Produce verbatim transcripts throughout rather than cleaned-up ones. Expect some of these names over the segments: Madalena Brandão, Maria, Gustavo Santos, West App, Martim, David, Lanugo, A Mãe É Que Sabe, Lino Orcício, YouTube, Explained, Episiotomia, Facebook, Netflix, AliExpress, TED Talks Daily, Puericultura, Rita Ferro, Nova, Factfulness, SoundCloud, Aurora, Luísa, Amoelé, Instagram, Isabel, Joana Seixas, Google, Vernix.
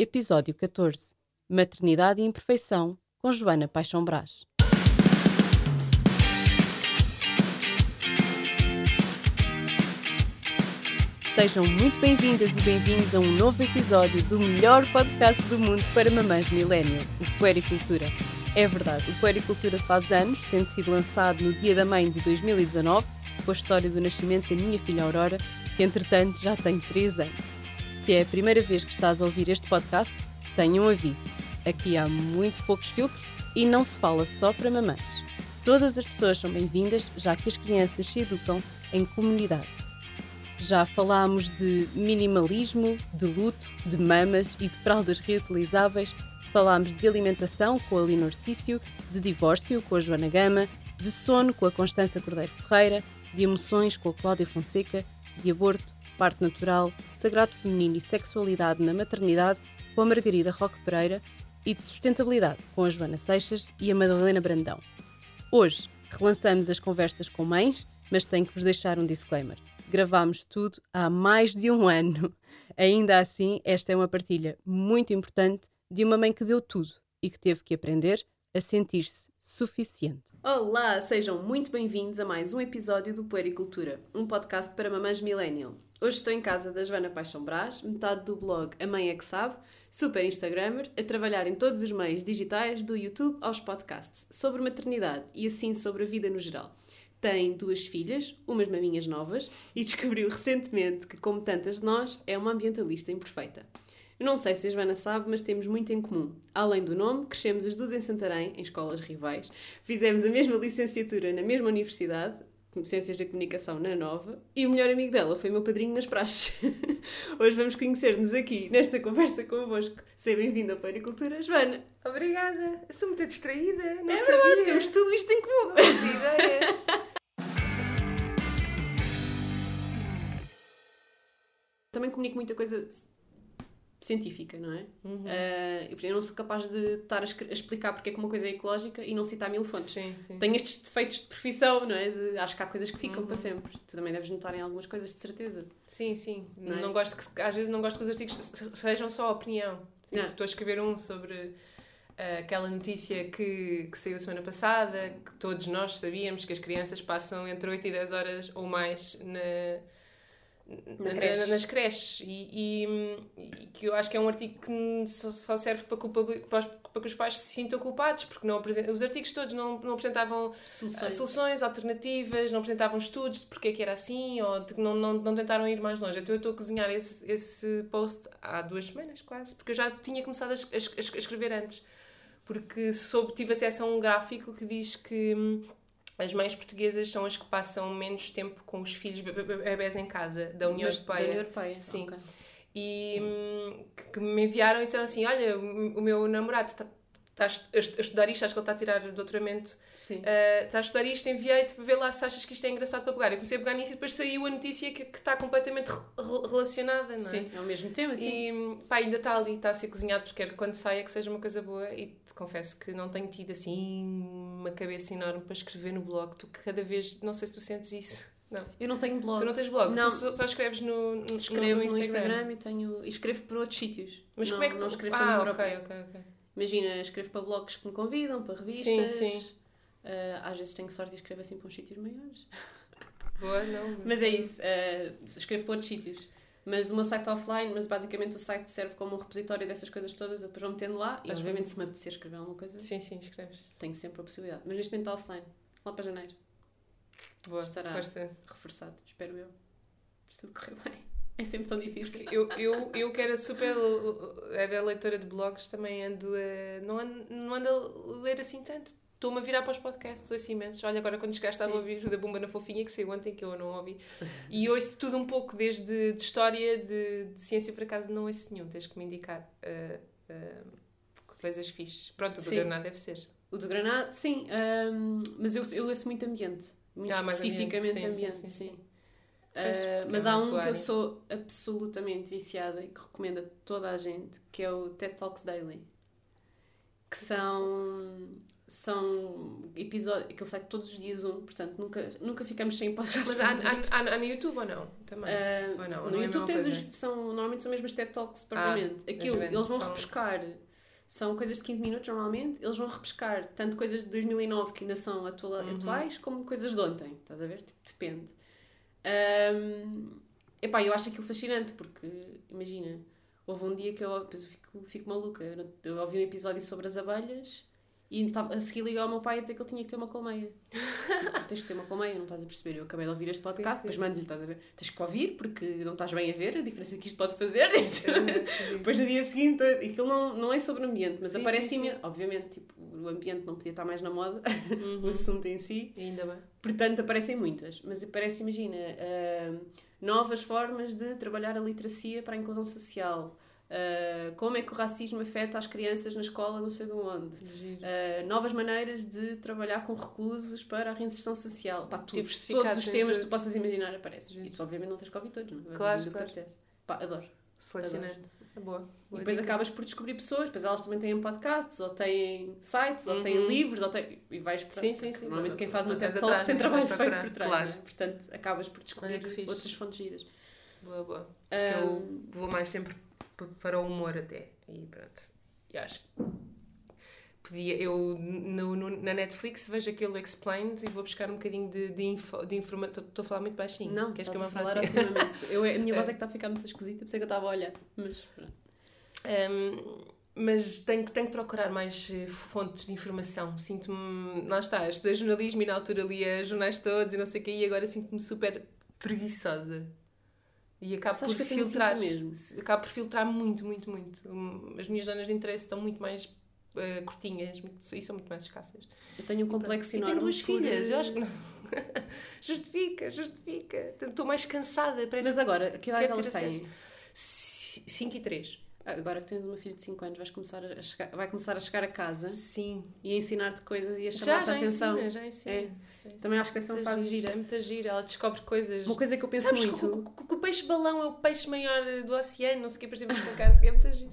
Episódio catorze – Maternidade e Imperfeição, com Joana Paixão Brás. Sejam muito bem-vindas e bem-vindos a um novo episódio do melhor podcast do mundo para mamães millennial, o Puericultura. É verdade, o Puericultura faz anos, tendo sido lançado no Dia da Mãe de dois mil e dezanove, com a história do nascimento da minha filha Aurora, que entretanto já tem três anos. Se é a primeira vez que estás a ouvir este podcast, tenho um aviso. Aqui há muito poucos filtros e não se fala só para mamães. Todas as pessoas são bem-vindas, já que as crianças se educam em comunidade. Já falámos de minimalismo, de luto, de mamas e de fraldas reutilizáveis. Falámos de alimentação com a Lino Orcício, de divórcio com a Joana Gama, de sono com a Constança Cordeiro Ferreira, de emoções com a Cláudia Fonseca, de aborto, parte natural, sagrado feminino e sexualidade na maternidade com a Margarida Roque Pereira e de sustentabilidade com a Joana Seixas e a Madalena Brandão. Hoje relançamos as conversas com mães, mas tenho que vos deixar um disclaimer. Gravámos tudo há mais de um ano. Ainda assim, esta é uma partilha muito importante de uma mãe que deu tudo e que teve que aprender a sentir-se suficiente. Olá, sejam muito bem-vindos a mais um episódio do Puericultura, um podcast para mamães millennial. Hoje estou em casa da Joana Paixão Brás, metade do blog A Mãe É Que Sabe, super Instagrammer, a trabalhar em todos os meios digitais, do YouTube aos podcasts, sobre maternidade e assim sobre a vida no geral. Tem duas filhas, umas maminhas novas, e descobriu recentemente que, como tantas de nós, é uma ambientalista imperfeita. Eu não sei se a Joana sabe, mas temos muito em comum. Além do nome, crescemos as duas em Santarém, em escolas rivais, fizemos a mesma licenciatura na mesma universidade, Ciências da Comunicação na Nova, e o melhor amigo dela foi meu padrinho nas praxes. Hoje vamos conhecer-nos aqui, nesta conversa convosco. Seja bem-vinda ao Puericultura, Joana. Obrigada. Eu sou muito distraída, não é sabia. Verdade, temos tudo isto em comum. Ideia. Também comunico muita coisa científica, não é? Uhum. Uh, eu não sou capaz de estar a, a explicar porque é que uma coisa é ecológica e não citar mil fontes. Sim, sim. Tenho estes defeitos de profissão, não é? De, acho que há coisas que ficam uhum. para sempre. Tu também deves notar em algumas coisas, de certeza. Sim, sim. Não é? Não gosto que, às vezes não gosto que os artigos sejam só opinião. Sim, estou a escrever um sobre uh, aquela notícia que, que saiu semana passada, que todos nós sabíamos que as crianças passam entre oito e dez horas ou mais na... Na creche. Na, nas creches e, e, e que eu acho que é um artigo que só, só serve para, culpabil... para, os, para que os pais se sintam culpados, porque não apresent... os artigos todos não, não apresentavam soluções. soluções alternativas, não apresentavam estudos de porque é que era assim, ou de, não, não, não tentaram ir mais longe. Então eu estou a cozinhar esse, esse post há duas semanas quase, porque eu já tinha começado a, es, a, a escrever antes, porque soube, tive acesso a um gráfico que diz que as mães portuguesas são as que passam menos tempo com os filhos bebés em casa, da União Mas, Europeia. Da União Europeia, sim. Okay. E hum. que me enviaram e disseram assim, olha, o meu namorado está, está a estudar isto, acho que ele está a tirar o doutoramento. Sim. Uh, está a estudar isto, enviei-te para ver lá se achas que isto é engraçado para pegar. Eu comecei a pegar nisso e depois saiu a notícia que, que está completamente re- relacionada, não é? Sim, é o mesmo tema, sim. E pá, ainda está ali, está a ser cozinhado, porque quando saia que seja uma coisa boa. E te confesso que não tenho tido assim... uma cabeça enorme para escrever no blog. Tu cada vez, não sei se tu sentes isso. Não. Eu não tenho blog. Tu não tens blog? Não. Tu só, só escreves no, no, escrevo no Instagram. Instagram e tenho, e escrevo para outros sítios. Mas não, como é que... Não escrevo ah, para ok, ok, ok. Imagina, escrevo para blogs que me convidam, para revistas. Sim, sim. Uh, às vezes tenho sorte e escrevo assim para uns sítios maiores. Boa, não. Mas, mas é isso. Uh, escrevo para outros sítios. Mas o meu site offline, mas basicamente o site serve como um repositório dessas coisas todas, eu depois vou metendo lá e, uhum. obviamente, se me apetecer escrever alguma coisa... Sim, sim, escreves. Tenho sempre a possibilidade. Mas neste momento está offline. Lá para janeiro. Boa, estará força. Reforçado, espero eu. Se tudo correr bem. É sempre tão difícil. Eu, eu, eu que era super... Era leitora de blogs, também ando a... Não ando, não ando a ler assim tanto. Estou-me a virar para os podcasts, ouço imensos. Olha, agora quando chegaste estava a ouvir o da Bumba na Fofinha, que saiu ontem, que eu não ouvi. E ouço tudo um pouco, desde de história, de, de ciência, por acaso não ouço nenhum. Tens que me indicar uh, uh, coisas fixes. Pronto, o do Granada deve ser. O do Granada, sim. Um, mas eu, eu ouço muito ambiente. Muito ah, especificamente ambiente, sim. ambiente, sim, sim. sim. Uh, mas há um que eu sou absolutamente viciada e que recomendo a toda a gente, que é o TED Talks Daily. Que são... são episódios, aquele sai todos os dias um, portanto nunca, nunca ficamos sem podcast. Mas há, há, há, há no YouTube ou não? Também? Uh, ou não, no não YouTube tens os, são, normalmente são mesmo as TED Talks, propriamente. Ah, aquilo, eles vão são... repescar, são coisas de quinze minutos normalmente, eles vão repescar tanto coisas de dois mil e nove que ainda são atua- uhum. atuais, como coisas de ontem, estás a ver? Tipo, depende. Um, epá, eu acho aquilo fascinante, porque, imagina, houve um dia que eu, eu fico, fico maluca, eu, eu ouvi um episódio sobre as abelhas, e a seguir liguei ao meu pai a dizer que ele tinha que ter uma colmeia. Tipo, tens que ter uma colmeia, não estás a perceber. Eu acabei de ouvir este podcast, sim, sim. Depois mando-lhe, estás a ver? Tens que ouvir, porque não estás bem a ver a diferença que isto pode fazer. Depois no dia seguinte, aquilo não, não é sobre o ambiente, mas sim, aparece sim, sim. Im- Obviamente, tipo, o ambiente não podia estar mais na moda, uhum. O assunto em si. E ainda bem. Portanto, aparecem muitas. Mas aparece, imagina, uh, novas formas de trabalhar a literacia para a inclusão social. Uh, como é que o racismo afeta as crianças na escola, não sei de onde, uh, novas maneiras de trabalhar com reclusos para a reinserção social. Pá, tu, todos os temas que tu possas imaginar aparecem. Giro. E tu obviamente não tens que ouvir todos, não? Claro, não claro. Pá, adoro. Selecionante. É boa. boa. E depois dica. Acabas por descobrir pessoas, depois elas também têm podcasts, ou têm sites, uhum. ou têm livros, ou têm... e vais para... Sim, sim, sim. Normalmente quem faz uma TED Talk tem trabalho feito por trás. Claro. Né? Portanto, acabas por descobrir outras fontes giras. Boa, boa. Porque um... eu vou mais sempre para o humor até, e pronto, e acho que podia, eu no, no, na Netflix vejo aquele Explained e vou buscar um bocadinho de, de, info, de informação, estou a falar muito baixinho, não, queres que eu me fale assim? eu, a minha voz é que está a ficar muito esquisita, por isso é que eu estava a olhar, mas pronto. Um, mas tenho, tenho que procurar mais fontes de informação, sinto-me, lá está, estudei jornalismo e na altura lia jornais todos e não sei o que, e agora sinto-me super preguiçosa. E acabo por filtrar mesmo. Acabo por filtrar muito, muito, muito. As minhas zonas de interesse estão muito mais uh, curtinhas muito, e são muito mais escassas. Eu tenho um complexo enorme. Eu tenho duas filhas, eu acho que não. Justifica, justifica. Estou mais cansada. Parece. Mas agora, que idade elas têm? cinco e três. Agora que tens uma filha de cinco anos, vais começar a chegar, vai começar a chegar a casa. Sim. E a ensinar-te coisas e a chamar-te a atenção. Já, já ensina, é. já ensina. Também acho que essa é uma fase gira. É muita gira, ela descobre coisas. Uma coisa que eu penso Sabes muito... Sabes que, que, que o peixe-balão é o peixe maior do oceano, não sei o que, depois temos para casa, que é muita gira.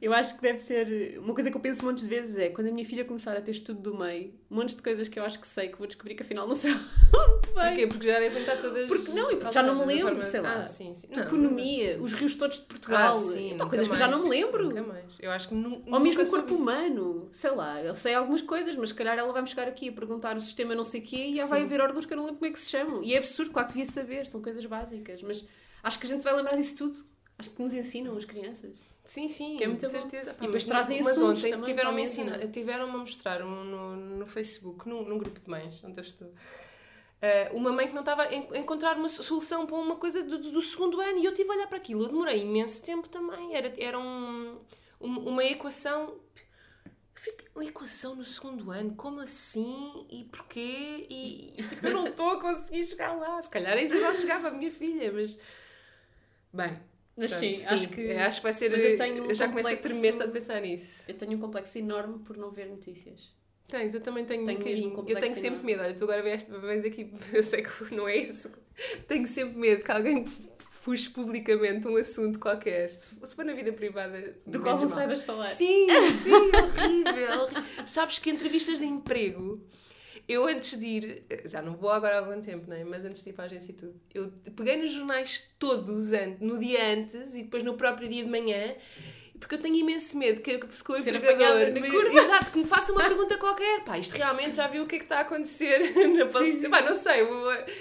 Eu acho que deve ser... Uma coisa que eu penso montes de vezes é, quando a minha filha começar a ter estudo do meio, montes de coisas que eu acho que sei, que vou descobrir que afinal não sei muito bem. Porquê? Porque já devem estar todas... Porque não, porque já não me lembro, forma... sei lá. Ah, sim, sim. Não, economia, os rios todos de Portugal. Ah, sim, pá, coisas mais, que eu já não me lembro. Nunca mais. Eu acho que nu- nunca Ou mesmo o corpo humano. Sei lá, eu sei algumas coisas, mas se calhar ela vai-me chegar aqui a perguntar o sistema não sei o quê e já vai haver órgãos que eu não lembro como é que se chamam. E é absurdo, claro que devia saber, são coisas básicas. Mas acho que a gente vai lembrar disso tudo. Acho que nos ensinam as crianças. Sim, sim, que é muito certeza. Pá, e depois trazem assuntos ontem, também. Tiveram-me ensinar, tiveram-me a mostrar um, no, no Facebook, num, num grupo de mães, onde eu estou, uh, uma mãe que não estava a encontrar uma solução para uma coisa do, do segundo ano e eu tive a olhar para aquilo. Eu demorei imenso tempo também. Era, era um, um, uma equação... Uma equação no segundo ano? Como assim? E porquê? E, e tipo, eu não estou a conseguir chegar lá. Se calhar a Isabel chegava, a minha filha, mas... Bem... Mas sim, sim, acho que, acho que vai ser. Mas eu tenho um eu já complexo, começo a tremer-se a pensar nisso. Eu tenho um complexo enorme por não ver notícias. Tens, eu também tenho, tenho um bocadinho. Um eu tenho sempre enorme. medo. Olha, tu agora vês aqui, eu sei que não é isso. Tenho sempre medo que alguém fuxe publicamente um assunto qualquer. Se for na vida privada. Do qual não mal. saibas falar. Sim, sim, horrível. Sabes que entrevistas de emprego. Eu antes de ir, já não vou agora há algum tempo, não é? Mas antes de ir para a agência e tudo, eu peguei nos jornais todos no dia antes e depois no próprio dia de manhã, porque eu tenho imenso medo que o empregador me, exato, que me faça uma pergunta qualquer. Pá, isto realmente já viu o que é que está a acontecer na Palestina? Pá, não sei,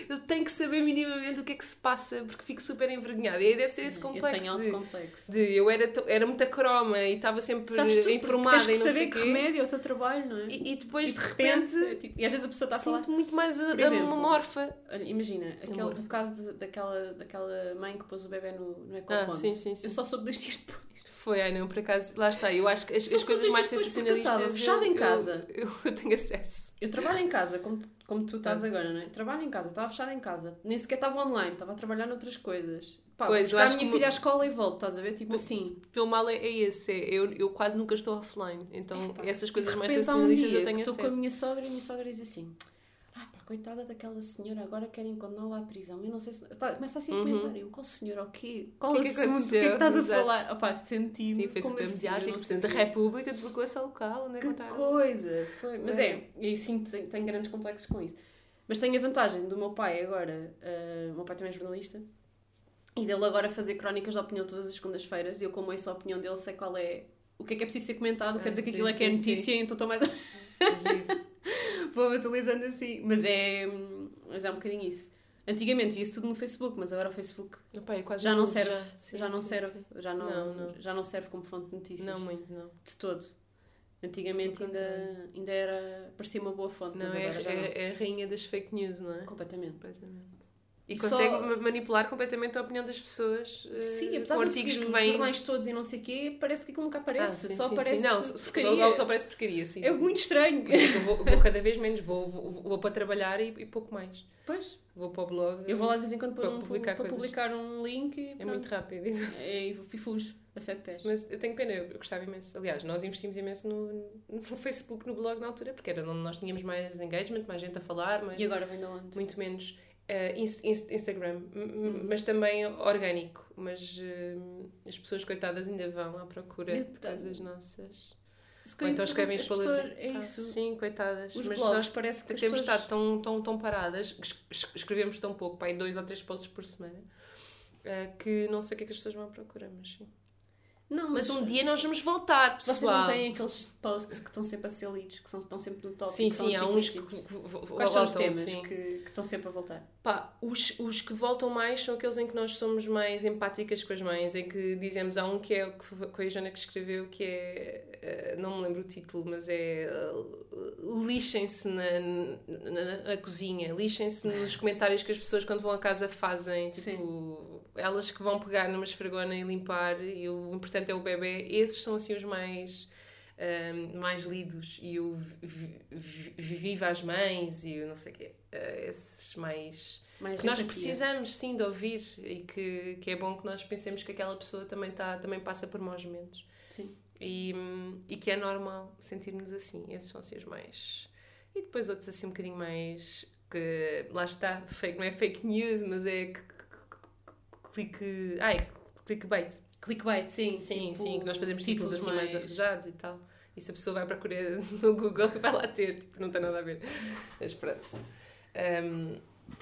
eu tenho que saber minimamente o que é que se passa, porque fico super envergonhada. E aí deve ser esse complexo. Eu tenho alto de, complexo. De, eu era, era muita croma e estava sempre tu, informada e não sei o quê. Tens que saber que remédio é o teu trabalho, não é? E, e depois, e de, de repente, repente é tipo, e às vezes a pessoa está a falar. Sinto muito mais amorfa. Imagina, aquele, o caso de, daquela, daquela mãe que pôs o bebê no, no ecoponto. Ah, sim, sim, sim. Eu só soube dois dias depois. Foi, ai não, por acaso, lá está, eu acho que as, as coisas mais sensacionalistas... Eu estava fechada em casa. Eu, eu tenho acesso. Eu trabalho em casa, como tu, como tu estás Mas, agora, não é? Trabalho em casa, estava fechada em casa, nem sequer estava online, estava a trabalhar noutras coisas. Pá, pois, eu acho a minha que filha à escola e volto, estás a ver? Tipo assim. O teu mal é, é esse, é, eu, eu quase nunca estou offline, então é, pá, essas coisas mais sensacionalistas um eu tenho acesso. Estou com a minha sogra e a minha sogra diz assim, ah pá, coitada daquela senhora, agora querem condená-la à prisão. Eu não sei se... Tá, começa assim uhum. a comentário. Qual senhora? O quê? Qual que assunto? O que é que estás Exato. a falar? Opá, senti-me como super mediático. Presidente da República deslocou essa local. Onde é que que coisa! Foi. Mas é, e sim, tenho grandes complexos com isso. Mas tenho a vantagem do meu pai agora... Uh, o meu pai também é jornalista. E dele agora fazer crónicas de opinião todas as segundas-feiras. E eu, como é só a opinião dele, sei qual é... O que é que é preciso ser comentado? Quer ah, dizer sim, que aquilo é sim, que é notícia, sim. Então estou mais... Giro. Vou utilizando assim, mas é, mas é um bocadinho isso. Antigamente via-se tudo no Facebook, mas agora o Facebook Opa, quase já, não serve, sim, já não sim, serve, sim. já não serve, já não, já não serve como fonte de notícias. Não muito, não. De todo. Antigamente ainda, ainda era, parecia uma boa fonte, não, mas agora é, já não. É a rainha das fake news, não é? Completamente. Completamente. E consegue só... manipular completamente a opinião das pessoas. Sim, apesar de artigos que vêm... jornais todos e não sei o quê, parece que aquilo nunca aparece. Ah, sim, só sim, aparece sim. Não, porcaria. Só aparece porcaria, sim. É sim. muito estranho. Eu vou, vou cada vez menos, vou, vou, vou para trabalhar e, e pouco mais. Pois. Vou para o blog. Eu vou lá de vez em quando para, para, um, publicar, para publicar um link. E é muito rápido. É, e fujo a sete pés. Mas eu tenho pena, eu gostava imenso. Aliás, nós investimos imenso no, no Facebook, no blog na altura, porque era onde nós tínhamos mais engagement, mais gente a falar. Mais... E agora vem de onde? Muito menos... Uh, Instagram, uhum. mas também orgânico, mas uh, as pessoas coitadas ainda vão à procura eu de coisas nossas. Ou então escrevem as palavras. É isso. Sim, coitadas. Os mas blogs, nós parece que temos pessoas... estado tão, tão, tão paradas, escrevemos tão pouco, pá, dois ou três posts por semana, uh, que não sei o que é que as pessoas vão à procura, mas sim. Não, mas, mas um dia nós vamos voltar, pessoal. Vocês não têm aqueles posts que estão sempre a ser lidos, que são, estão sempre no top? Sim, sim, há uns que voltam. Quais são os temas que estão sempre a voltar? Pá, os, os que voltam mais são aqueles em que nós somos mais empáticas com as mães, em que dizemos, há um que é o que a Joana que escreveu, que é, não me lembro o título, mas é lixem-se na, na, na cozinha, lixem-se nos comentários que as pessoas quando vão a casa fazem, tipo... Sim. Elas que vão pegar numa esfregona e limpar, e o importante é o bebê. Esses são assim os mais, um, mais lidos. E o Viva as Mães e o não sei o quê. Uh, esses mais... mais que nós precisamos, sim, de ouvir. E que, que é bom que nós pensemos que aquela pessoa também, tá, também passa por maus momentos. Sim. E, e que é normal sentirmos assim. Esses são assim os mais... E depois outros assim um bocadinho mais... que lá está, fake, não é fake news, mas é... que, Clique... Ai, clickbait. Clickbait, sim. Sim, tipo, sim, que nós fazemos títulos assim mais arrojados e tal. E se a pessoa vai procurar no Google, vai lá ter, tipo, não tem nada a ver. Mas pronto. Um,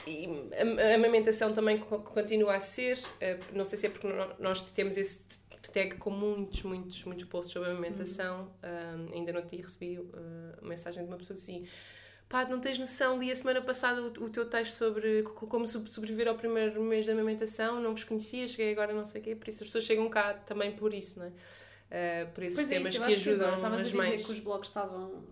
e a, a amamentação também continua a ser, uh, não sei se é porque nós temos esse tag com muitos, muitos, muitos posts sobre a amamentação. Uhum. Um, ainda não te recebi uh, uma mensagem de uma pessoa assim... Pá, não tens noção, li a semana passada o, o teu texto sobre como sobreviver ao primeiro mês da amamentação, não vos conhecia, cheguei agora não sei o quê, por isso as pessoas chegam cá também por isso, não é? Uh, por esses pois temas é isso, que ajudam que agora, as mães. Estavas a dizer que os blogs estavam...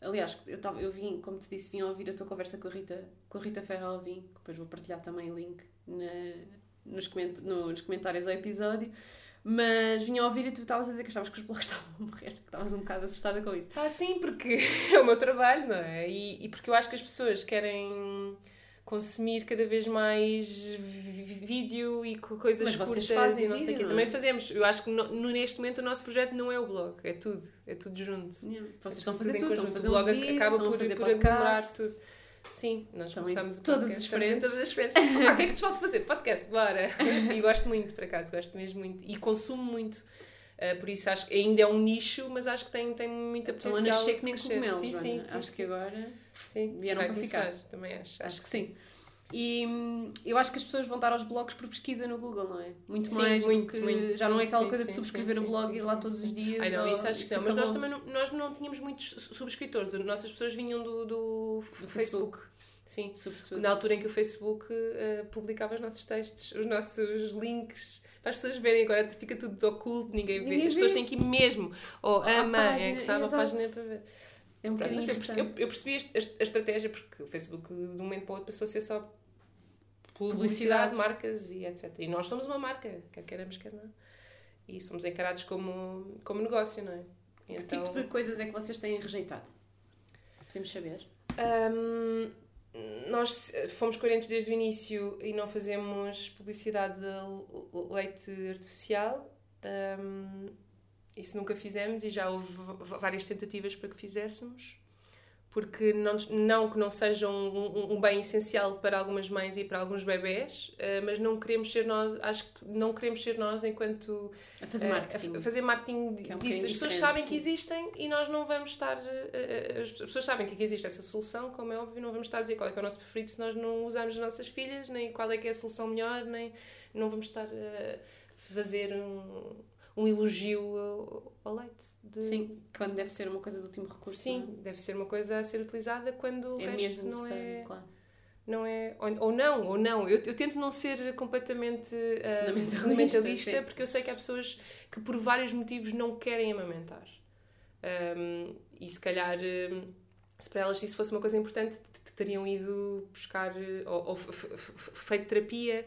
Aliás, eu, tava, eu vim, como te disse, vim ouvir a tua conversa com a Rita, com a Rita Ferro, eu vim, depois vou partilhar também o link na, nos, coment, no, nos comentários ao episódio. Mas vinha a ouvir e tu estavas a dizer que achavas que os blogs estavam a morrer, que estavas um bocado assustada com isso. Ah, sim, porque é o meu trabalho, não é? E, e porque eu acho que as pessoas querem consumir cada vez mais vídeo e coisas mas curtas fazem e não vídeo, sei o quê. É? Também fazemos. Eu acho que no, neste momento o nosso projeto não é o blog, é tudo, é tudo junto. Yeah. Vocês é estão a fazer tudo, estão a fazer o blog, vídeo, acaba por, fazer por acumular tudo. Sim, nós também começamos o podcast, todas as frentes. Ah, o que é que nos falta fazer? Podcast, bora! E gosto muito, por acaso, gosto mesmo muito. E consumo muito. Uh, por isso acho que ainda é um nicho, mas acho que tem, tem muita potencial de crescer. Nem comeu, sim, sim, sim, acho sim. que agora sim. vieram Vai para começar. Ficar. Também acho. Acho que sim. E hum, eu acho que as pessoas vão dar aos blogs por pesquisa no Google, não é? Muito sim, mais muito, do que... Muito, já não é aquela sim, coisa sim, de subscrever sim, sim, o blog e ir lá todos os dias. Ai, não, ou... isso acho que não. Mas nós também não, nós não tínhamos muitos subscritores. As nossas pessoas vinham do, do, do Facebook. Facebook. Sim, sobretudo. Na altura em que o Facebook uh, publicava os nossos textos, os nossos links... Para as pessoas verem agora, fica tudo oculto, ninguém, ninguém vê. As pessoas têm que ir mesmo. Ou a mãe é que sabe a página para ver. É um bocadinho importante. Eu, eu percebi a, a estratégia, porque o Facebook, de um momento para o outro, passou a ser só publicidade, publicidade, marcas e etcétera. E nós somos uma marca, quer queiramos, quer não. E somos encarados como, como negócio, não é? Que então... tipo de coisas é que vocês têm rejeitado? Podemos saber? Um, nós fomos coerentes desde o início e não fazemos publicidade de leite artificial. Um, Isso nunca fizemos e já houve várias tentativas para que fizéssemos, porque não, não que não seja um, um, um bem essencial para algumas mães e para alguns bebés, uh, mas não queremos ser nós, acho que não queremos ser nós enquanto... A fazer marketing. Uh, a fazer marketing disso. É um as pessoas sabem sim. que existem e nós não vamos estar... Uh, as pessoas sabem que existe essa solução, como é óbvio, não vamos estar a dizer qual é que é o nosso preferido se nós não usarmos as nossas filhas, nem qual é que é a solução melhor, nem não vamos estar a fazer um... um elogio ao leite. De... Sim, quando deve ser uma coisa de último recurso. Sim, não? Deve ser uma coisa a ser utilizada quando o é resto não necessário, é... Claro. Não é... Ou, ou não, ou não. Eu, eu tento não ser completamente uh, fundamentalista, porque eu sei que há pessoas que por vários motivos não querem amamentar. Um, e se calhar... Um, se para elas isso fosse uma coisa importante, teriam ido buscar... Ou, ou feito terapia.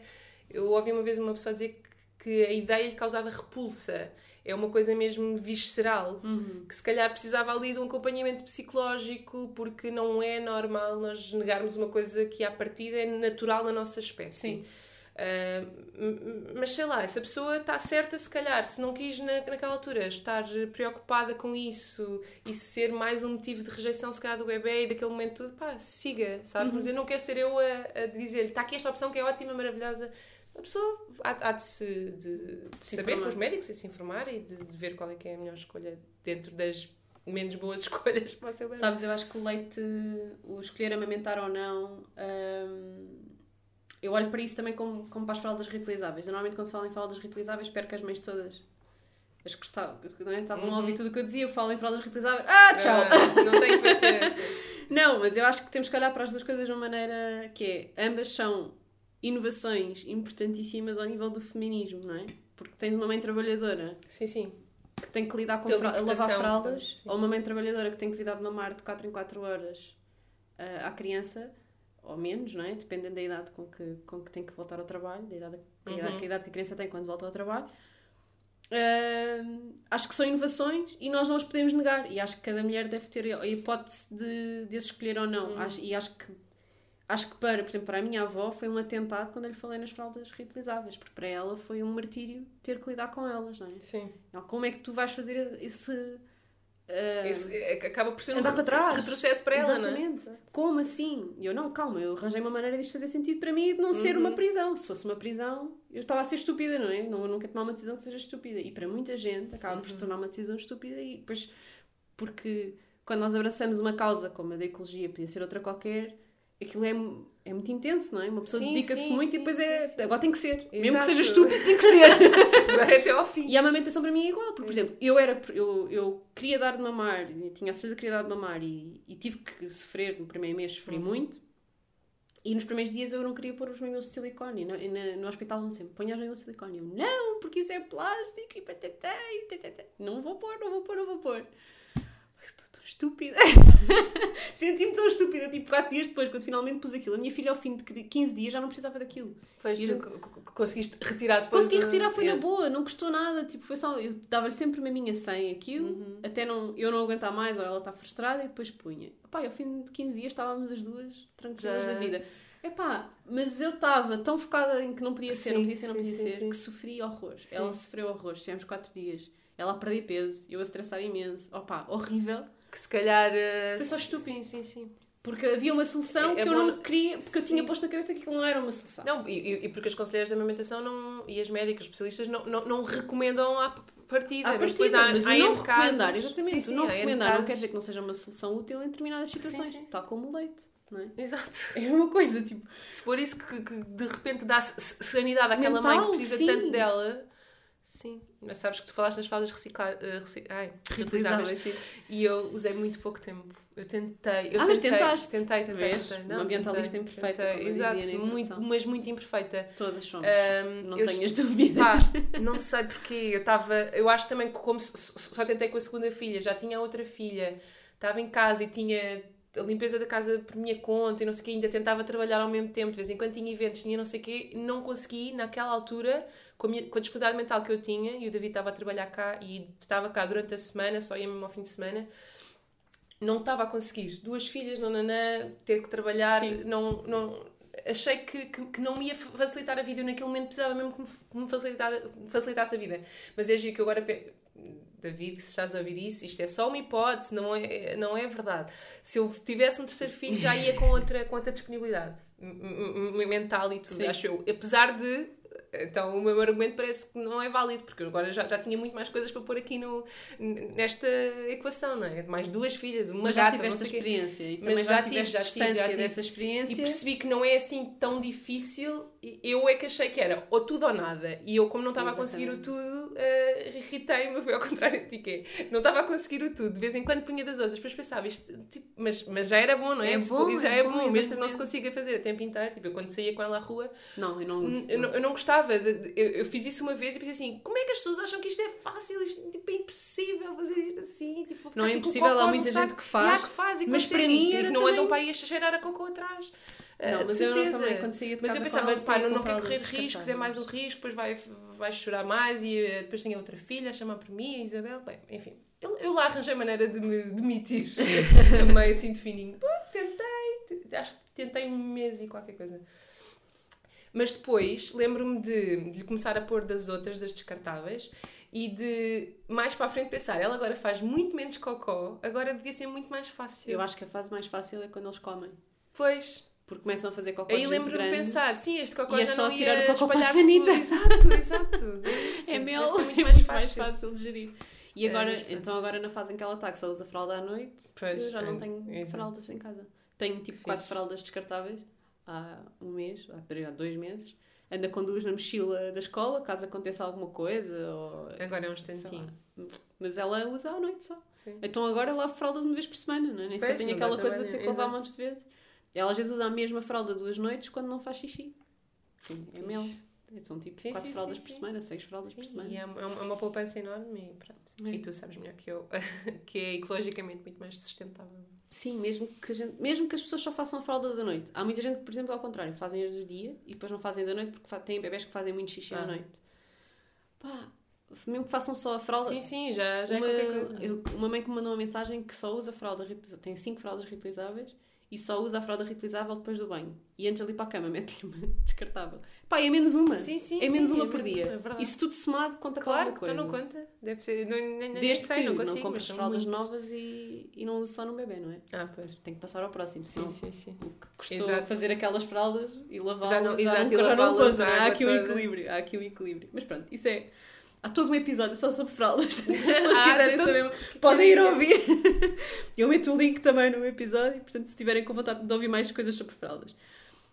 Eu ouvi uma vez uma pessoa dizer que que a ideia lhe causava repulsa. É uma coisa mesmo visceral, uhum. que se calhar precisava ali de um acompanhamento psicológico, porque não é normal nós negarmos uma coisa que à partida é natural na nossa espécie. Sim. Uh, mas sei lá, essa pessoa está certa, se calhar, se não quis na, naquela altura estar preocupada com isso e ser mais um motivo de rejeição, se calhar, do bebê e daquele momento tudo, pá, siga, sabe? Uhum. Mas eu não quero ser eu a, a dizer-lhe, está aqui esta opção que é ótima, maravilhosa. A pessoa há, há de se, de, de se saber informar. Com os médicos e se informar e de, de ver qual é que é a melhor escolha dentro das menos boas escolhas para o seu bebê. Sabes, eu acho que o leite, o escolher amamentar ou não, hum, eu olho para isso também como, como para as fraldas reutilizáveis. Eu, normalmente quando falo em fraldas reutilizáveis, espero que as mães todas as gostavam, não é? Estavam uhum. a ouvir tudo o que eu dizia, eu falo em fraldas reutilizáveis, ah, tchau! Ah, não tenho paciência. Não, mas eu acho que temos que olhar para as duas coisas de uma maneira que é, ambas são inovações importantíssimas ao nível do feminismo, não é? Porque tens uma mãe trabalhadora sim, sim. que tem que lidar com fra- lavar fraldas, sim. ou uma mãe trabalhadora que tem que vir dar de mamar de quatro em quatro horas uh, à criança, ou menos, não é? Dependendo da idade com que, com que tem que voltar ao trabalho, da idade, da idade, uhum. que a idade que a criança tem quando volta ao trabalho. Uh, acho que são inovações e nós não as podemos negar. E acho que cada mulher deve ter a hipótese de, de as escolher ou não. Uhum. Acho, e acho que Acho que para, por exemplo, para a minha avó foi um atentado quando eu lhe falei nas fraldas reutilizáveis, porque para ela foi um martírio ter que lidar com elas, não é? Sim. Então, como é que tu vais fazer esse... Uh, esse acaba por ser um retro- retrocesso para ela, não é? Exatamente. Como assim? E eu, não, calma, eu arranjei uma maneira disto fazer sentido para mim e de não uhum. ser uma prisão. Se fosse uma prisão, eu estava a ser estúpida, não é? Não, eu nunca tomar uma decisão que seja estúpida. E para muita gente acaba uhum. por se tornar uma decisão estúpida e depois... Porque quando nós abraçamos uma causa, como a da ecologia, podia ser outra qualquer... Aquilo é, é muito intenso, não é? Uma pessoa sim, dedica-se sim, muito sim, e depois sim, é... Sim. Agora tem que ser. Exato. Mesmo que seja estúpido, tem que ser. Agora é até ao fim. E a amamentação para mim é igual. Porque, por exemplo, eu, era, eu, eu queria dar de mamar, tinha a certeza de querer dar de mamar e, e tive que sofrer, no primeiro mês sofri uhum. muito. E nos primeiros dias eu não queria pôr os mamilos de silicone. No, no, no hospital vão sempre, ponha os mamilos de silicone. Eu, não, porque isso é plástico e patatá e tatatá. Não vou pôr, não vou pôr, não vou pôr. Estou tão estúpida. Senti-me tão estúpida. Tipo, quatro dias depois, quando finalmente pus aquilo, a minha filha, ao fim de quinze dias, já não precisava daquilo. Pois, eu... c- c- conseguiste retirar depois? Consegui retirar, foi na boa, não custou nada. Tipo, foi só... Eu dava-lhe sempre uma minha sem aquilo, uhum. até não, eu não aguentar mais, ou ela está frustrada, e depois punha. Epá, ao fim de quinze dias estávamos as duas tranquilas já. Da vida. Epá, mas eu estava tão focada em que não podia ser, sim, não podia ser, não podia sim, ser, sim, que sim. sofri horrores. Sim. Ela sofreu horrores, tivemos quatro dias. Ela a perder peso, eu a estressar imenso. Opa, horrível. Que se calhar... Uh, foi só estúpido. Sim, sim, sim. Porque havia uma solução é, que é eu bom, não queria... Porque sim. eu tinha posto na cabeça que aquilo não era uma solução. Não, e, e porque as conselheiras da amamentação não, e as médicas, especialistas, não, não, não recomendam à partida. À partida, mas, depois há, mas há não recomendar. Casos, exatamente, sim, sim, não recomendar. Casos. Não quer dizer que não seja uma solução útil em determinadas situações. Sim, sim. Tal como o leite. Não é? Exato. É uma coisa, tipo... Se for isso que, que de repente dá sanidade àquela mental, mãe que precisa sim. tanto dela... Sim, mas sabes que tu falaste nas fraldas recicla... Recic... Ai, reutilizáveis e eu usei muito pouco tempo. Eu tentei, eu ah, tentei, mas tentaste. Tentei, tentei, tentei. Não, uma ambientalista tentei, imperfeita, tentei. Exato, muito, mas muito imperfeita. Todas somos, um, não tenhas est... dúvidas. Pá, não sei porque eu estava, eu acho também que como só tentei com a segunda filha, já tinha outra filha, estava em casa e tinha a limpeza da casa por minha conta e não sei o que, ainda tentava trabalhar ao mesmo tempo, de vez em quando tinha eventos, tinha não sei o que, não consegui naquela altura... Com a, minha, com a dificuldade mental que eu tinha, e o David estava a trabalhar cá, e estava cá durante a semana, só ia mesmo ao fim de semana, não estava a conseguir. Duas filhas, nananã, ter que trabalhar, não, não, achei que, que, que não me ia facilitar a vida. Eu naquele momento precisava mesmo que me, que me facilitasse a vida. Mas é giro que agora... Pe... David, se estás a ouvir isso, isto é só uma hipótese, não é, não é verdade. Se eu tivesse um terceiro filho, já ia com outra, com outra disponibilidade mental e tudo. Sim. Acho eu. Apesar de... Então o meu argumento parece que não é válido, porque agora já, já tinha muito mais coisas para pôr aqui no, nesta equação, não é? Mais duas filhas, uma já gata, tive esta experiência quê. E também mas já, já tive esta distância tive, dessa experiência e percebi que não é assim tão difícil. Eu é que achei que era ou tudo ou nada, e eu, como não estava a conseguir o tudo, uh, irritei-me, foi ao contrário de ti, não estava a conseguir o tudo, de vez em quando punha das outras, depois pensava isto, tipo, mas, mas já era bom, não é? É bom, já é, é bom, bom mesmo que não se consiga fazer a tempo inteiro, tipo, eu quando saía com ela à rua não, eu não, não. Eu, eu não gostava. Eu fiz isso uma vez e pensei assim, como é que as pessoas acham que isto é fácil? Isto, tipo, é impossível fazer isto assim. Tipo, não é impossível, há muita gente que faz. Há que faz e mas para mim era não também... andam para aí a cheirar a cocô atrás. Não, mas eu não, também, quando saía de casa, mas eu pensava, pá, não, não quero correr riscos, é mais um risco, depois vai, vai chorar mais e depois tenho outra filha a chamar por mim, a Isabel, bem, enfim. Eu, eu lá arranjei maneira de me demitir também assim de fininho. Pô, tentei, acho que tentei um mês e qualquer coisa. Mas depois lembro-me de, de lhe começar a pôr das outras, das descartáveis, e de mais para a frente pensar, ela agora faz muito menos cocó, agora devia ser muito mais fácil. Eu acho que a fase mais fácil é quando eles comem. Pois. Porque começam a fazer cocó. Aí lembro-me de pensar, sim, este cocó já é só não tirar ia o cocó para a sanita. Exato, exato. É, é mel, é muito, mais, muito fácil. mais fácil de gerir. E agora, é, então agora na fase em que ela está, que só usa fralda à noite, pois, eu já é, não tenho é, fraldas em casa. Tenho tipo quatro fraldas descartáveis. Há um mês, há dois meses, anda com duas na mochila da escola, caso aconteça alguma coisa. Ou, agora é um instantinho. Mas ela usa à noite só. Sim. Então agora ela fralda uma vez por semana, não é? Nem sequer tem aquela coisa de ter que lavar um monte de vezes. Ela às vezes usa a mesma fralda duas noites quando não faz xixi. Sim, é mel. São tipo sim, quatro sim, fraldas sim, por sim. semana, seis fraldas sim, por semana. E é uma, é uma poupança enorme e pronto. É. E tu sabes melhor que eu, que é ecologicamente muito mais sustentável. Sim, mesmo que, a gente, mesmo que as pessoas só façam a fralda da noite. Há muita gente que, por exemplo, ao contrário, fazem as do dia e depois não fazem da noite porque têm bebés que fazem muito xixi ah. à noite. Pá, mesmo que façam só a fralda... Sim, sim, já, já uma, é qualquer coisa. Eu, uma mãe que me mandou uma mensagem que só usa a fralda reutilizável, tem cinco fraldas reutilizáveis e só usa a fralda reutilizável depois do banho. E antes ali para a cama mete-lhe uma descartável. Pá, é menos uma. Sim, sim, é menos sim, uma é por menos dia. Uma, é isso tudo somado conta claro, para alguma coisa. Claro, então não conta. Deve ser... Não, nem, nem Desde sei, que não, consigo, não compras fraldas muitas. novas e, e não uso só no bebê, não é? Ah, pois. Tem que passar ao próximo. Sim, não, sim, sim. O que custou exato. fazer aquelas fraldas e lavá-las. Já não, exato, já não usa. Há aqui um equilíbrio. Há aqui um equilíbrio. Mas pronto, isso é... Há todo um episódio só sobre fraldas. Se as pessoas ah, quiserem então... saber, podem ir ouvir. Eu meto o link também no episódio. Portanto, se estiverem com vontade de ouvir mais coisas sobre fraldas.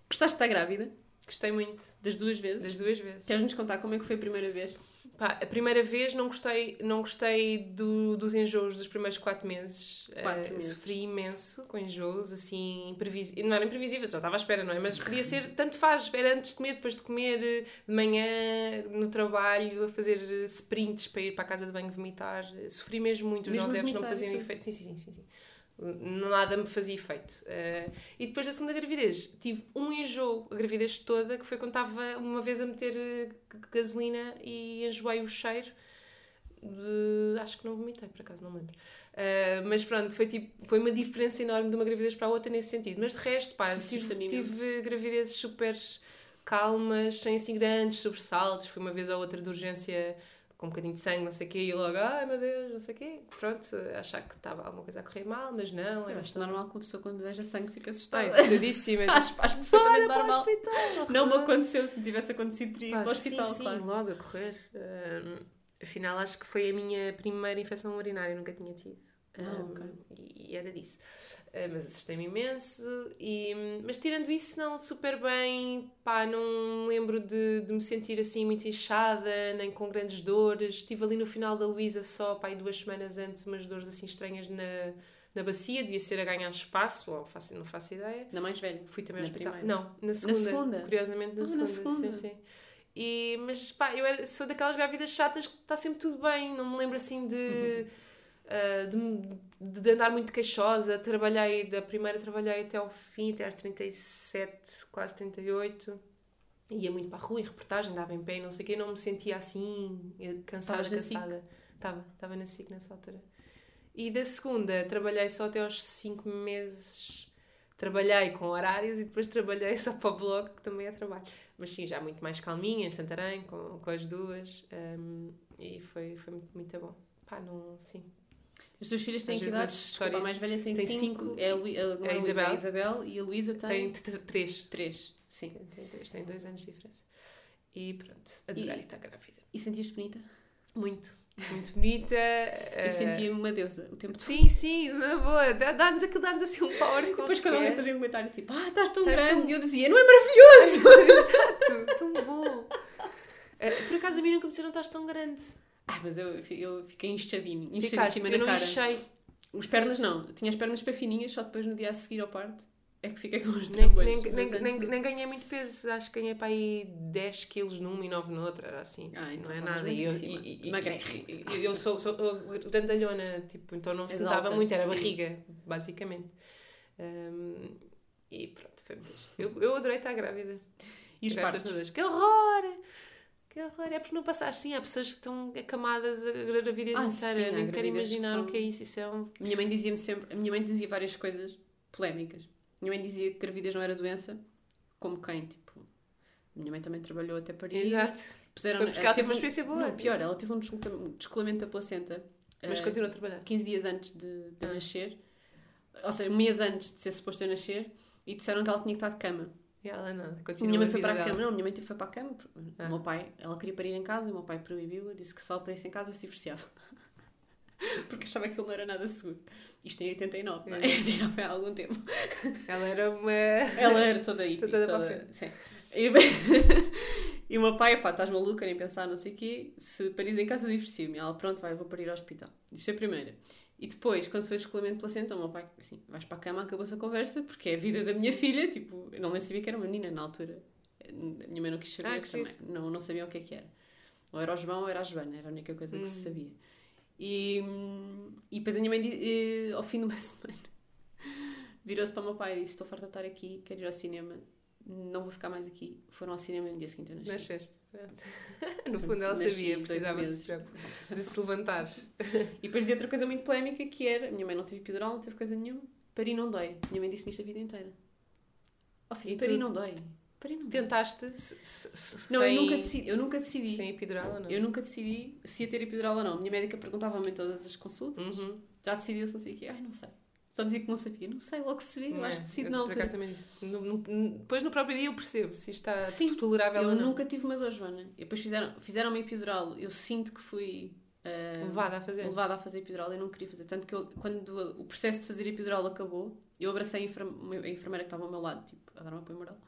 Gostaste de estar grávida? Gostei muito. Das duas vezes? Das duas vezes. Queres-nos contar como é que foi a primeira vez? Pá, a primeira vez não gostei, não gostei do, dos enjoos dos primeiros quatro meses. Quatro uh, meses. Sofri imenso com enjoos, assim, imprevisíveis. Não era imprevisíveis, já estava à espera, não é? Mas podia ser, tanto faz, era antes de comer, depois de comer, de manhã, no trabalho, a fazer sprints para ir para a casa de banho vomitar. Sofri mesmo muito, os Joséfes não faziam efeito. Sim, sim, sim, sim. sim. Nada me fazia efeito. Uh, e depois da segunda gravidez, tive um enjoo, a gravidez toda, que foi quando estava uma vez a meter gasolina e enjoei o cheiro. De... Acho que não vomitei, por acaso, não me lembro. Uh, mas pronto, foi, tipo, foi uma diferença enorme de uma gravidez para a outra nesse sentido. Mas de resto, pá, tive, tive gravidezes super calmas, sem assim grandes sobressaltos. Fui uma vez a outra de urgência... com um bocadinho de sangue, não sei o quê, e logo, ai meu Deus, não sei o quê, pronto, achar que estava alguma coisa a correr mal, mas não. É bastante normal que uma pessoa quando veja sangue fica assustada. É assustadíssima. Acho perfeitamente normal. Não me aconteceu, se tivesse acontecido, teria ido para o hospital. Sim, sim, logo a correr. Um, afinal, acho que foi a minha primeira infecção urinária, nunca tinha tido. Ah, okay. um, e, e era disso, uh, mas assustei-me imenso e, mas tirando isso não, super bem, pá, não lembro de, de me sentir assim muito inchada, nem com grandes dores. Estive ali no final da Luísa só, pá, duas semanas antes, umas dores assim estranhas na, na bacia, devia ser a ganhar espaço, ou faço, não faço ideia. Na mais velha? Fui também ao hospital, não, na segunda, na segunda, curiosamente na ah, segunda, na segunda. Sim, sim. E, mas pá, eu era, sou daquelas grávidas chatas que está sempre tudo bem, não me lembro assim de... Uhum. Uh, de, de andar muito queixosa. Trabalhei, da primeira trabalhei até ao fim, até às trinta e sete, quase trinta e oito, ia muito para a rua, em reportagem, andava em pé, não sei o quê, não me sentia assim cansada, Estavas cansada estava, estava na SIC nessa altura. E da segunda trabalhei só até aos cinco meses, trabalhei com horários e depois trabalhei só para o blog, que também é trabalho. Mas sim, já muito mais calminha, em Santarém, com, com as duas. Um, e foi, foi muito, muito bom. Pá, não... Sim. As tuas filhas têm que idade? Desculpa, a mais velha tem cinco. É a, Luí, a, a, a, Isabel. a Isabel. E a Luísa tem... Tem três. Três, sim. Tem três. Tem dois anos de diferença. E pronto. Adorei estar grávida. E sentias-te bonita? Muito. Muito bonita. Eu uh... sentia-me uma deusa o tempo todo. Sim, sim, na boa. Dá-nos aquilo, dá-nos assim um power. Depois quando alguém fazia um comentário tipo, ah, estás tão estás grande. E tão... eu dizia, não é maravilhoso? Exato, tão bom. Uh, por acaso a mim nunca me disseram, estás tão grande. Ah, mas eu, eu fiquei inchadinho. Inchadíssima na cara. Eu não mexei. Os pernas não. Tinha as pernas para fininhas, só depois no dia a seguir ao parto é que fiquei com os trambolhos. Nem, nem, nem, nem ganhei muito peso. Acho que ganhei para aí dez quilos num e nove no outro. Era assim. Ah, então não é nada. E eu, e, e, e, e, eu sou, sou grandalhona, tipo, então não se notava muito. Era sim. Barriga, basicamente. Um, e pronto, foi muito. Eu, eu adorei estar grávida. E os partos? Que horror! Que horror, é porque não passaste assim, há pessoas que estão acamadas a gravidez ah, inteira, nem quero imaginar que são... o que é isso, isso é um... Minha mãe dizia-me sempre, a minha mãe dizia várias coisas polémicas. Minha mãe dizia que gravidez não era doença, como quem, tipo, minha mãe também trabalhou até parir. Exato, puseram, foi porque ela teve uma experiência boa. Não, pior, ela teve um descolamento da placenta, mas uh, continuou a trabalhar, quinze dias antes de, de ah. nascer, ou seja, um mês antes de ser suposto eu nascer, e disseram que ela tinha que estar de cama. Ela nada, minha mãe foi para a cama, não, minha mãe foi para a cama ah. o meu pai, ela queria parir em casa e o meu pai proibiu-a, disse que só ela parisse em casa se divorciava porque achava que aquilo não era nada seguro. Isto em oitenta e nove, não é? oitenta e nove é há algum tempo. Ela era uma ela era toda hippie, toda, toda... Sim. E... e o meu pai, pá, estás maluca, nem pensar, não sei o quê, se parires em casa divorcio-me. Ela, pronto, vai, vou parir ao hospital. Isto é a primeira. E depois, quando foi o descolamento de placenta, o meu pai, assim, vais para a cama, acabou-se a conversa, porque é a vida da minha filha, tipo, eu não nem sabia que era uma menina na altura. A minha mãe não quis saber, ah, que também, não, não sabia o que é que era. Ou era o João ou era a Joana, era a única coisa que hum. se sabia. E, e depois a minha mãe, e, ao fim de uma semana, virou-se para o meu pai e disse, estou farta de estar aqui, quero ir ao cinema, não vou ficar mais aqui. Foram ao cinema no dia seguinte eu nasci. Nasceste. No fundo ela nasci, sabia, precisava de se levantar. E depois dizia outra coisa muito polémica, que era, minha mãe não teve epidural, não teve coisa nenhuma, parir não dói. Minha mãe disse-me isto a vida inteira. Oh, filho, parir não dói. Parir não tentaste? Dói. Se, se, se, não, sem, eu, nunca decidi, eu nunca decidi. Sem epidural ou não? Eu nunca decidi se ia ter epidural ou não. Minha médica perguntava-me em todas as consultas. Uhum. Já decidiu-se, não sei o quê. Ai, não sei. Só dizia que não sabia, não sei, logo se vê, não eu acho que decido na altura. No, no, depois no próprio dia eu percebo se está sim, tolerável ou não. Eu nunca tive uma dor, Joana. E depois fizeram, fizeram uma epidural, eu sinto que fui uh, levada a fazer levada a fazer epidural, eu não queria fazer. Tanto que eu, quando o processo de fazer epidural acabou, eu abracei a, enferme, a enfermeira que estava ao meu lado, tipo, a dar um apoio moral.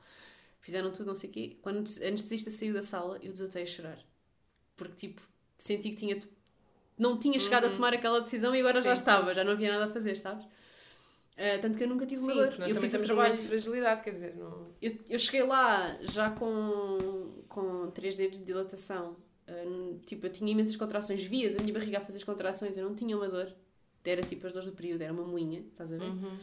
Fizeram tudo, não sei o quê. Quando a anestesista saiu da sala, eu desatei a chorar. Porque, tipo, senti que tinha, não tinha chegado uhum. a tomar aquela decisão e agora sim, já estava, sim. já não havia nada a fazer, sabes? Uh, tanto que eu nunca tive uma dor. Nós eu também temos um trabalho de fragilidade, quer dizer, não... Eu, eu cheguei lá já com, com três dedos de dilatação. Uh, tipo, eu tinha imensas contrações, vias a minha barriga a fazer as contrações, eu não tinha uma dor. Era tipo as dores do período, era uma moinha, estás a ver? Uhum.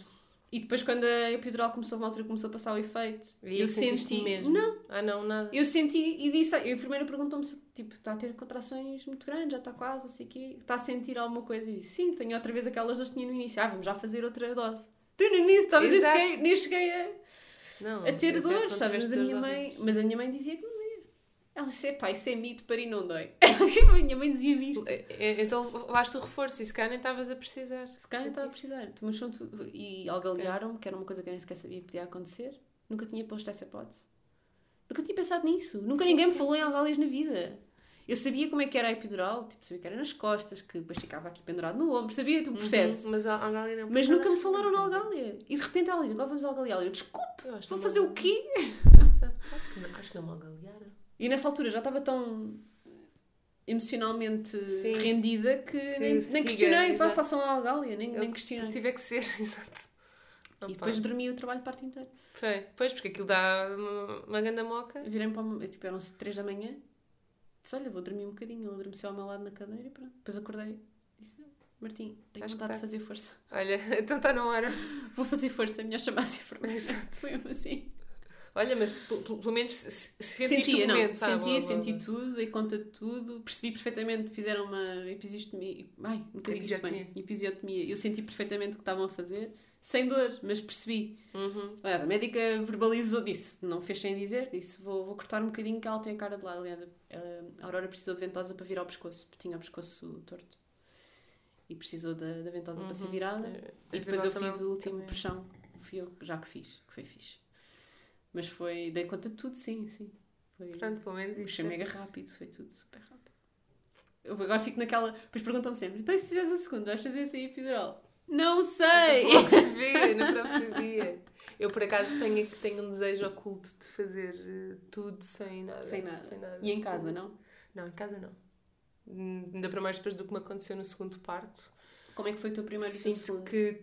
E depois quando a epidural começou, uma altura começou a passar o efeito. E eu senti... mesmo? Não. Ah, não, nada. Eu senti e disse... A enfermeira perguntou-me se, tipo, está a ter contrações muito grandes, já está quase, não sei o quê. Está a sentir alguma coisa? E disse, sim, tenho outra vez aquelas doses que tinha no início. Ah, vamos já fazer outra dose. Tu no início, talvez nem, nem cheguei a, não, a ter dores, sabes? Mas a, minha mãe, mas a minha mãe dizia que não ia. Ela disse, pá, isso é mito, parir não dói. A minha mãe dizia-me isto. Então basta o reforço, e se calhar nem estavas a precisar. Se calhar nem estava a precisar. E algalearam-me, que era uma coisa que eu nem sequer sabia que podia acontecer. Nunca tinha posto essa hipótese. Nunca tinha pensado nisso. Nunca sim, ninguém sim. me falou em algaleias na vida. Eu sabia como é que era a epidural, tipo, sabia que era nas costas, que depois ficava aqui pendurado no ombro, sabia do processo. Uhum, mas a algália não. Mas nunca me falaram na algália. E de repente ela diz, agora vamos algalear. Eu, desculpe, eu vou fazer o quê? Nossa, acho que não, acho que não me algalearam. E nessa altura já estava tão emocionalmente sim. rendida que, que nem, siga, nem questionei, vá, façam a algália, nem, nem questionei. Tiver que ser, exato. E depois dormi o trabalho de parte inteira. Foi. Pois, porque aquilo dá uma, uma ganda moca. Virei para o... Tipo, eram três da manhã. Disse, olha, vou dormir um bocadinho. Ele adormeceu ao meu lado na cadeira e pronto. Depois acordei. Disse, Martim, tenho vontade de fazer força. Olha, então está na hora. Vou fazer força. Melhor chamar-se a enfermeira. Exato. Foi assim. Olha, mas pelo menos senti o momento. Senti, senti tudo, dei conta de tudo, percebi perfeitamente, fizeram uma episiotomia. Ai, nunca digo isto bem. Episiotomia. Eu senti perfeitamente o que estavam a fazer, sem dor, mas percebi. Uhum. Aliás, a médica verbalizou, disse, não fez sem dizer, disse, vou, vou cortar um bocadinho que ela tem a cara de lado. Aliás, a, a Aurora precisou de ventosa para virar o pescoço, porque tinha o pescoço torto. E precisou da, da ventosa uhum. para ser virada. É, e depois eu fiz o último também. Puxão. Fui eu já que fiz, que foi fixe. Mas foi, dei conta de tudo, sim, sim. Foi, pronto, pelo menos puxei mega rápido, foi tudo super rápido. Eu agora fico naquela... Depois perguntam-me sempre, então e se fizeres a segunda, vais fazer essa epidural? Não sei! Vou receber no próprio dia. Eu, por acaso, tenho, tenho um desejo oculto de fazer tudo sem nada. Sem nada. Sem nada. E em casa, não? Não, em casa não. Ainda para mais depois do que me aconteceu no segundo parto. Como é que foi o teu primeiro e o teu segundo? Sinto que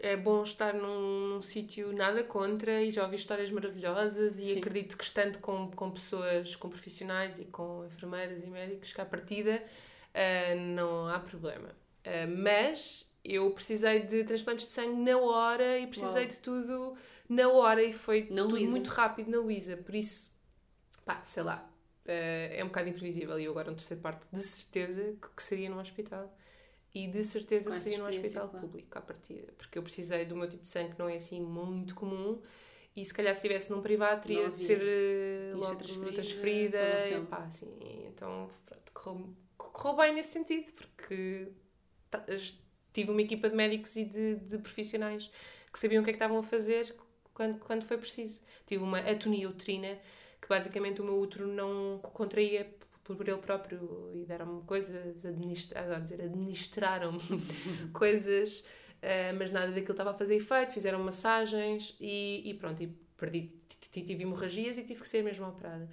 é bom estar num, num sítio nada contra e já ouvi histórias maravilhosas e sim. acredito que estando com, com pessoas, com profissionais e com enfermeiras e médicos que à partida uh, não há problema. Uh, mas eu precisei de transplantes de sangue na hora e precisei uau. De tudo na hora e foi na tudo Luísa. Muito rápido na Luísa. Por isso, pá, sei lá. Uh, é um bocado imprevisível e eu agora no terceiro parto de certeza que, que seria num hospital e de certeza que seria num hospital claro. Público à partida, porque eu precisei do meu tipo de sangue que não é assim muito comum e se calhar se estivesse num privado teria de ser uh, logo transferida, transferida e pá, assim, então pronto, correu, correu bem nesse sentido porque t- tive uma equipa de médicos e de, de profissionais que sabiam o que é que estavam a fazer quando, quando foi preciso. Tive uma atonia uterina que basicamente o meu útero não contraía por ele próprio e deram-me coisas, administra- adoro dizer, administraram-me coisas, uh, mas nada daquilo estava a fazer efeito, fizeram massagens e, e pronto, e perdi, tive hemorragias e tive que ser mesmo operada.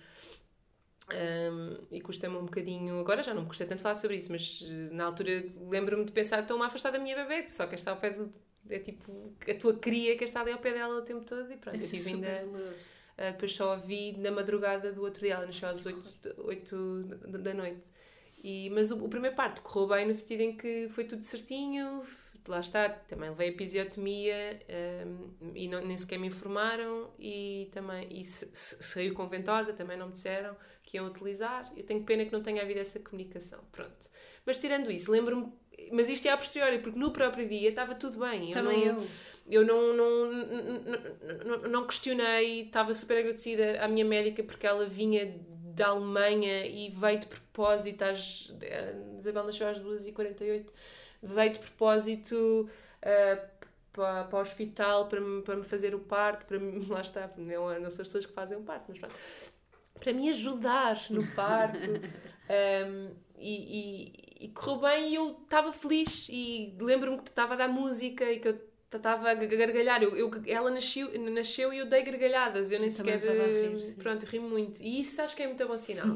Um, e custa-me um bocadinho, agora já não me custa tanto falar sobre isso, mas na altura lembro-me de pensar, estou-me a afastar da minha bebê, tu só queres estar ao pé do... é tipo, a tua cria queres estar ali ao pé dela o tempo todo e pronto, eu tive ainda... Louco. Uh, depois só a vi na madrugada do outro dia, ela nasceu às oito da noite. E, mas o, o primeiro parto correu bem no sentido em que foi tudo certinho, lá está, também levei a episiotomia um, e não, nem sequer me informaram e também e se, se, saiu com ventosa, também não me disseram que iam utilizar. Eu tenho pena que não tenha havido essa comunicação, pronto. Mas tirando isso, lembro-me, mas isto é a posteriori, porque no próprio dia estava tudo bem. Eu também não, eu. Eu não, não, não, não, não questionei, estava super agradecida à minha médica porque ela vinha da Alemanha e veio de propósito às... Isabel nasceu às duas e quarenta e oito, veio de propósito uh, para, para o hospital para me, para me fazer o parto, para me, lá está, não, não são as pessoas que fazem o parto, mas pronto, para me ajudar no parto. um, e, e, e correu bem e eu estava feliz e lembro-me que estava a dar música e que eu estava a gargalhar, eu, eu, ela nasceu, nasceu e eu dei gargalhadas, eu nem eu sequer rir, pronto, ri muito e isso acho que é muito bom sinal. não,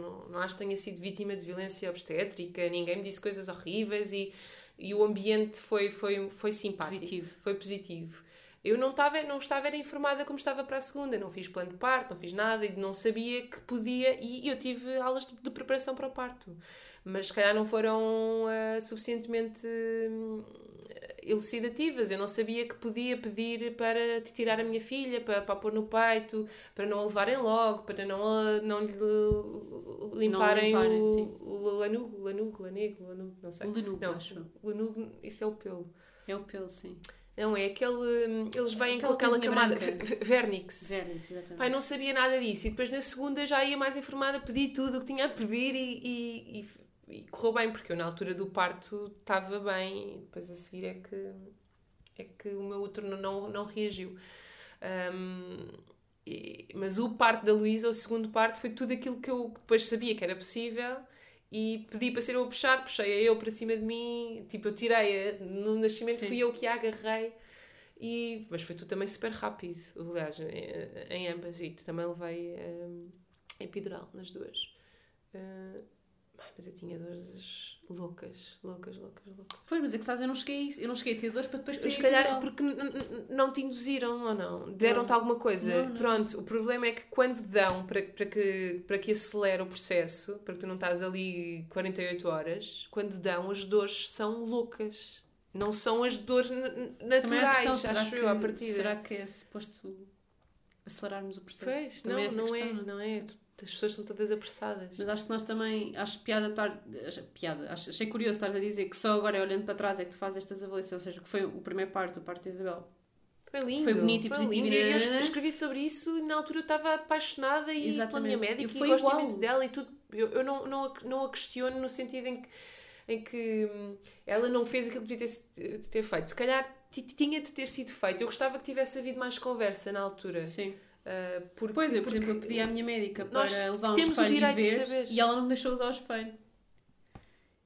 não, não acho que tenha sido vítima de violência obstétrica, ninguém me disse coisas horríveis e, e o ambiente foi, foi, foi simpático, positivo. Foi positivo. Eu não estava, não estava era informada como estava para a segunda, não fiz plano de parto, não fiz nada e não sabia que podia e eu tive aulas de, de preparação para o parto, mas se calhar não foram uh, suficientemente uh, elucidativas. Eu não sabia que podia pedir para tirar a minha filha, para, para pôr no peito, para não a levarem logo, para não, não lhe limparem, não limparem o, o lanugo, lanugo, lanego, lanugo, não sei. O lanugo, não, acho. Lanugo, isso é o pelo. É o pelo, sim. Não, é aquele... Eles vêm aquela com aquela camada... Branca. Vernix. Vernix, exatamente. Pai, não sabia nada disso. E depois na segunda já ia mais informada, pedi tudo o que tinha a pedir e, e, e, e correu bem, porque eu na altura do parto estava bem e depois a seguir é que, é que o meu útero não, não reagiu. Um, e, mas o parto da Luísa, o segundo parto, foi tudo aquilo que eu depois sabia que era possível... E pedi para ser eu a puxar, puxei a eu para cima de mim, tipo, eu tirei-a no nascimento, sim. Fui eu que a agarrei, e, mas foi tudo também super rápido, aliás, em ambas, e também levei um, epidural nas duas. Uh, mas eu tinha dores loucas, loucas, loucas, loucas. Pois, mas é que sabes, eu não cheguei, eu não cheguei a ter dores para depois pedir se calhar porque n- n- não te induziram ou não, deram-te não. alguma coisa. Não, não. Pronto, o problema é que quando dão para, para, que, para que acelere o processo, para que tu não estás ali quarenta e oito horas, quando dão as dores são loucas. Não são as dores n- naturais, questão, acho que, eu, à partida. Será que é suposto acelerarmos o processo? Pois, também não, é essa não, questão, é, não é, não é. As pessoas são todas apressadas. Mas acho que nós também, acho piada estar, acho, piada, acho, achei curioso estar a dizer que só agora olhando para trás é que tu fazes estas avaliações, ou seja, que foi o primeiro parto, o parto de Isabel. Foi lindo. Foi bonito e positivo. E eu escrevi sobre isso e na altura eu estava apaixonada e pela minha médica e, e gosto imenso dela e tudo. Eu, eu não, não, a, não a questiono no sentido em que, em que ela não fez aquilo que devia ter, ter feito. Se calhar tinha de ter sido feito. Eu gostava que tivesse havido mais conversa na altura. Sim. Uh, porque, pois é, por exemplo, eu pedi à minha médica para levar um espelho e ver e ela não me deixou usar o espelho.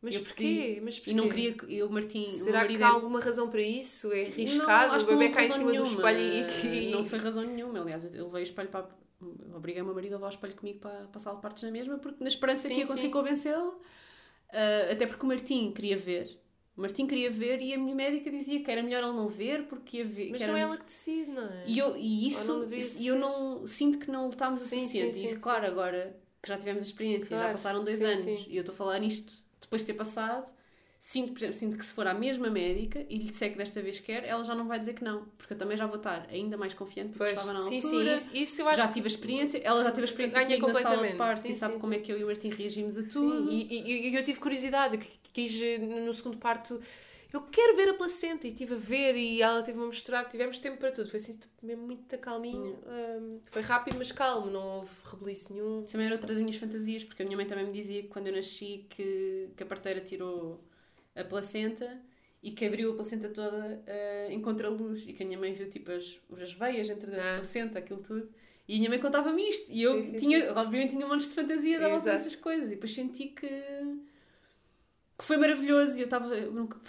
Mas porquê? Mas porquê? E não queria que eu, Martim... Será que há alguma razão para isso? É arriscado? Não, o bebê cai em cima nenhuma. Do espelho e... Que... Não foi razão nenhuma. Aliás, eu levei o espelho para... Obriguei o meu marido a levar o espelho comigo para, para a sala de partos na mesma, porque na esperança sim, que ia conseguir convencê-lo. Uh, até porque o Martim queria ver. O Martim queria ver e a minha médica dizia que era melhor ele não ver porque ia ver... Mas não é ela que decide, não é? E eu, e isso, não e eu não, sinto que não lutámos o suficiente. Sim, sim, e isso, claro, sim. Agora que já tivemos a experiência, claro, já passaram dois sim, anos sim. E eu estou a falar nisto... Depois de ter passado, sinto, por exemplo, sinto que se for à mesma médica e lhe disser que desta vez quer, ela já não vai dizer que não, porque eu também já vou estar ainda mais confiante do que estava na sim, altura. Sim, isso, isso eu acho já tive a experiência, ela já teve a experiência comigo na sala de partos sim, e sabe sim. Como é que eu e o Martim reagimos a tudo. Sim, e, e eu tive curiosidade, eu quis no segundo parto, eu quero ver a placenta e estive a ver e ela teve-me a mostrar, tivemos tempo para tudo, foi assim mesmo muito calminho, hum. um, foi rápido mas calmo, não houve rebuliço nenhum. Também era outra das minhas fantasias, porque a minha mãe também me dizia que quando eu nasci que, que a parteira tirou a placenta e que abriu a placenta toda uh, em contra-luz e que a minha mãe viu tipo as, as veias entre a ah. placenta, aquilo tudo. E a minha mãe contava-me isto e eu sim, sim, tinha, sim. obviamente tinha um monte de fantasia dela sobre essas coisas e depois senti que... que foi maravilhoso e eu estava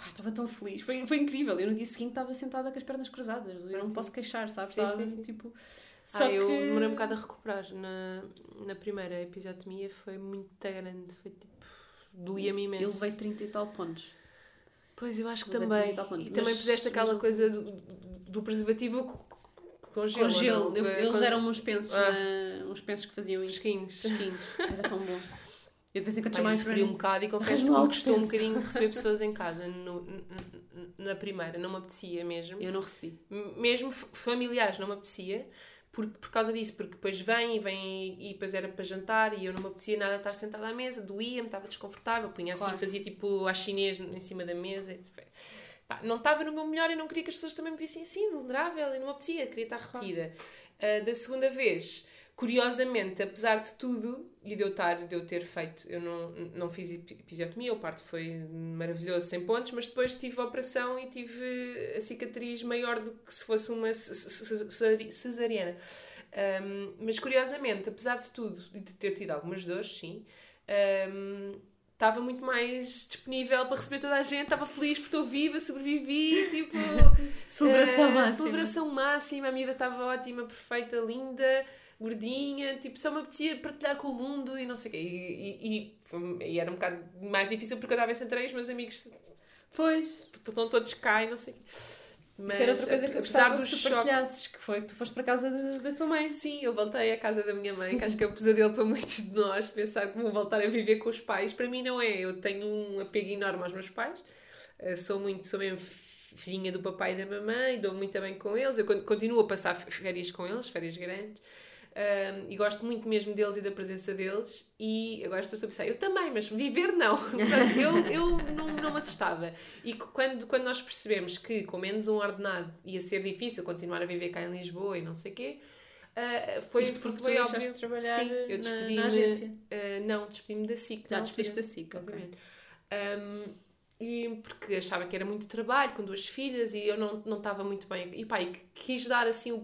estava tão feliz, foi, foi incrível. Eu no dia seguinte estava sentada com as pernas cruzadas, eu não me posso queixar, sabes? Sim, sim, sim. Tipo, só ah, que... eu demorei um bocado a recuperar na, na primeira episiotomia, foi muito grande, foi tipo, doía-me imenso. Eu levei trinta e tal pontos. Pois, eu acho que também, e mas, também puseste aquela coisa do, do preservativo com gelo, com gelo. Não, eu, é, eles eram uns pensos, ah. na, uns pensos que faziam isso, pesquinhos, era tão bom. Eu de vez em quando também sofri um bocado e confesso que gostou um bocadinho de receber pessoas em casa no, n, n, na primeira, não me apetecia mesmo. Eu não recebi. Mesmo f- familiares não me apetecia por, por causa disso, porque depois vêm e vêm e depois era para jantar e eu não me apetecia nada estar sentada à mesa, doía-me, estava desconfortável, punha assim, claro. Fazia tipo à chinês em cima da mesa. Pá, não estava no meu melhor e não queria que as pessoas também me vissem assim, vulnerável, e não me apetecia, queria estar recolhida. Claro. Uh, da segunda vez... Curiosamente, apesar de tudo, e de eu, tar, de eu ter feito, eu não, não fiz episiotomia, o parto foi maravilhoso, sem pontos, mas depois tive a operação e tive a cicatriz maior do que se fosse uma cesariana. Um, mas curiosamente, apesar de tudo, e de ter tido algumas dores, sim, um, estava muito mais disponível para receber toda a gente, estava feliz porque estou viva, sobrevivi, tipo... celebração uh, máxima. Celebração máxima, a miúda estava ótima, perfeita, linda... gordinha, tipo, só me apetecia partilhar com o mundo e não sei o quê. E, e, e era um bocado mais difícil porque eu estava em Santarém e os meus amigos estão todos cá e não sei o quê. Mas isso era outra coisa que apesar dos que tu partilhasses, que foi que tu foste para a casa da tua mãe. Sim, eu voltei à casa da minha mãe, que acho que é um pesadelo para muitos de nós, pensar que vou voltar a viver com os pais. Para mim não é, eu tenho um apego enorme aos meus pais, sou muito, sou mesmo... filhinha do papai e da mamãe, dou-me muito bem com eles, eu continuo a passar férias com eles, férias grandes, um, e gosto muito mesmo deles e da presença deles, e agora estou a pensar, eu também, mas viver não, portanto, eu, eu não, não me assustava. E quando, quando nós percebemos que com menos um ordenado ia ser difícil continuar a viver cá em Lisboa e não sei o quê, uh, foi isto porque foi óbvio. De trabalhar sim, eu despedi-me, na agência? Uh, não, despedi-me da S I C. Já despediste da S I C, ok. Um, porque achava que era muito trabalho com duas filhas e eu não, não estava muito bem e pá, e quis dar assim o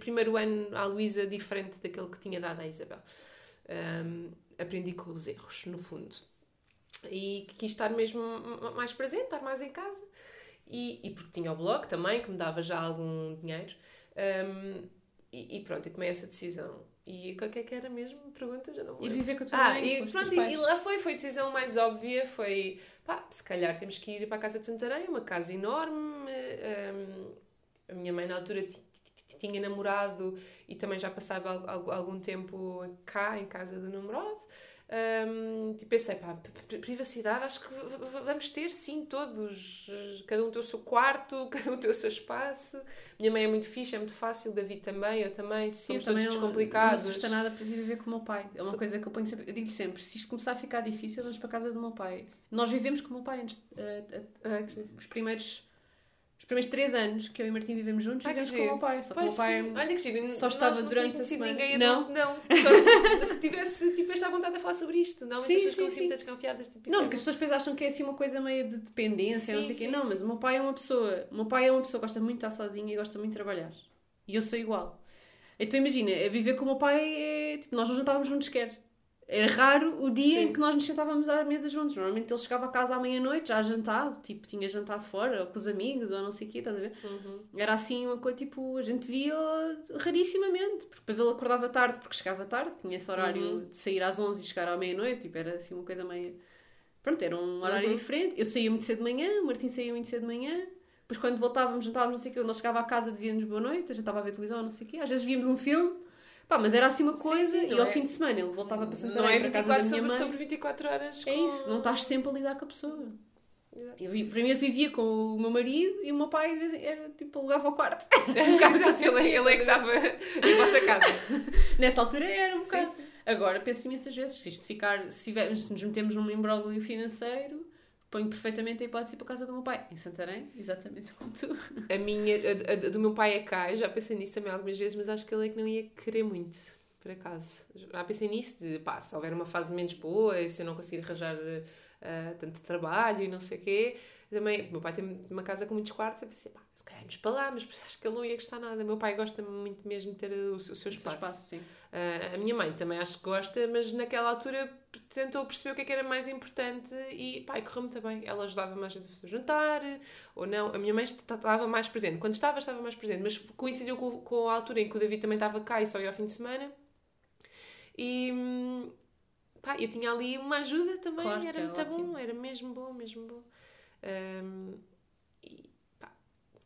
primeiro ano à Luísa diferente daquele que tinha dado à Isabel. Um, aprendi com os erros no fundo e quis estar mesmo mais presente, estar mais em casa e, e porque tinha o blog também que me dava já algum dinheiro. Um, e, e pronto, eu tomei essa decisão. E qual é que era mesmo? Pergunta, já não vou. E viver com a tua ah, mãe, e, pronto, e, e lá foi, foi a decisão mais óbvia, foi, pá, se calhar temos que ir para a casa de Santarém, uma casa enorme, um, a minha mãe na altura t- t- tinha namorado e também já passava al- algum tempo cá, em casa do namorado, Um, e pensei, pá, privacidade acho que vamos ter sim todos, cada um tem o seu quarto, cada um tem o seu espaço. Minha mãe é muito fixe, é muito fácil, o David também, eu também, somos todos descomplicados. Não me assusta nada para viver com o meu pai, é uma so... coisa que eu ponho sempre, eu digo sempre, se isto começar a ficar difícil, vamos para a casa do meu pai. Nós vivemos com o meu pai antes, uh, uh, ah, os primeiros os primeiros três anos que eu e Martim vivemos juntos, ah, vivemos com o meu pai, só que o meu pai sim. Olha que giro. Só estava durante a semana. Ninguém não? Adulto, não, só que tivesse tipo, esta vontade de falar sobre isto, não, sim, as pessoas ficam assim muito desconfiadas. Tipo, não, porque as pessoas pensam, acham que é assim uma coisa meio de dependência, sim, não sei o quê, sim, não, sim. Mas o meu pai é uma pessoa, o meu pai é uma pessoa que gosta muito de estar sozinha e gosta muito de trabalhar, e eu sou igual. Então imagina, viver com o meu pai é, tipo, nós não jantávamos juntos sequer. Era raro o dia sim. em que nós nos sentávamos à mesa juntos. Normalmente ele chegava a casa à meia-noite, já jantado, tipo, tinha jantado fora, ou com os amigos, ou não sei o quê, estás a ver? Uhum. Era assim uma coisa, tipo, a gente via rarissimamente, porque depois ele acordava tarde, porque chegava tarde, tinha esse horário uhum. de sair às onze e chegar à meia-noite, tipo, era assim uma coisa meio... Pronto, era um horário uhum. diferente. Eu saía muito cedo de manhã, o Martim saía muito cedo de manhã, depois quando voltávamos, jantávamos, não sei o quê, quando ele chegava à casa dizia-nos boa noite, a gente estava a ver televisão, não sei o quê, às vezes víamos um filme. Pá, mas era assim uma coisa, sim, sim, e ao é. fim de semana ele voltava para Santarém, não é para casa da minha sobre, mãe. Sobre vinte e quatro horas. Com... É isso, não estás sempre a lidar com a pessoa. Eu, para mim eu vivia com o meu marido e o meu pai às vezes era tipo, alugava o quarto. Um caso ele, ele é que estava em vossa casa. Nessa altura era um bocado. Sim, sim. Agora penso imensas vezes, se isto ficar, se, tivermos, se nos metemos num imbróglio financeiro, ponho perfeitamente a hipótese para a casa do meu pai, em Santarém, exatamente como tu. A minha, a, a, do meu pai é cá, eu já pensei nisso também algumas vezes, mas acho que ele é que não ia querer muito, por acaso. Já pensei nisso, de pá, se houver uma fase menos boa, se eu não conseguir arranjar uh, tanto trabalho e não sei o quê. Também, meu pai tem uma casa com muitos quartos, eu pensei, pá, se calhar vamos para lá, mas acho que ele não ia gostar nada. Meu pai gosta muito mesmo de ter o, o, seu, espaço. o seu espaço. Sim. Uh, a minha mãe também acho que gosta, mas naquela altura tentou perceber o que é que era mais importante e, pá, correu-me também. Ela ajudava-me às vezes a fazer o jantar, ou não. A minha mãe estava mais presente. Quando estava, estava mais presente, mas coincidiu com, com a altura em que o David também estava cá e só ia ao fim de semana. E, pá, eu tinha ali uma ajuda também. Claro, era muito bom, era mesmo bom, mesmo bom. Um, e, pá,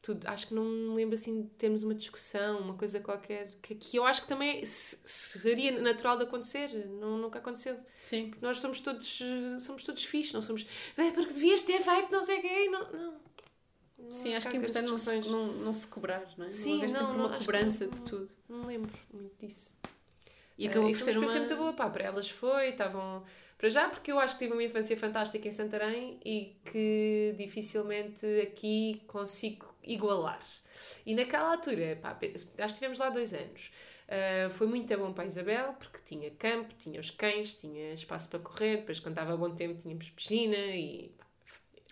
tudo, acho que não me lembro assim de termos uma discussão, uma coisa qualquer que, que eu acho que também seria natural de acontecer, não, nunca aconteceu. Sim. Porque nós somos todos somos todos fixos, não somos porque devias ter feito, não sei o que não, não, não. Sim, acho que é importante não se, não, não se cobrar, não é? Sim, não, não, não uma cobrança não, de tudo. Não me lembro muito disso e acabou uh, por ser uma experiência muito boa, pá, para elas foi, estavam para já, porque eu acho que tive uma infância fantástica em Santarém e que dificilmente aqui consigo igualar. E naquela altura, pá, acho que tivemos lá dois anos. Uh, foi muito bom para a Isabel, porque tinha campo, tinha os cães, tinha espaço para correr, depois quando dava bom tempo tínhamos piscina e... Pá,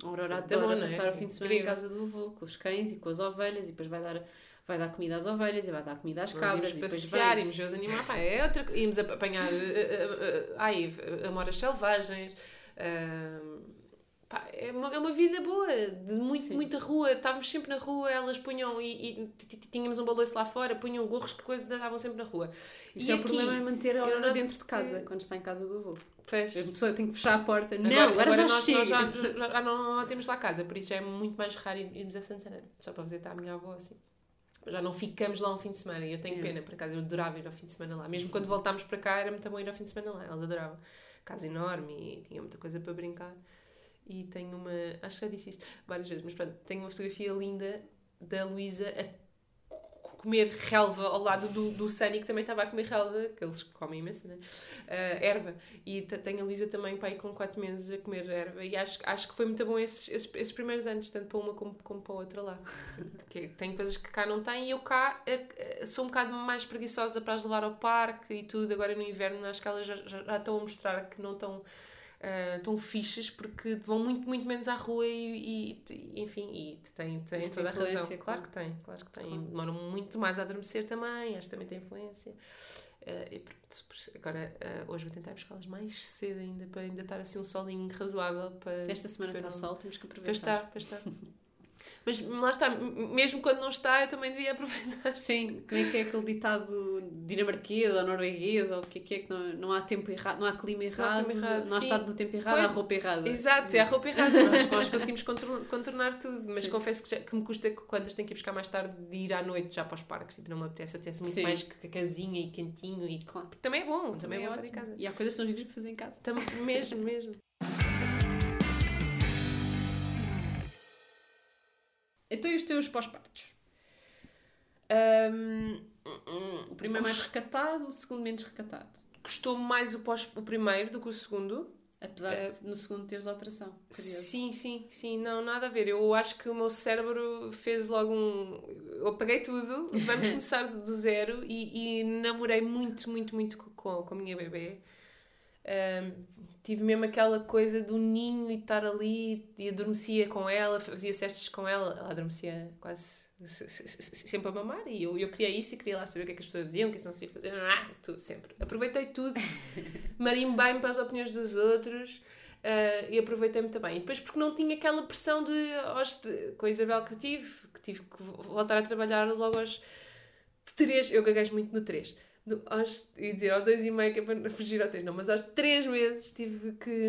a Aurora adora passar o fim de semana em casa do avô, com os cães e com as ovelhas, e depois vai dar... vai dar comida às ovelhas e vai dar comida às cabras e depois passear, íamos ver os animais, pá, é outra... íamos apanhar ai, amoras selvagens, uh, pá, é, uma, é uma vida boa de muito, sim, muita rua, estávamos sempre na rua, elas punham e, e tínhamos um balanço lá fora, punham gorros, que coisas, andavam sempre na rua. Isso e é aqui, o problema é manter a hora dentro de casa, que... quando está em casa do avô. Fez. A pessoa tem que fechar a porta. Não, agora, agora, agora nós, nós já, já não temos lá casa, por isso já é muito mais raro irmos a Santarém, só para visitar a minha avó assim. Já não ficamos lá um fim de semana e eu tenho é. pena, por acaso eu adorava ir ao fim de semana lá, mesmo quando voltámos para cá era muito bom ir ao fim de semana lá, elas adoravam, casa enorme e tinha muita coisa para brincar. E tenho uma, acho que já disse isto várias vezes, mas pronto, tenho uma fotografia linda da Luísa a comer relva ao lado do, do Sunny, que também estava a comer relva, que eles comem imenso, né? Uh, erva, e t- tenho a Luísa também, pai, com quatro meses a comer erva, e acho, acho que foi muito bom esses, esses, esses primeiros anos, tanto para uma como, como para a outra lá. Que tem coisas que cá não tem, e eu cá a, a, sou um bocado mais preguiçosa para as levar ao parque e tudo, agora no inverno acho que elas já, já, já estão a mostrar que não estão uh, tão fixas, porque vão muito, muito menos à rua e, e enfim, e tem, tem toda a razão. Claro, claro que tem, claro que tem. Claro. Demoram muito mais a adormecer também, acho que também tem influência. Uh, e pronto, agora, uh, hoje vou tentar buscá-las mais cedo ainda, para ainda estar assim um solinho razoável. Para, esta semana para está não... sol, temos que aproveitar. Para estar, para estar. mas lá está, mesmo quando não está eu também devia aproveitar. Sim, como é que é aquele ditado dinamarquês ou norueguês ou o que é que é, que não, não há tempo errado, não há clima errado, não há, clima errado, não há estado do tempo errado, pois, há roupa errada. Exato, é a roupa errada, nós, nós conseguimos contornar tudo, mas sim, confesso que, já, que me custa quando as tenho que ir buscar mais tarde de ir à noite já para os parques, tipo, não me apetece, apetece muito sim, mais que casinha e cantinho e claro, porque também é bom, também, também é bom estar em casa. E há coisas que são giras para fazer em casa. Também, mesmo, mesmo. Então, e os teus pós-partos? Um, o primeiro mais recatado, o segundo menos recatado? Custou-me mais o, pós, o primeiro do que o segundo. Apesar uh, de no segundo teres a operação. Curioso. Sim, sim, sim. Não, nada a ver. Eu acho que o meu cérebro fez logo um... Eu apaguei tudo. Vamos começar do zero. E, e namorei muito, muito, muito com, com a minha bebê. Um, tive mesmo aquela coisa do ninho e estar ali, e adormecia com ela, fazia cestas com ela, ela adormecia quase sempre a mamar, e eu, eu queria isso e queria lá saber o que é que as pessoas diziam, o que isso não se devia fazer, ah, tudo, sempre aproveitei tudo, marimbei-me para as opiniões dos outros. Uh, e aproveitei-me também. E depois porque não tinha aquela pressão de, de com a Isabel que eu tive, que tive que voltar a trabalhar logo aos três, eu gaguejo muito no três. Do, aos, ia dizer aos dois e meio, que é para fugir ao três, não, mas aos três meses tive que,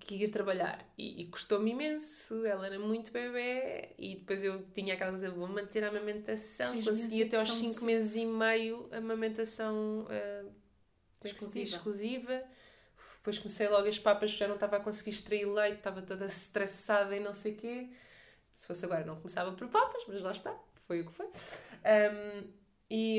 que ir trabalhar e, e custou-me imenso, ela era muito bebê e depois eu tinha aquela coisa, vou manter a amamentação, consegui até aos cinco meses e meio a amamentação uh, exclusiva. exclusiva Depois comecei logo as papas, já não estava a conseguir extrair leite, estava toda estressada e não sei o quê, se fosse agora não começava por papas, mas lá está, foi o que foi. um, E,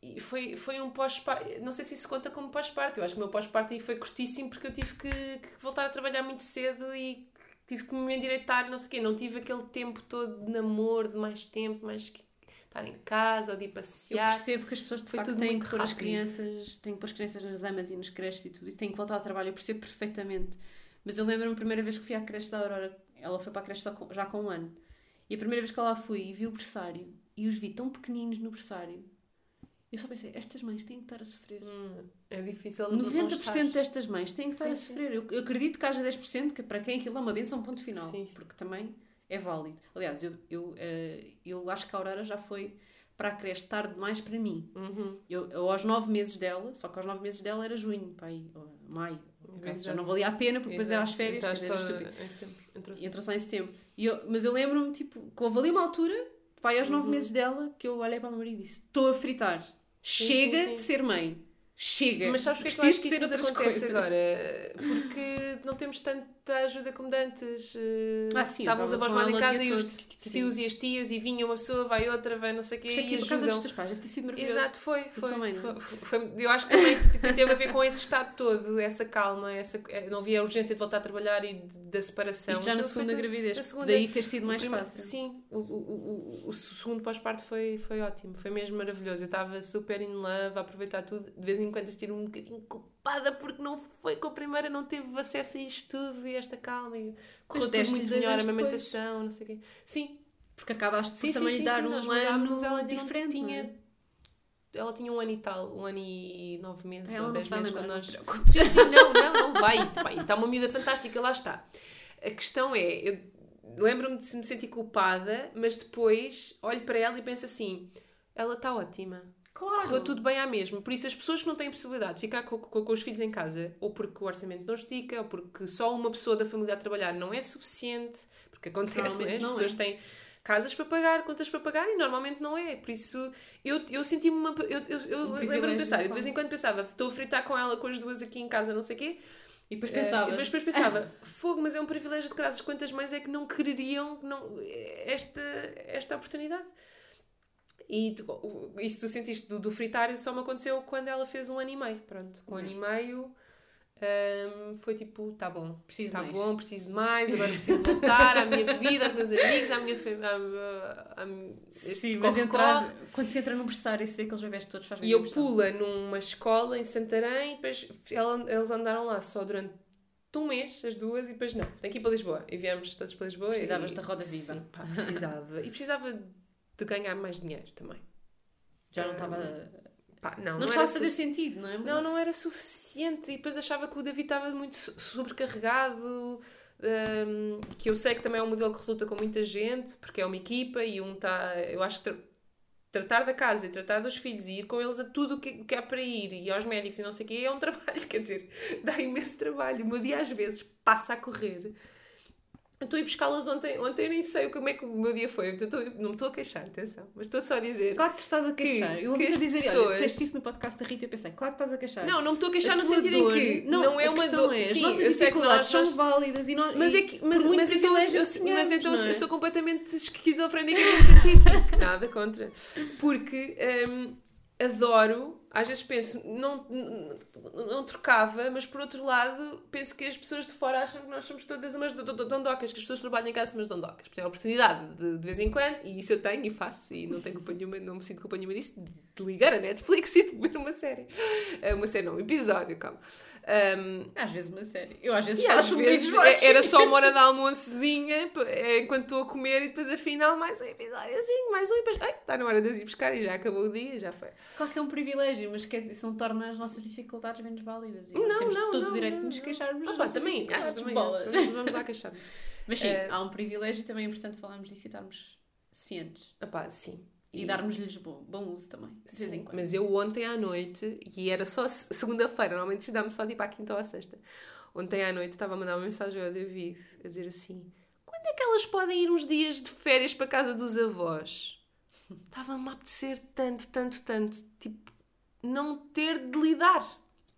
e foi, foi um pós-parto, não sei se isso conta como pós-parto, eu acho que o meu pós-parto aí foi curtíssimo porque eu tive que, que voltar a trabalhar muito cedo e tive que me endireitar e não sei o quê, não tive aquele tempo todo de namoro, de mais tempo, mais que estar em casa ou de ir passear. Eu percebo que as pessoas de foi facto tudo têm que pôr as crianças, têm que pôr as crianças nas amas e nos creches e tudo, e têm que voltar ao trabalho, eu percebo perfeitamente, mas eu lembro-me a primeira vez que fui à creche da Aurora, ela foi para a creche só com, já com um ano, e a primeira vez que eu lá fui e vi o berçário, e os vi tão pequeninos no berçário. Eu só pensei, estas mães têm que estar a sofrer. Hum, é difícil. noventa por cento destas mães têm que estar sim, a sofrer. Sim, sim. Eu acredito que haja dez por cento que para quem aquilo é uma benção, ponto final. Sim, sim. Porque também é válido. Aliás, eu, eu, eu acho que a Aurora já foi para a creche tarde demais para mim. Uhum. Eu, eu aos nove meses dela, só que aos nove meses dela era junho, para aí, ou maio. Caso, já não valia a pena porque depois era às férias. Então, dizer, só era entrou, entrou só em setembro. E eu, mas eu lembro-me, tipo, que houve ali uma altura... Pai, aos nove uhum. meses dela, que eu olhei para o meu marido e disse, estou a fritar. Chega sim, sim, sim. de ser mãe. Chega. Mas sabes o que é que eu acho que isso nos acontece coisas. Agora? Porque não temos tanta ajuda como de antes. Ah, sim, estavam os avós mais em casa e os tios e as tias e vinha uma pessoa, vai outra, vai não sei o quê. Cheguei para casa dos teus pais, deve ter sido maravilhoso. Exato, foi. foi, também, foi, foi eu acho que também tipo, teve a ver com esse estado todo, essa calma, essa, não havia urgência de voltar a trabalhar e de, da separação. Isto já então, na segunda tudo, gravidez, na segunda, daí ter sido mais primeiro, fácil. Sim, o, o, o, o segundo pós-parto foi, foi ótimo, foi mesmo maravilhoso. Eu estava super in love, a aproveitar tudo, de vez em enquanto sentir um bocadinho culpada porque não foi com a primeira, não teve acesso a isto tudo e esta calma e correu tudo muito melhor, a amamentação, não sei o quê. Sim, porque acabaste sim, por sim, também sim, dar sim, um ano ela diferente, tinha, não é? Ela tinha um ano e tal, um ano e nove meses ela ou dez meses quando nós... Sim, sim, não, não, não vai, está uma miúda fantástica, lá está. A questão é, eu lembro-me de me sentir culpada, mas depois olho para ela e penso assim, ela está ótima. Claro. Correu tudo bem à mesma. Por isso, as pessoas que não têm possibilidade de ficar com, com, com os filhos em casa, ou porque o orçamento não estica, ou porque só uma pessoa da família a trabalhar não é suficiente, porque acontece, né? As não pessoas é. têm casas para pagar, contas para pagar, e normalmente não é. Por isso, eu, eu senti-me uma... Eu, eu, eu um lembro-me de pensar, eu de vez em quando pensava, estou a fritar com ela, com as duas aqui em casa, não sei o quê, e depois pensava, uh, mas depois pensava fogo, mas é um privilégio de graças, quantas mães é que não quereriam não, esta, esta oportunidade? E tu, isso tu sentiste do, do fritário só me aconteceu quando ela fez um ano e meio, pronto, com um ano e meio um, foi tipo, tá bom, preciso tá mais. bom, preciso de mais, agora preciso voltar à minha vida, aos meus amigos, à minha família. Sim, mas entrar, quando se entra no berçário e se vê aqueles bebés todos fazem e eu pula numa escola em Santarém e depois ela, eles andaram lá só durante um mês, as duas, e depois não, tem que ir para Lisboa e viemos todos para Lisboa. Precisavas e, da roda viva. Sim, pá, precisava, e precisava de ganhar mais dinheiro também. Já não estava... Pá, não, não, não estava a fazer su... sentido, não é? Mas... Não, não era suficiente. E depois achava que o David estava muito sobrecarregado. um, que eu sei que também é um modelo que resulta com muita gente, porque é uma equipa e um está... Eu acho que tra- tratar da casa e tratar dos filhos e ir com eles a tudo o que, que há para ir e aos médicos e não sei o quê é um trabalho, quer dizer, dá imenso trabalho. O meu dia às vezes passa a correr. Eu estou a ir buscá-las ontem, ontem eu nem sei como é que o meu dia foi, eu tô, não me estou a queixar, atenção, mas estou só a dizer... Claro que tu estás a queixar, eu ouvi-te dizer, pessoas... olha, disseste isso no podcast da Rita e eu pensei, claro que estás a queixar. Não, não me estou a queixar a no sentido dor, em que não, não é uma dor... É, sim, as nossas dificuldades são nós... válidas e não... Mas, é que, mas, mas, então, eu, eu, mas então é? eu sou completamente esquizofrénica nesse sentido, nada contra, porque um, adoro... Às vezes penso, não, não, não trocava, mas por outro lado penso que as pessoas de fora acham que nós somos todas umas dondocas, que as pessoas trabalham em casa são umas dondocas. Porque é a oportunidade de, de vez em quando, e isso eu tenho e faço, e não tenho culpa nenhuma, não me sinto culpa nenhuma disso, de ligar a Netflix e de ver uma série. Uma série não, um episódio, calma. Um, às vezes uma série. Eu às vezes faço um vídeo. Era só uma hora de almoçozinha, enquanto estou a comer, e depois afinal mais um episódiozinho, mais um, e depois, ai, está na hora de ir buscar e já acabou o dia, já foi. Claro que é um privilégio, mas quer dizer, isso não torna as nossas dificuldades menos válidas e nós não, temos não, todo não, o direito de nos queixarmos. Ah, também, acho que vamos, vamos lá queixarmos. Mas sim, uh, há um privilégio e também é importante falarmos disso e estarmos cientes. Opá, sim. E, e darmos-lhes bom, bom uso também. Sim, de vez em quando. Mas eu ontem à noite, e era só segunda-feira, normalmente isto dá-me só tipo à quinta ou à sexta. Ontem à noite estava a mandar uma mensagem ao David a dizer assim: quando é que elas podem ir uns dias de férias para a casa dos avós? Estava-me a apetecer tanto, tanto, tanto. Tipo, não ter de lidar.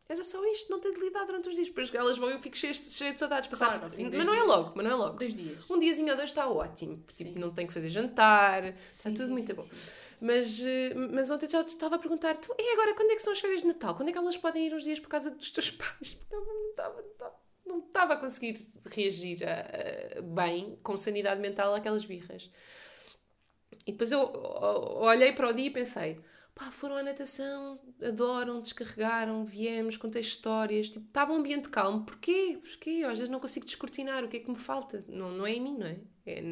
Era só isto, não ter de lidar durante os dias. Depois elas vão e eu fico cheia de saudades. Claro, mas não dias. é logo, mas não é logo. Dois dias. Um diazinho ou dois está ótimo. Tipo, não tenho que fazer jantar. Sim, está tudo sim, muito sim, bom. Sim. Mas, mas ontem já estava a perguntar-te, e agora, quando é que são as férias de Natal? Quando é que elas podem ir uns dias para casa dos teus pais? Não estava, não estava, não estava a conseguir reagir a, a, bem, com sanidade mental, àquelas birras. E depois eu olhei para o dia e pensei... Pá, foram à natação, adoram, descarregaram, viemos, contei histórias, tipo, estava um ambiente calmo, porquê? Porquê? Eu às vezes não consigo descortinar, o que é que me falta? Não, não é em mim, não é? É,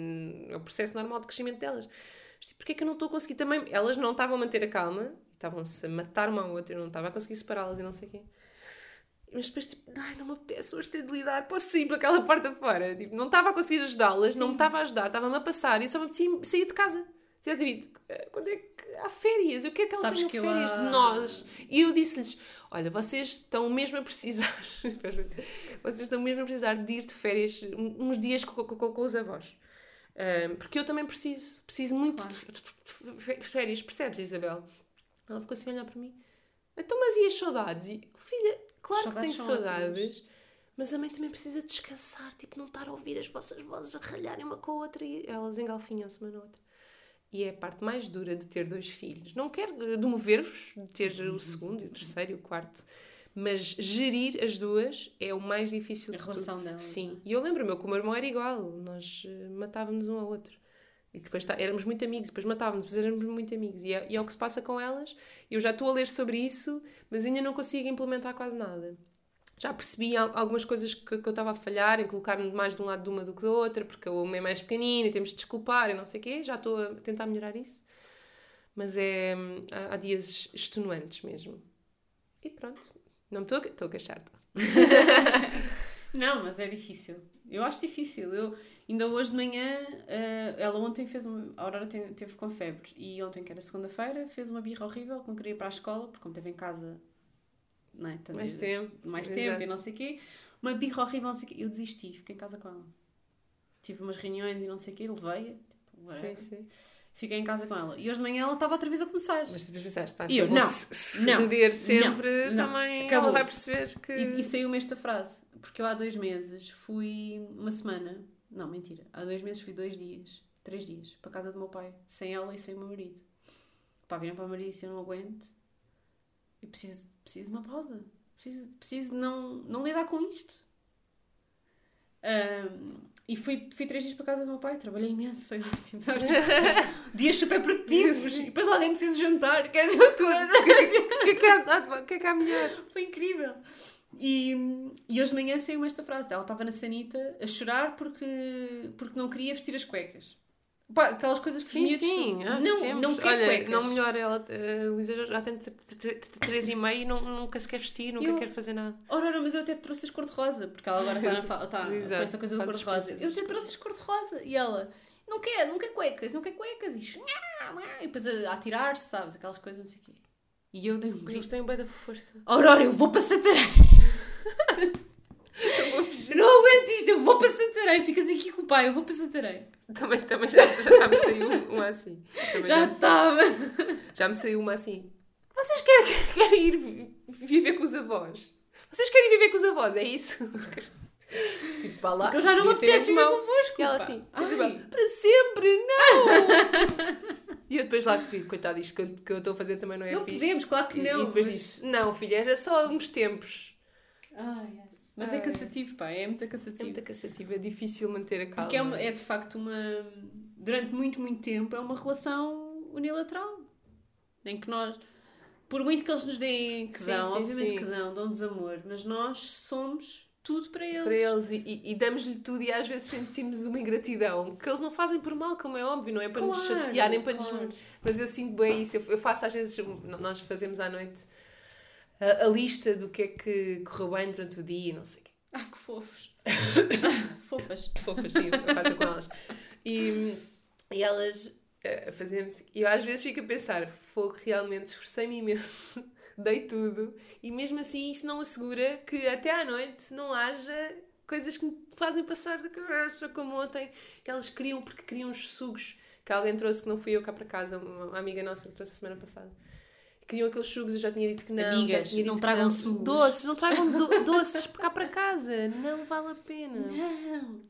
é o processo normal de crescimento delas. Mas, tipo, porquê é que eu não estou a conseguir também? Elas não estavam a manter a calma, estavam-se a matar uma à outra, eu não estava a conseguir separá-las e não sei o quê. Mas depois, tipo, ai, não me apetece hoje ter de lidar, posso ir para aquela porta fora. Tipo, não estava a conseguir ajudá-las, Sim. não me estava a ajudar, estava-me a passar e só me apetecia sair de casa. David, quando é que há férias? Eu quero que elas tenham férias de nós. E eu disse-lhes, olha, vocês estão mesmo a precisar, vocês estão mesmo a precisar de ir de férias uns dias com, com, com os avós. Um, porque eu também preciso, preciso muito claro. de, de, de férias, percebes, Isabel? Ela ficou assim a olhar para mim. Então, mas e as saudades? E, filha, claro que tenho saudades. Mas a mãe também precisa descansar, tipo, não estar a ouvir as vossas vozes a ralharem uma com a outra e elas engalfinham-se uma na outra. E é a parte mais dura de ter dois filhos. Não quero demover-vos de ter o segundo, o terceiro e o quarto, mas gerir as duas é o mais difícil de tudo. A relação dela. Sim. E eu lembro-me, com o meu irmão era igual. Nós matávamos um ao outro. E depois tá, éramos muito amigos, depois matávamos, depois éramos muito amigos. E é, e é o que se passa com elas. Eu já estou a ler sobre isso, mas ainda não consigo implementar quase nada. Já percebi algumas coisas que, que eu estava a falhar, em colocar-me mais de um lado de uma do que da outra, porque uma é mais pequenina e temos de desculpar e não sei o quê. Já estou a tentar melhorar isso. Mas é, há, há dias extenuantes mesmo. E pronto. Não me estou a... Estou a queixar-te. Não, mas é difícil. Eu acho difícil. Eu, ainda hoje de manhã, uh, ela ontem fez uma... A Aurora te, teve com febre. E ontem, que era segunda-feira, fez uma birra horrível que não queria ir para a escola, porque como esteve em casa... Não é? Também, mais tempo, mais tempo exato. E não sei o quê, uma birra horrível, não sei o quê. Eu desisti, fiquei em casa com ela, tive umas reuniões e não sei o quê, levei-a, tipo, sim, sim. Fiquei em casa com ela e hoje de manhã ela estava outra vez a começar. Mas depois pensaste, pá, se eu vou ceder sempre, não, também não. Ela vai perceber que... E, e saiu-me esta frase, porque eu há dois meses fui uma semana, não, mentira, há dois meses fui dois dias, três dias, para a casa do meu pai, sem ela e sem o meu marido. Pá, virem para o marido e disse, eu não aguento e preciso... Preciso de uma pausa. Preciso, preciso não, não lidar com isto. Um, e fui, fui três dias para a casa do meu pai. Trabalhei imenso. Foi ótimo. Sabes? Dias super produtivos. E depois alguém me fez o jantar. Quer dizer, tudo. O que é que há melhor? Foi incrível. E, e hoje de manhã saiu-me esta frase. Ela estava na sanita a chorar porque, porque não queria vestir as cuecas. Pá, aquelas coisas que sim, sim. Ah, não, sempre. Não quer Olha, cuecas. Não melhora ela. A Luísa já tem três e meio e não, nunca se quer vestir, nunca eu... quer fazer nada. Aurora, mas eu até trouxe as cor-de-rosa, porque ela agora está tá, com essa coisa do cor-de-rosa. Eu até trouxe as cor-de-rosa e ela não quer, não quer cuecas, não quer cuecas. E, e depois a atirar-se, sabes? Aquelas coisas, não sei o quê. E eu dei um grito. Eles têm bem da força. Aurora, eu vou para Santarém. Não aguento isto, eu vou para Santarém. Ficas aqui com o pai, eu vou para Santarém. Também, também já, já me saiu uma assim. Também já estava. Já me saiu uma assim. Vocês querem, querem ir viver com os avós? Vocês querem viver com os avós, é isso? Tipo, vá lá. Porque eu já não me apetece viver convosco. E ela assim, Isabel, para sempre, não! E eu depois lá que vi, coitado, isto que, que eu estou a fazer também não é não fixe. Não podemos, claro que não. E, e depois mas... disse, não, filha, era só uns tempos. Ai, ai. Mas Ai. é cansativo, pá, é muito cansativo. É muito cansativo, é difícil manter a calma. Porque é, uma, é de facto uma... Durante muito, muito tempo é uma relação unilateral. Em que nós... Por muito que eles nos deem que sim, dão, sim, obviamente sim. que dão, dão-nos amor. Mas nós somos tudo para eles. Para eles e, e, e damos-lhe tudo e às vezes sentimos uma ingratidão. Que eles não fazem por mal, como é óbvio. Não é para claro, nos chatear, nem para claro. nos... Mas eu sinto bem isso. Eu, eu faço às vezes... Nós fazemos à noite... A, a lista do que é que correu bem durante o dia e não sei o quê. Ah, que fofos. Fofas. Fofas, sim, eu faço com elas. E, e elas uh, fazemos... E eu às vezes fico a pensar, fogo, realmente esforcei-me imenso, dei tudo, e mesmo assim isso não assegura que até à noite não haja coisas que me fazem passar da cabeça, como ontem, que elas criam, porque criam uns sugos que alguém trouxe, que não fui eu cá para casa, uma amiga nossa que trouxe a semana passada. Queriam aqueles sugos, eu já tinha dito que não. Amigas, não tragam sugos. Doces, não tragam do- doces para cá para casa. Não vale a pena. Não.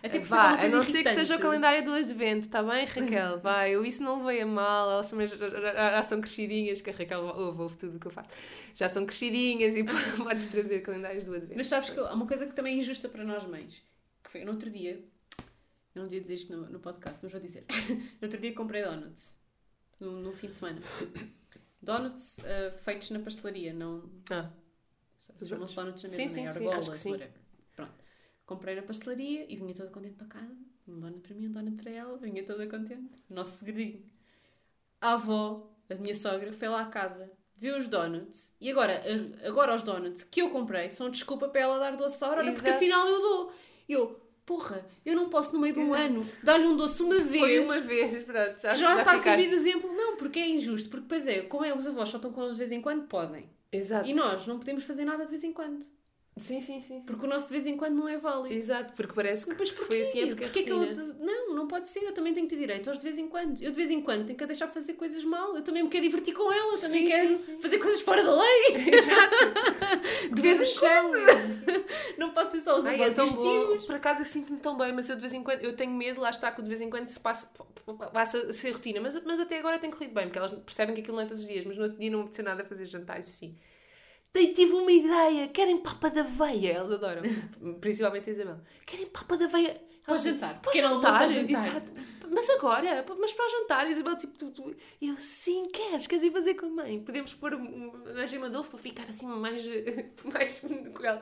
Até vá, a não ser que seja o calendário do advento, está bem, Raquel? Vai, eu isso não levei a mal. Elas são, já são crescidinhas, que a Raquel ouve, ouve tudo o que eu faço. Já são crescidinhas e podes trazer calendários do advento. Mas sabes que há uma coisa que também é injusta para nós mães, que foi no outro dia, eu não devia dizer isto no, no podcast, mas vou dizer. No outro dia comprei donuts, num, num fim de semana. Donuts uh, feitos na pastelaria, não... Ah. Chamam-se donuts na mesa, né? Argola, acho que sim. Whatever. Pronto. Comprei na pastelaria e vinha toda contente para casa. Um donut para mim, um donut para ela. Vinha toda contente. Nosso segredinho. A avó, a minha sogra, foi lá à casa. Viu os donuts. E agora, agora os donuts que eu comprei são desculpa para ela dar doce à hora. Exato. Porque afinal eu dou. Eu... Porra, eu não posso no meio de um Exato. ano dar-lhe um doce uma vez. Foi uma vez, pronto. Já, já, já está a servir de exemplo. Não, porque é injusto. Porque, pois é, como é, os avós só estão com eles de vez em quando, podem. Exato. E nós não podemos fazer nada de vez em quando. Sim, sim, sim. Porque o nosso de vez em quando não é válido. Exato, porque parece que depois, se foi assim é porque, porque é que eu... Não, não pode ser. Eu também tenho que ter direito aos de vez em quando. Eu de vez em quando tenho que a deixar fazer coisas mal. Eu também me quero divertir com ela. Eu também sim, quero sim, sim. fazer coisas fora da lei. Exato. De vez em quando. Não pode ser só os avós estilos. Por acaso eu sinto-me tão bem, mas eu de vez em quando... Eu tenho medo, lá está, que de vez em quando se passa a ser rotina. Mas, mas até agora tem corrido bem, porque elas percebem que aquilo não é todos os dias. Mas no outro dia não me apeteceu nada fazer jantar assim. Daí tive uma ideia, querem papa da aveia, elas adoram, principalmente a Isabel, querem papa da aveia para jantar, para jantar, exato, mas agora, mas para jantar, a Isabel tipo, tu, tu, eu sim, queres, queres ir fazer com a mãe, podemos pôr a gema de ovo para ficar assim mais, mais,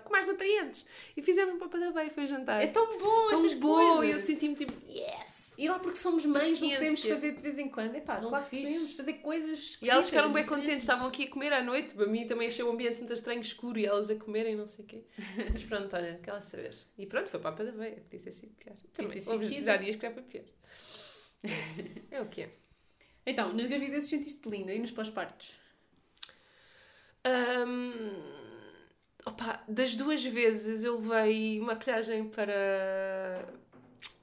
com mais nutrientes, e fizemos papa da aveia, foi jantar, é tão bom, tão bom, e eu senti-me tipo, yes, e lá porque somos mães, não podemos fazer de vez em quando, é pá, claro que podemos fazer coisas, e elas ficaram bem contentes, estavam aqui a comer à noite, para mim também achei o ambiente muito estranho, escuro, e elas a comerem, não sei o quê, mas pronto, olha, que ela saber, e pronto, foi papa da aveia, podia ser assim, pior. Também, houve há dias que já foi pior. É o que é. Então, nas gravidezes sentiste-te linda e nos pós-partos? Um, opa, das duas vezes eu levei maquilhagem para...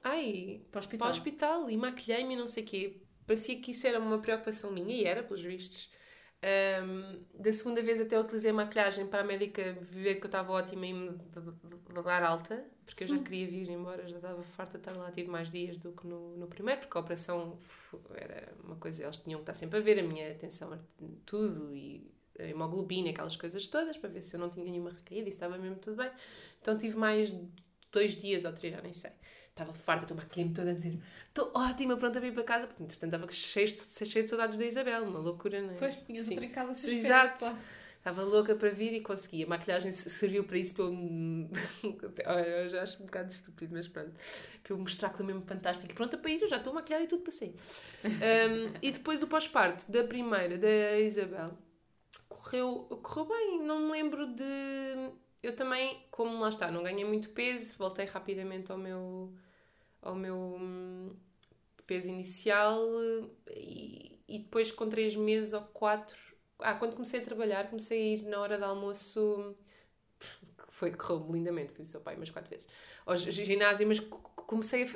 Ai, para o hospital, para o hospital e maquilhei-me e não sei o quê. Parecia que isso era uma preocupação minha e era, pelos vistos. Um, da segunda vez até utilizei maquilhagem para a médica ver que eu estava ótima e me dar alta, porque eu já queria vir embora, já estava farta de estar lá, tive mais dias do que no, no primeiro, porque a operação era uma coisa, eles tinham que estar sempre a ver a minha atenção, tudo, e a hemoglobina, aquelas coisas todas, para ver se eu não tinha nenhuma recaída e se estava mesmo tudo bem. Então tive mais dois dias ou três, já nem sei. Estava farta, estou maquilhando-me toda a dizer, estou ótima, pronta a vir para casa, porque entretanto estava cheia de, cheia de saudades da Isabel, uma loucura, não é? Pois, punhas outra em casa, se Exato. Espera, Estava louca para vir e consegui. A maquilhagem serviu para isso, para eu... eu já acho um bocado estúpido, mas pronto. Para eu mostrar que estou mesmo fantástico. E pronto, para ir, eu já estou maquilhada e tudo para sair. Um, e depois o pós-parto da primeira, da Isabel, correu, correu bem. Não me lembro de... Eu também, como lá está, não ganhei muito peso, voltei rapidamente ao meu, ao meu peso inicial e, e depois com três meses ou quatro... Ah, quando comecei a trabalhar, comecei a ir na hora de almoço, foi, correu-me lindamente, fui o seu pai umas quatro vezes, ao ginásio, mas comecei a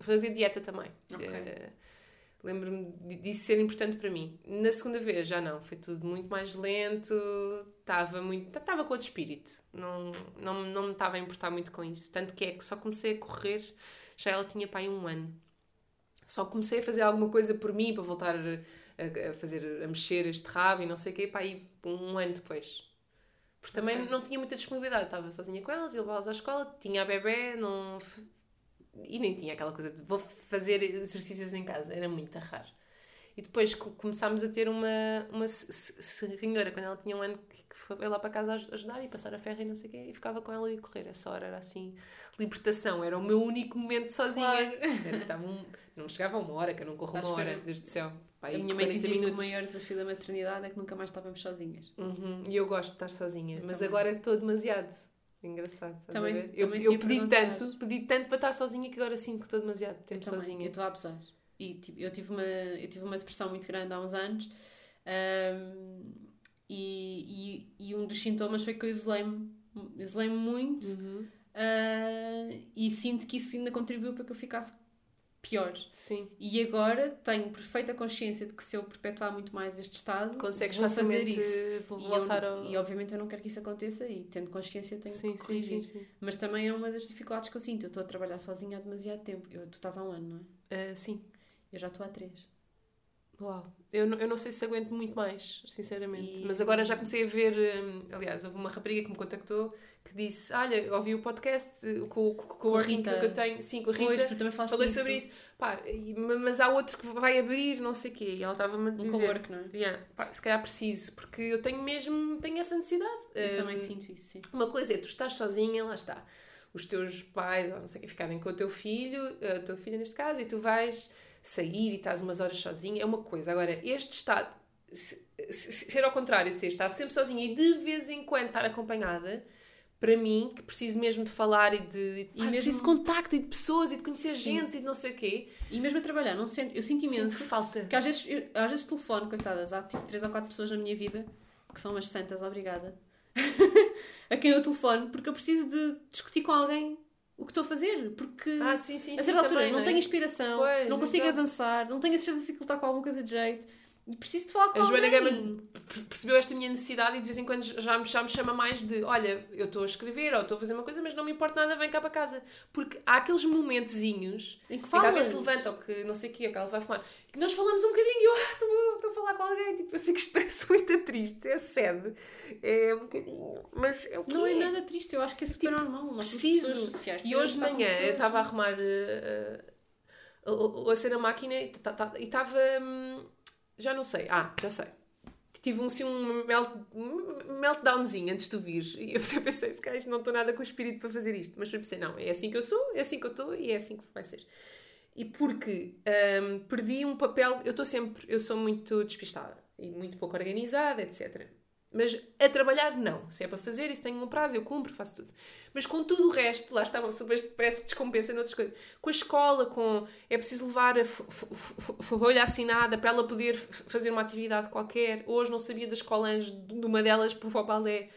fazer dieta também. Okay. Uh, lembro-me disso ser importante para mim. Na segunda vez, já não, foi tudo muito mais lento, estava muito, estava com outro espírito, não, não, não me estava a importar muito com isso, tanto que é que só comecei a correr, já ela tinha pai um ano. Só comecei a fazer alguma coisa por mim, para voltar a, a fazer, a mexer este rabo e não sei o quê, para ir um ano depois. Porque também okay. não tinha muita disponibilidade, estava sozinha com elas, ia levá-las à escola, tinha a bebê, não... e nem tinha aquela coisa de vou fazer exercícios em casa, era muito raro. E depois começámos a ter uma, uma senhora, quando ela tinha um ano, que foi lá para casa ajudar e passar a ferro e não sei o quê, e ficava com ela e correr. Essa hora era assim, libertação, era o meu único momento sozinha. Claro. Era, um, não chegava a uma hora, que eu não corro uma hora, desde o céu. Pá, a minha mãe dizia que o maior desafio da maternidade é que nunca mais estávamos sozinhas. Uhum. E eu gosto de estar sozinha, eu mas também. Agora estou demasiado. Engraçado, estás também, a ver? Eu, eu pedi tanto, pedi tanto para estar sozinha que agora sinto que estou demasiado tempo sozinha. Também. Eu estou a abusar. E, tipo, eu, tive uma, eu tive uma depressão muito grande há uns anos um, e, e, e um dos sintomas foi que eu isolei-me, isolei-me muito uhum. uh, e sinto que isso ainda contribuiu para que eu ficasse pior. Sim. E agora tenho perfeita consciência de que se eu perpetuar muito mais este estado, consegues vou fazer isso. Vou voltar e, eu, ao... e obviamente eu não quero que isso aconteça e tendo consciência tenho sim, que corrigir. Sim, sim, sim. Mas também é uma das dificuldades que eu sinto. Eu estou a trabalhar sozinha há demasiado tempo. Eu, tu estás há um ano, não é? Uh, sim. Eu já estou há três. Uau. Eu não, eu não sei se aguento muito mais, sinceramente. E... Mas agora já comecei a ver... Hum, aliás, houve uma rapariga que me contactou que disse, olha, ouvi o podcast com, com, com, com a Rita que eu tenho. Sim, com a Rita. Pois, porque também falei disso. Sobre isso. Pá, e, mas há outro que vai abrir, não sei o quê. E ela estava-me a dizer... Um co-work, não é? Yeah, pá, se calhar preciso, porque eu tenho mesmo... Tenho essa necessidade. Eu hum, também sinto isso, sim. Uma coisa é, tu estás sozinha, lá está. Os teus pais, ou não sei o quê, ficarem com o teu filho, a tua filha neste caso, e tu vais sair e estás umas horas sozinha, é uma coisa. Agora, este estado, se, se, se, ser ao contrário, ser estar sempre sozinha e de vez em quando estar acompanhada, para mim, que preciso mesmo de falar e de... E ah, mesmo... Preciso de contacto e de pessoas e de conhecer sim. gente e de não sei o quê. E mesmo a trabalhar, não sendo, eu sinto imenso sinto falta. Que às vezes, eu, às vezes telefono, coitadas, há tipo três ou quatro pessoas na minha vida, que são umas santas, obrigada. A quem eu telefono, porque eu preciso de discutir com alguém o que estou a fazer, porque ah, sim, sim, a certa altura também, não, não é? Tenho inspiração, pois, não consigo exato. Avançar, não tenho a certeza de que está com alguma coisa de jeito e preciso de falar com a alguém. A Joana Gama percebeu esta minha necessidade e de vez em quando já me, já me chama mais de olha, eu estou a escrever ou estou a fazer uma coisa, mas não me importa nada, vem cá para casa. Porque há aqueles momentezinhos em que alguém se levanta ou que não sei o quê, ou que ela vai fumar, que nós falamos um bocadinho e eu ah, estou a falar com alguém, tipo, eu sei que expresso muito triste, é sede, é um bocadinho, mas é o que não é. Não é nada triste, eu acho que é super tipo, normal. Nós preciso, sociais, e hoje de manhã eu estava a arrumar a cena máquina e estava... Já não sei. Ah, já sei. Tive um, assim, um melt, meltdownzinho antes de tu vires. E eu pensei, se calhar não estou nada com o espírito para fazer isto. Mas eu pensei, não, é assim que eu sou, é assim que eu estou e é assim que vai ser. E porque um, perdi um papel... Eu estou sempre... Eu sou muito despistada e muito pouco organizada, etcétera. Mas a trabalhar, não. Se é para fazer, isso tenho um prazo, eu cumpro, faço tudo. Mas com tudo o resto, lá está, uma pessoa parece que descompensa noutras coisas. Com a escola, com... É preciso levar a folha assinada para ela poder f- fazer uma atividade qualquer. Hoje não sabia das escolas de uma delas para o balé.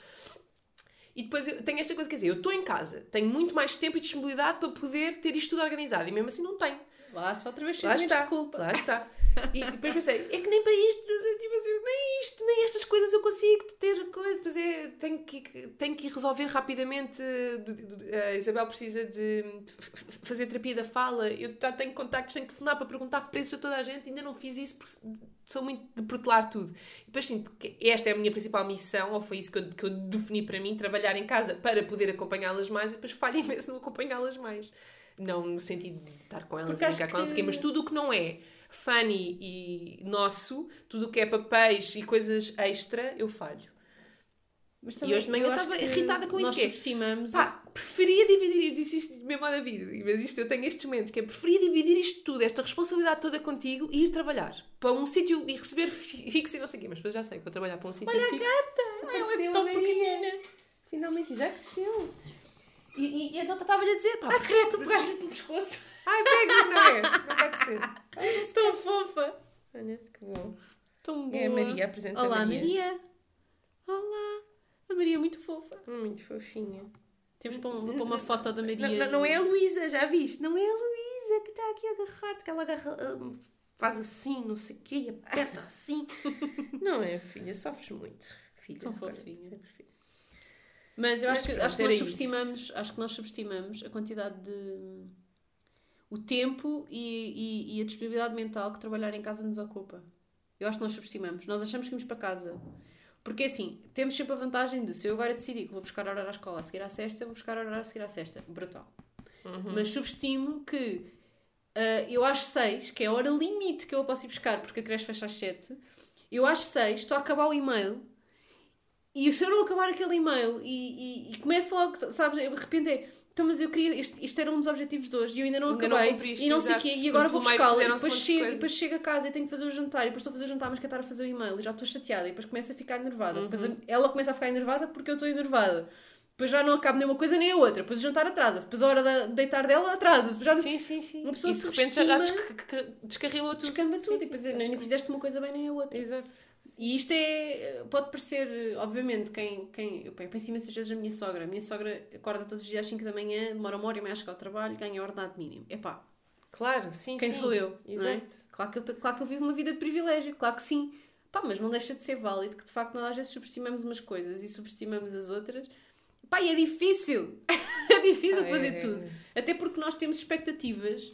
E depois eu tenho esta coisa, quer dizer, eu estou em casa, tenho muito mais tempo e disponibilidade para poder ter isto tudo organizado. E mesmo assim não tenho. Lá só outra vez cheio de desculpa. Lá está. E depois pensei, é que nem para isto, tipo assim, nem isto, nem estas coisas eu consigo ter coisa. Depois é, tenho que, tenho que resolver rapidamente. A Isabel precisa de, de fazer terapia da fala. Eu já tenho contactos, tenho que telefonar para perguntar preços a toda a gente. Ainda não fiz isso porque sou muito de protelar tudo. E depois sinto que esta é a minha principal missão, ou foi isso que eu, que eu defini para mim, trabalhar em casa para poder acompanhá-las mais e depois falho imenso não acompanhá-las mais. Não no sentido de estar com elas e brincar com elas, que... mas tudo o que não é funny e nosso, tudo o que é papéis e coisas extra, eu falho. Mas também, e hoje de manhã eu estava irritada com isso. Nós subestimamos. Pá, preferia dividir isto, disse isto mesmo à David, mas isto, eu tenho estes momentos, que é preferia dividir isto tudo, esta responsabilidade toda contigo e ir trabalhar para um sítio e receber fixo e não sei o quê, mas depois já sei que vou trabalhar para um sítio fixo. Olha a gata! Ela é tão pequenina! Finalmente já cresceu! E, e, e então estava-lhe a dizer, pá... Ah, queria tu pegaste-lhe pelo pescoço! Ai, pega, não é? Não pode ser! Ai, tão fofa! Olha, que bom! Tão boa! É a Maria, apresenta a Maria. Olá, Maria! Olá! A Maria é muito fofa. Muito fofinha. Temos para uma, para uma foto da Maria. Não, não, não é a Luísa, já viste? Não é a Luísa que está aqui a agarrar-te, que ela agarra, faz assim, não sei o quê, e aperta assim. Não é, filha, sofres muito. Filha, são fofinha. Mas eu Mas acho, que, acho, que nós subestimamos, acho que nós subestimamos a quantidade de... o tempo e, e, e a disponibilidade mental que trabalhar em casa nos ocupa. Eu acho que nós subestimamos. Nós achamos que vamos para casa... Porque assim, temos sempre a vantagem de, se eu agora decidir que vou buscar a Aurora à escola a seguir à sexta, vou buscar a Aurora a seguir à sexta. Brutal. Uhum. Mas subestimo que uh, eu às seis, que é a hora limite que eu posso ir buscar, porque a creche fecha às sete, eu às seis estou a acabar o e-mail, e se eu não acabar aquele e-mail e, e, e começo logo, sabes, de repente é, então mas eu queria, isto, isto era um dos objetivos de hoje e eu ainda não ainda acabei, não isto, e não sei o quê, e agora vou buscá-la, e depois chego, e depois chego a casa e tenho que fazer o jantar, e depois estou a fazer o jantar, mas quero estar a fazer o e-mail, e já estou chateada, e depois começo a ficar enervada, uhum. Depois ela começa a ficar enervada porque eu estou enervada, depois já não acabo nem uma coisa nem a outra, depois o jantar atrasa-se, depois a hora de deitar dela atrasa-se, já... sim, sim, sim. Uma pessoa e de repente já descarrilou tudo, descamba tudo, sim, sim, e depois não fizeste uma coisa bem nem a outra. Exato. E isto é, pode parecer, obviamente, quem, quem eu penso imensas vezes na minha sogra. A minha sogra acorda todos os dias às cinco da manhã, demora uma hora e meia a chegar ao trabalho, ganha ordenado mínimo. Epá, claro, sim, quem sim. sou eu? Exato. Não é? Claro que eu, claro que eu vivo uma vida de privilégio, claro que sim. Pá, mas não deixa de ser válido que, de facto, nós às vezes subestimamos umas coisas e subestimamos as outras. Pá, e é difícil! É difícil ah, fazer é, tudo. É. Até porque nós temos expectativas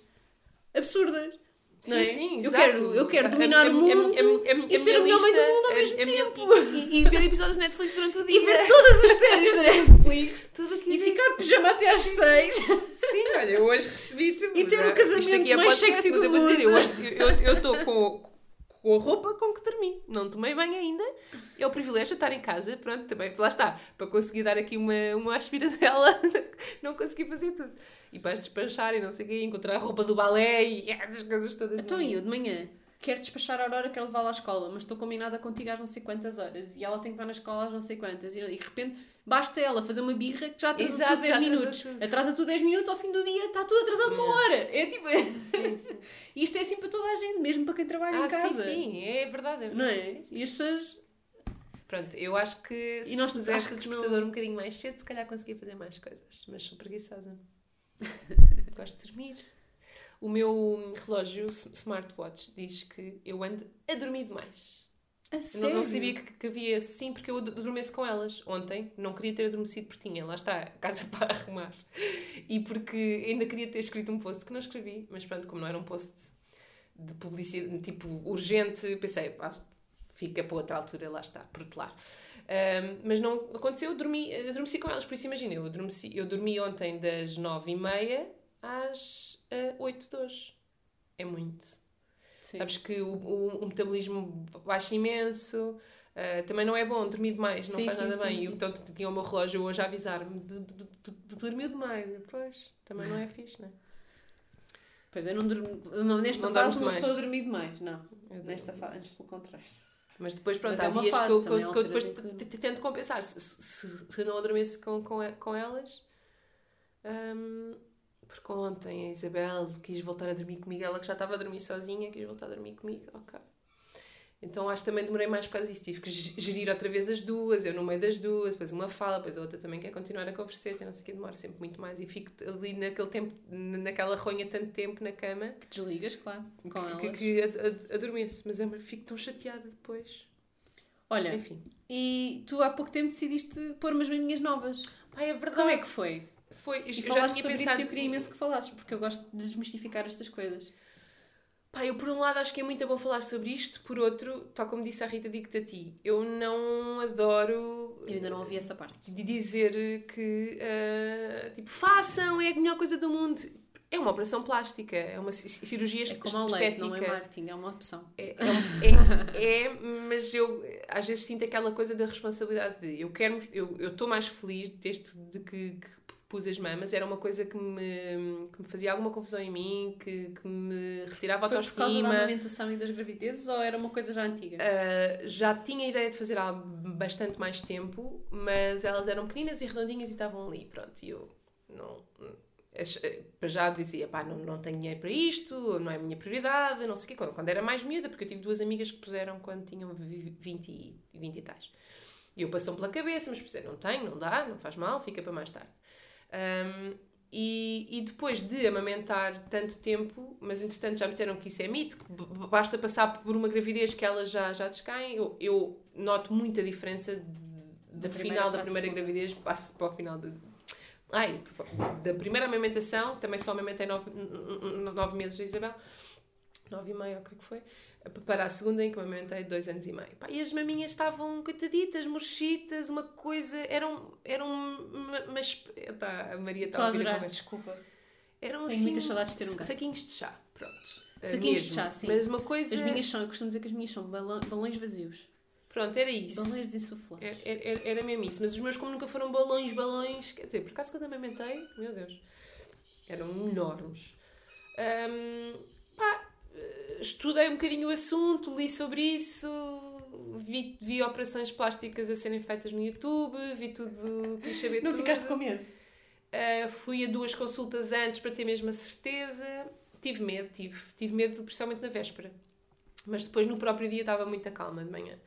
absurdas. Não sim, é? sim, eu exato. quero, eu quero dominar a, a, o mundo a, a, a, a, e ser a melhor mãe do mundo ao a, mesmo a, a tempo. Minha, e, e, e ver episódios da Netflix durante o dia. E ver todas as séries da Netflix. Tudo que e ficar de pijama até às seis. Sim, olha, eu hoje recebi-te. E ter o um casamento mais sexy do mundo. Eu estou com, com a roupa com que dormi. Não tomei banho ainda. É o privilégio de estar em casa. Pronto, também, lá está. Para conseguir dar aqui uma, uma aspiradela, não consegui fazer tudo. E vais despachar e não sei o quê, encontrar a roupa do balé e essas coisas todas. Então eu de manhã quero despachar a Aurora, quero levá-la à escola, mas estou combinada contigo às não sei quantas horas e ela tem que estar na escola às não sei quantas. E de repente basta ela fazer uma birra que já atrasa tudo dez minutos. Atrasa tudo dez minutos, ao fim do dia está tudo atrasado uma hora. É tipo. Sim, sim. Isto é assim para toda a gente, mesmo para quem trabalha ah, em casa. Sim, sim, é verdade. É verdade. Não é? Sim, sim. E as pessoas. Pronto, eu acho que se pusesse o despertador não... um bocadinho mais cedo, se calhar conseguia fazer mais coisas, mas sou preguiçosa. Gosto de dormir. O meu relógio smartwatch diz que eu ando a dormir demais. A sério? Não, não sabia que, que havia assim, porque eu adormeço com elas. Ontem não queria ter adormecido porque tinha, lá está, casa para arrumar. E porque ainda queria ter escrito um post que não escrevi, mas pronto, como não era um post de publicidade, tipo, urgente, pensei, ah, fica para outra altura, lá está, protelar. Um, mas não aconteceu, eu dormi, adormeci com elas, por isso imagina, eu, adormeci, eu dormi ontem das nove e meia às uh, oito de hoje. É muito. Sim. Sabes que o, o, o metabolismo baixa imenso, uh, também não é bom dormir demais, não sim, faz sim, nada sim, bem. Sim, sim. Então tinha o meu relógio hoje a avisar-me de, de, de, de dormir demais, depois também não é fixe, não é? Pois eu não durmo, não, nesta não fase não demais. Estou a dormir demais, não. Eu nesta fase, antes pelo contrário. Mas depois, pronto, mas há é dias fase, que eu, que eu, que eu depois de... tento compensar. Se, se, se não adormeço com, com, com elas... Um, porque ontem a Isabel quis voltar a dormir comigo. Ela que já estava a dormir sozinha, quis voltar a dormir comigo. Ok. Então acho que também demorei mais por causa disso. Tive que gerir outra vez as duas. Eu no meio das duas. Depois uma fala, depois a outra também quer continuar a conversar. Então não sei o que, demora sempre muito mais. E fico ali naquele tempo, naquela ronha tanto tempo na cama. Que desligas, claro. Com que, elas. Que, que ad, adormeço. Mas eu fico tão chateada depois. Olha, enfim. E tu há pouco tempo decidiste pôr umas maninhas novas. Ai, é verdade. Como é que foi? Foi, eu, eu já tinha pensado isso, eu queria imenso que falasses, porque eu gosto de desmistificar estas coisas. Pá, eu por um lado acho que é muito bom falar sobre isto, por outro, tal como disse a Rita, digo-te a ti, eu não adoro... Eu ainda não ouvi essa parte. De dizer que, uh, tipo, façam, é a melhor coisa do mundo. É uma operação plástica, é uma cirurgia estética. É como a leite, não é marketing, é uma opção. É, é, é, é, mas eu às vezes sinto aquela coisa da responsabilidade de eu quero, eu estou mais feliz desde de que, que pus as mamas, era uma coisa que me, que me fazia alguma confusão em mim, que, que me retirava a autoestima. Foi por causa da amamentação e das gravidezes ou era uma coisa já antiga? Uh, já tinha a ideia de fazer há bastante mais tempo, mas elas eram pequeninas e redondinhas e estavam ali, pronto, e eu não... para já dizia, pá, não, não tenho dinheiro para isto, não é a minha prioridade, não sei o quê, quando, quando era mais miúda, porque eu tive duas amigas que puseram quando tinham vinte e tais e eu passou-me pela cabeça, mas pensei, não tenho, não dá, não faz mal, fica para mais tarde. um, e, e depois de amamentar tanto tempo, mas entretanto já me disseram que isso é mito, que basta passar por uma gravidez que elas já, já descaem. eu, eu noto muito a diferença da, da final da primeira gravidez passo para o final de Ai, da primeira amamentação, também só amamentei nove, nove meses a Isabel, nove e meio, o que é que foi? Para a segunda, em que amamentei dois anos e meio. Pá, e as maminhas estavam coitaditas, murchitas, uma coisa, eram, eram uma, mas, tá, a Maria está a ouvir a conversa. Desculpa. Eram assim, muitas saudades de ter um gato. Saquinhos de chá, pronto. Saquinhos de chá, sim. Mas uma coisa... As minhas são, eu costumo dizer que as minhas são balões vazios. Pronto, era isso. Balões desinsuflados. Era, era, era mesmo isso. Mas os meus, como nunca foram balões, balões... Quer dizer, por acaso que eu também mentei, meu Deus, eram enormes. Um, pá, estudei um bocadinho o assunto, li sobre isso, vi, vi operações plásticas a serem feitas no YouTube, vi tudo, quis saber. Não tudo. Não ficaste com medo? Uh, fui a duas consultas antes para ter mesmo a certeza. Tive medo, tive, tive medo, principalmente na véspera. Mas depois, no próprio dia, estava muito calma de manhã.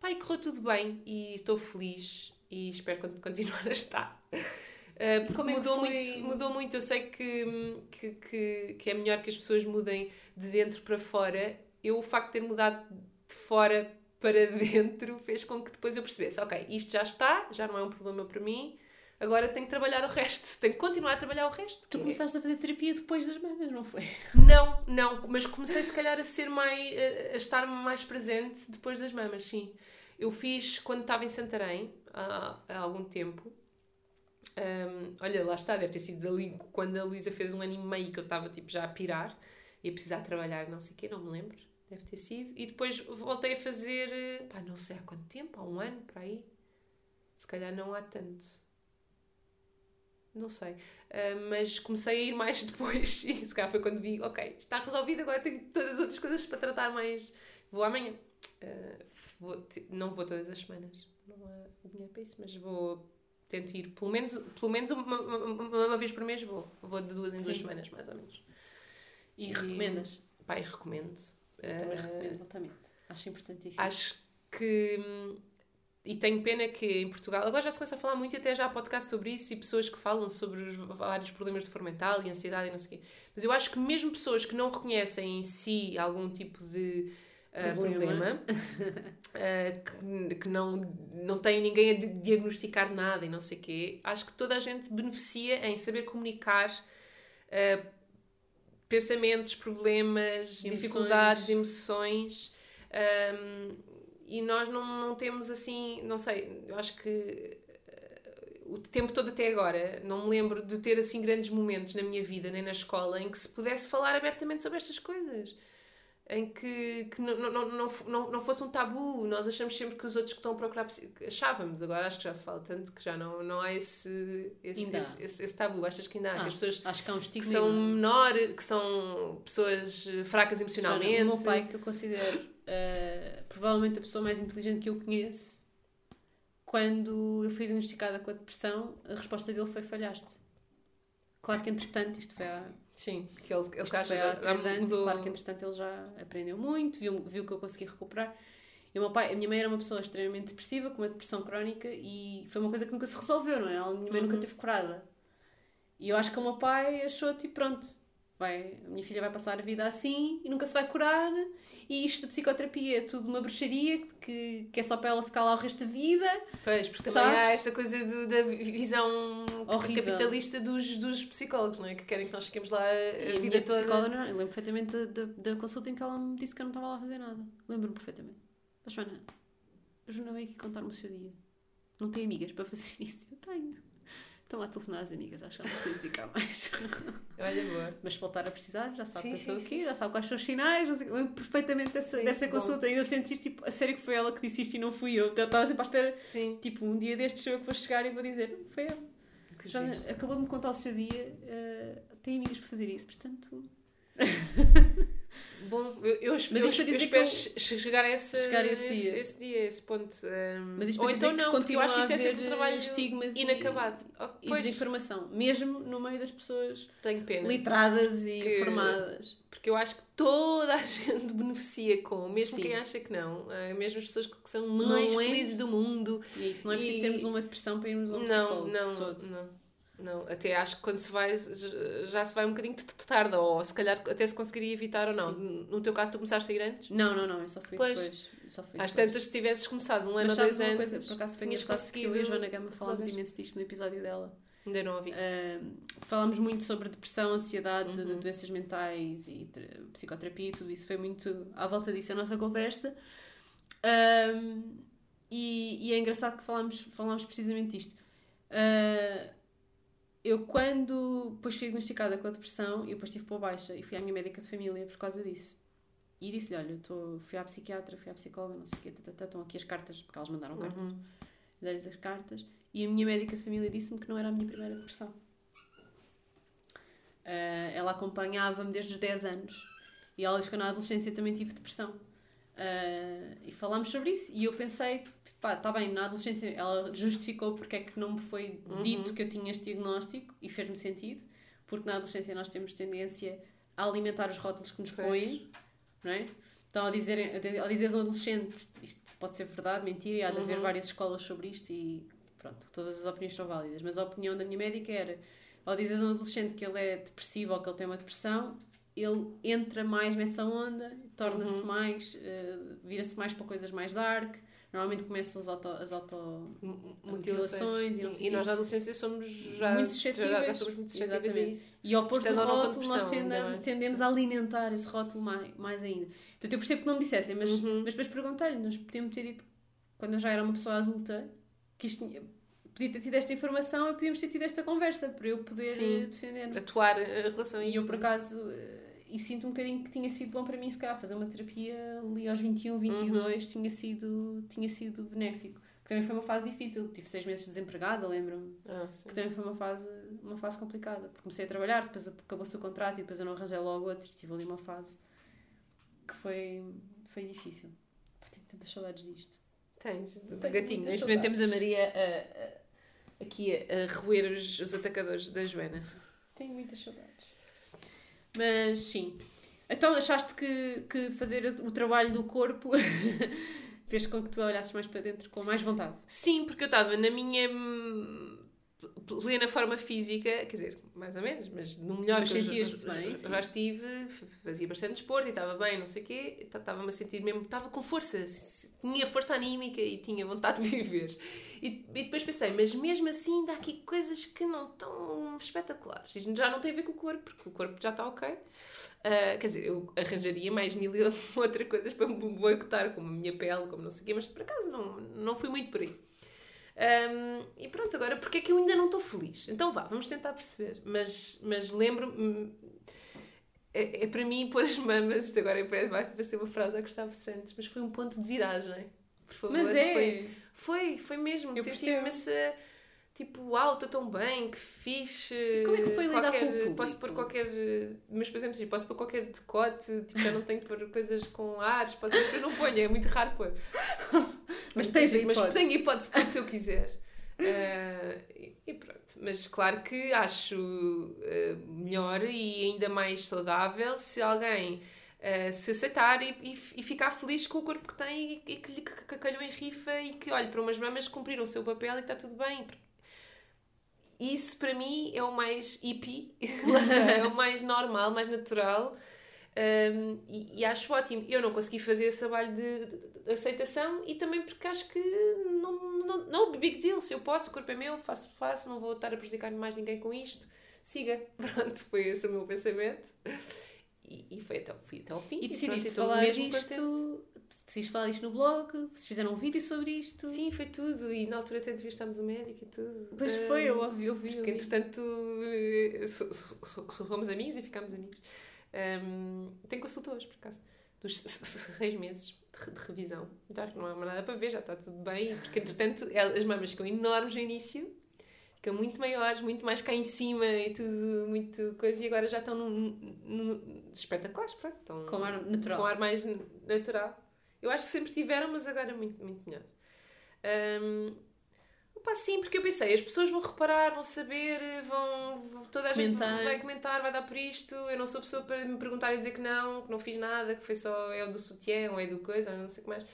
Pai, correu tudo bem e estou feliz e espero continuar a estar. Uh, porque Como mudou, é muito, mudou muito. Eu sei que, que, que, que é melhor que as pessoas mudem de dentro para fora. Eu, o facto de ter mudado de fora para dentro fez com que depois eu percebesse, ok, isto já está, já não é um problema para mim, agora tenho que trabalhar o resto, tenho que continuar a trabalhar o resto. Tu começaste a fazer terapia depois das mamas, não foi? Não, não, mas comecei se calhar a ser mais, a estar mais presente depois das mamas, sim. Eu fiz quando estava em Santarém, há, há algum tempo. Um, olha, lá está, deve ter sido ali quando a Luísa fez um ano e meio que eu estava tipo, já a pirar e a precisar trabalhar, não sei o quê, não me lembro, deve ter sido. E depois voltei a fazer, pá, não sei há quanto tempo, há um ano, para aí. Se calhar não há tanto. Não sei, uh, mas comecei a ir mais depois e se calhar foi quando vi, ok, está resolvido, agora tenho todas as outras coisas para tratar mais, vou amanhã, uh, vou te... não vou todas as semanas, não há dinheiro para isso, mas vou, tento ir pelo menos, pelo menos uma, uma, uma vez por mês vou, vou de duas em Sim. duas semanas mais ou menos. E, e recomendas? Pá, eu recomendo. Eu também uh, recomendo altamente, acho importantíssimo. Acho que... E tenho pena que em Portugal... Agora já se começa a falar muito e até já há podcast sobre isso e pessoas que falam sobre os vários problemas de dor mental e ansiedade e não sei o quê. Mas eu acho que mesmo pessoas que não reconhecem em si algum tipo de uh, problema, problema uh, que, que não, não têm ninguém a diagnosticar nada e não sei o quê, acho que toda a gente beneficia em saber comunicar uh, pensamentos, problemas, emoções. Dificuldades, emoções... Um, E nós não, não temos assim, não sei, eu acho que uh, o tempo todo até agora, não me lembro de ter assim grandes momentos na minha vida, nem na escola, em que se pudesse falar abertamente sobre estas coisas. Em que, que não, não, não, não, não fosse um tabu. Nós achamos sempre que os outros que estão a procurar... Achávamos, agora acho que já se fala tanto que já não, não há esse, esse, esse, esse, esse, esse tabu. Achas que ainda há? Ah, que as pessoas acho que, há um estigma que são menores, que são pessoas fracas emocionalmente. Olha, o meu pai, que eu considero... Uh, provavelmente a pessoa mais inteligente que eu conheço, quando eu fui diagnosticada com a depressão, a resposta dele foi falhaste. Claro que entretanto isto foi há, Sim, que ele, ele isto foi há três anos do... e claro que entretanto ele já aprendeu muito, viu, viu que eu consegui recuperar. E o meu pai, a minha mãe era uma pessoa extremamente depressiva, com uma depressão crónica, e foi uma coisa que nunca se resolveu, não é? A minha mãe uhum. nunca teve curada. E eu acho que o meu pai achou tipo pronto, vai, a minha filha vai passar a vida assim e nunca se vai curar, e isto de psicoterapia é tudo uma bruxaria que, que é só para ela ficar lá o resto da vida. Pois, porque também há essa coisa do, da visão horrível. Capitalista dos, dos psicólogos, não é? Que querem que nós fiquemos lá a, a vida toda. Psicóloga, não, eu lembro perfeitamente da, da, da consulta em que ela me disse que eu não estava lá a fazer nada. Lembro-me perfeitamente. Mas Joana, a Joana veio aqui contar-me o seu dia. Não tem amigas para fazer isso? Eu tenho. Estão a telefonar as amigas, acho que não preciso ficar mais. Olha, boa. Mas se voltar a precisar, já sabe que eu estou aqui, já sabe quais são os sinais, já sei, lembro perfeitamente dessa, sim, dessa consulta. E eu senti, tipo, a sério que foi ela que disse isto e não fui eu. Então eu estava sempre à espera, sim, tipo, um dia destes sou eu que vou chegar e vou dizer, não, foi ela. Já acabou de me contar o seu dia, uh, tem amigas para fazer isso, portanto... Bom, eu, eu, mas eu, isto eu espero eu... chegar a esse, chegar a esse, esse, dia. esse dia, esse ponto. Um, mas isto ou então não, porque eu acho que isto é sempre um trabalho estigmas inacabado. E, e desinformação, mesmo no meio das pessoas tenho pena, litradas e que, formadas. Porque eu acho que toda a gente beneficia com, mesmo sim, quem acha que não, mesmo as pessoas que são mais não felizes é, do mundo. E isso, não é preciso e... termos uma depressão para irmos a um psicólogo de todo. Não. Não, até acho que quando se vai já se vai um bocadinho tarde, ou se calhar até se conseguiria evitar ou não. Sim. No teu caso, tu começaste a ir antes? Não, não, não, eu só fui pois. depois. Só fui Às depois. tantas, se tivesses começado um ano mas, ou dois anos, coisa, por acaso tinhas conseguido. Eu e a Joana Gama falámos imenso disto no episódio dela. Ainda não ouvi. Uh, falámos muito sobre depressão, ansiedade, uhum, doenças mentais e psicoterapia, tudo isso foi muito à volta disso a nossa conversa. Uh, e, e é engraçado que falámos, falámos precisamente disto. Uh, Eu, quando depois fui diagnosticada com a depressão, eu depois estive para baixa e fui à minha médica de família por causa disso. E disse-lhe, olha, eu tô, fui à psiquiatra, fui à psicóloga, não sei o quê, tata, tata, estão aqui as cartas, porque elas mandaram cartas. Uhum. Dei-lhes as cartas. E a minha médica de família disse-me que não era a minha primeira depressão. Uh, ela acompanhava-me desde os dez anos. E ela disse que eu na adolescência também tive depressão. Uh, e falámos sobre isso. E eu pensei... Pá, está bem, na adolescência ela justificou porque é que não me foi dito, uhum, que eu tinha este diagnóstico e fez-me sentido, porque na adolescência nós temos tendência a alimentar os rótulos que nos pois. põem, não é? Então, ao dizer, ao dizeres um adolescente, isto pode ser verdade, mentira, e há de uhum. haver várias escolas sobre isto e pronto, todas as opiniões são válidas, mas a opinião da minha médica era, ao dizeres um adolescente que ele é depressivo ou que ele tem uma depressão, ele entra mais nessa onda, torna-se uhum. mais, uh, vira-se mais para coisas mais dark. Normalmente começam auto, as automutilações e, não sei e nós na adolescência somos já muito suscetíveis, já, já somos muito suscetíveis a isso. E ao pôr-se o rótulo nós tendem, tendemos a alimentar esse rótulo mais, mais ainda. Portanto, eu percebo que não me dissessem, mas, uhum. mas depois perguntei-lhe, nós podíamos ter dito, quando eu já era uma pessoa adulta, que isto, podia ter tido esta informação e podíamos ter tido esta conversa para eu poder sim, defender-me. Atuar em relação a isso. E eu, por acaso... E sinto um bocadinho que tinha sido bom para mim, se calhar, fazer uma terapia ali aos vinte e um, vinte e dois, uhum. tinha, sido, tinha sido benéfico. Que também foi uma fase difícil. Tive seis meses desempregada, lembro-me. Ah, que também foi uma fase, uma fase complicada. Porque comecei a trabalhar, depois acabou-se o contrato e depois eu não arranjei logo outro. E tive ali uma fase que foi, foi difícil. Tenho tantas saudades disto. Tens, de Tenho gatinho. Neste momento temos a Maria a, a, aqui a, a roer os, os atacadores da Joana. Tenho muitas saudades. Mas sim, então achaste que, que fazer o trabalho do corpo fez com que tu olhasses mais para dentro com mais vontade? Sim, porque eu estava na minha plena forma física, quer dizer, mais ou menos, mas no melhor mas que eu já, bem, já estive, fazia bastante desporto e estava bem, não sei o quê, estava-me a sentir mesmo, estava com força, tinha força anímica e tinha vontade de viver. E, e depois pensei, mas mesmo assim dá aqui coisas que não estão espetaculares, já não tem a ver com o corpo, porque o corpo já está ok. Uh, quer dizer, eu arranjaria mais mil e outra coisas para me boicotar, como a minha pele, como não sei o quê, mas por acaso não, não fui muito por aí. Um, e pronto, agora, porque é que eu ainda não estou feliz? Então vá, vamos tentar perceber. Mas, mas lembro-me... É, é para mim pôr as mamas... Isto agora vai parecer uma frase a Gustavo Santos, mas foi um ponto de viragem, é? Por favor. Mas é... Foi, foi, foi mesmo. Eu senti imensa... Tipo, uau, estou tão bem, que fixe... E como é que foi lidar com o público? Posso pôr qualquer... Mas, por exemplo, posso pôr qualquer decote, tipo, já não tenho que pôr coisas com ares, pode ser que eu não ponha, é muito raro pôr. Mas tens mas hipótese. Mas tenho hipótese para se eu quiser. Uh, e, e pronto. Mas claro que acho uh, melhor e ainda mais saudável se alguém uh, se aceitar e, e, e ficar feliz com o corpo que tem e, e que lhe calhou em rifa e que, olha, para umas mamas cumpriram o seu papel e está tudo bem. Isso para mim é o mais hippie, é o mais normal, mais natural. Um, e, e acho ótimo. Eu não consegui fazer esse trabalho de, de, de aceitação e também porque acho que não, não, não big deal, se eu posso, o corpo é meu, faço, faço, não vou estar a prejudicar mais ninguém com isto, siga, pronto, foi esse o meu pensamento E, e foi até, fui até ao fim. E, e decidiste falar isto, decidiste falar isto no blog, vocês fizeram um vídeo sobre isto. Sim, foi tudo. E na altura até entrevistámos o médico e tudo. Pois ah, foi, eu ouvi, eu ouvi. Porque, entretanto, so, so, so, so, fomos amigos e ficámos amigos. Um, tenho consultores, por acaso, dos seis meses de, de revisão. Claro que não há nada para ver, já está tudo bem. Porque, entretanto, as mamas ficam enormes no início. Ficam muito maiores, muito mais cá em cima e tudo, muito coisa. E agora já estão num, num espetaculares, pronto. Estão com ar natural. Com ar mais natural. Eu acho que sempre tiveram, mas agora muito, muito melhor. Um, opa, sim, porque eu pensei, as pessoas vão reparar, vão saber, vão... Toda a comentar. Gente vai comentar, vai dar por isto. Eu não sou pessoa para me perguntar e dizer que não, que não fiz nada, que foi só é do sutiã ou é do coisa, ou não sei o que mais.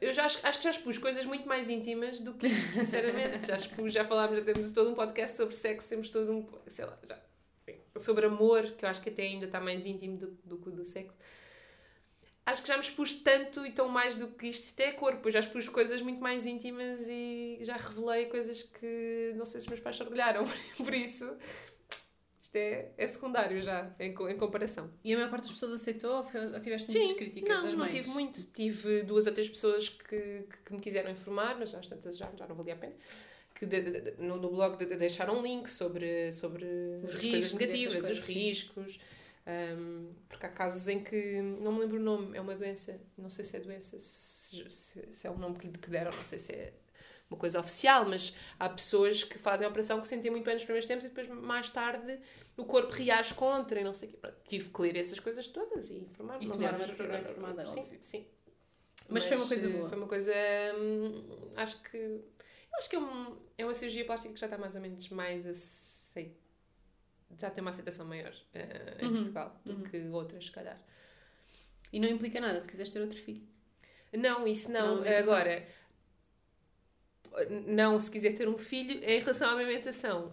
Eu já acho, acho que já expus coisas muito mais íntimas do que isto, sinceramente. Já expus, já falámos, já temos todo um podcast sobre sexo, temos todo um, sei lá, já, sobre amor, que eu acho que até ainda está mais íntimo do que do, do sexo. Acho que já me expus tanto e tão mais do que isto, até corpo. Eu já expus coisas muito mais íntimas e já revelei coisas que não sei se os meus pais se orgulharam por isso. Isto é, é secundário já, em, em comparação. E a maior parte das pessoas aceitou ou, foi, ou tiveste muitas Sim, críticas não, das não mães? Tive muito. Tive duas ou três pessoas que, que me quiseram informar, mas às tantas já, já não valia a pena, que de, de, de, no, no blog de, de deixaram um link sobre, sobre os as riscos, coisas negativas, coisas, os riscos. Um, porque há casos em que, não me lembro o nome, é uma doença, não sei se é doença, se, se, se é um nome que lhe deram, não sei se é... uma coisa oficial, mas há pessoas que fazem a operação que sentem muito bem nos primeiros tempos e depois mais tarde o corpo reage contra e não sei o quê. Pronto, tive que ler essas coisas todas e informar-me. E tu não eras informada, sim, óbvio. Sim. Mas, mas foi uma coisa boa. Foi uma coisa... Hum, acho que... Eu acho que é, um, é uma cirurgia plástica que já está mais ou menos mais aceitada. Já tem uma aceitação maior uh, em uhum. Portugal do uhum. que outras, se calhar. E não implica nada, se quiseres ter outro filho. Não, isso não. não Agora... não, se quiser ter um filho, em relação à amamentação,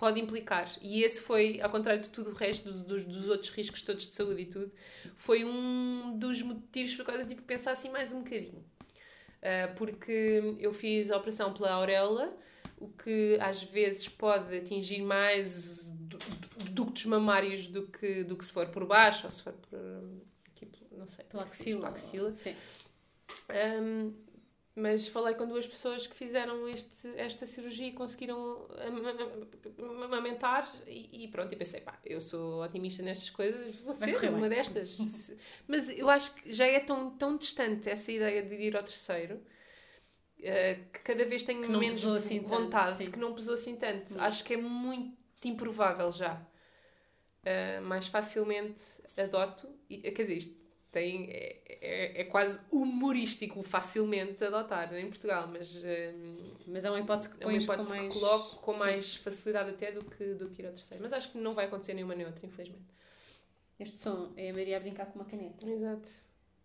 pode implicar. E esse foi, ao contrário de tudo o resto, dos, dos outros riscos todos de saúde e tudo, foi um dos motivos por causa de tipo, pensar assim mais um bocadinho. Porque eu fiz a operação pela auréola, o que às vezes pode atingir mais ductos mamários do que, do que se for por baixo, ou se for por, tipo, não sei, pela axila. axila. Sim. Um, Mas falei com duas pessoas que fizeram este, esta cirurgia e conseguiram amamentar e, e pronto, e pensei, pá, eu sou otimista nestas coisas, vou ser uma destas. Mas eu acho que já é tão, tão distante essa ideia de ir ao terceiro, uh, que cada vez tenho menos assim vontade, tanto, que não pesou assim tanto. Sim. Acho que é muito improvável já. Uh, mais facilmente adoto, e, quer dizer, isto Tem, é, é, é quase humorístico facilmente adotar em Portugal, mas, hum, mas é uma hipótese que, é uma hipótese com que mais... coloco com Sim. mais facilidade até do que, do que ir ao terceiro, mas acho que não vai acontecer nenhuma nem outra, infelizmente. Este som é a Maria a brincar com uma caneta. Exato,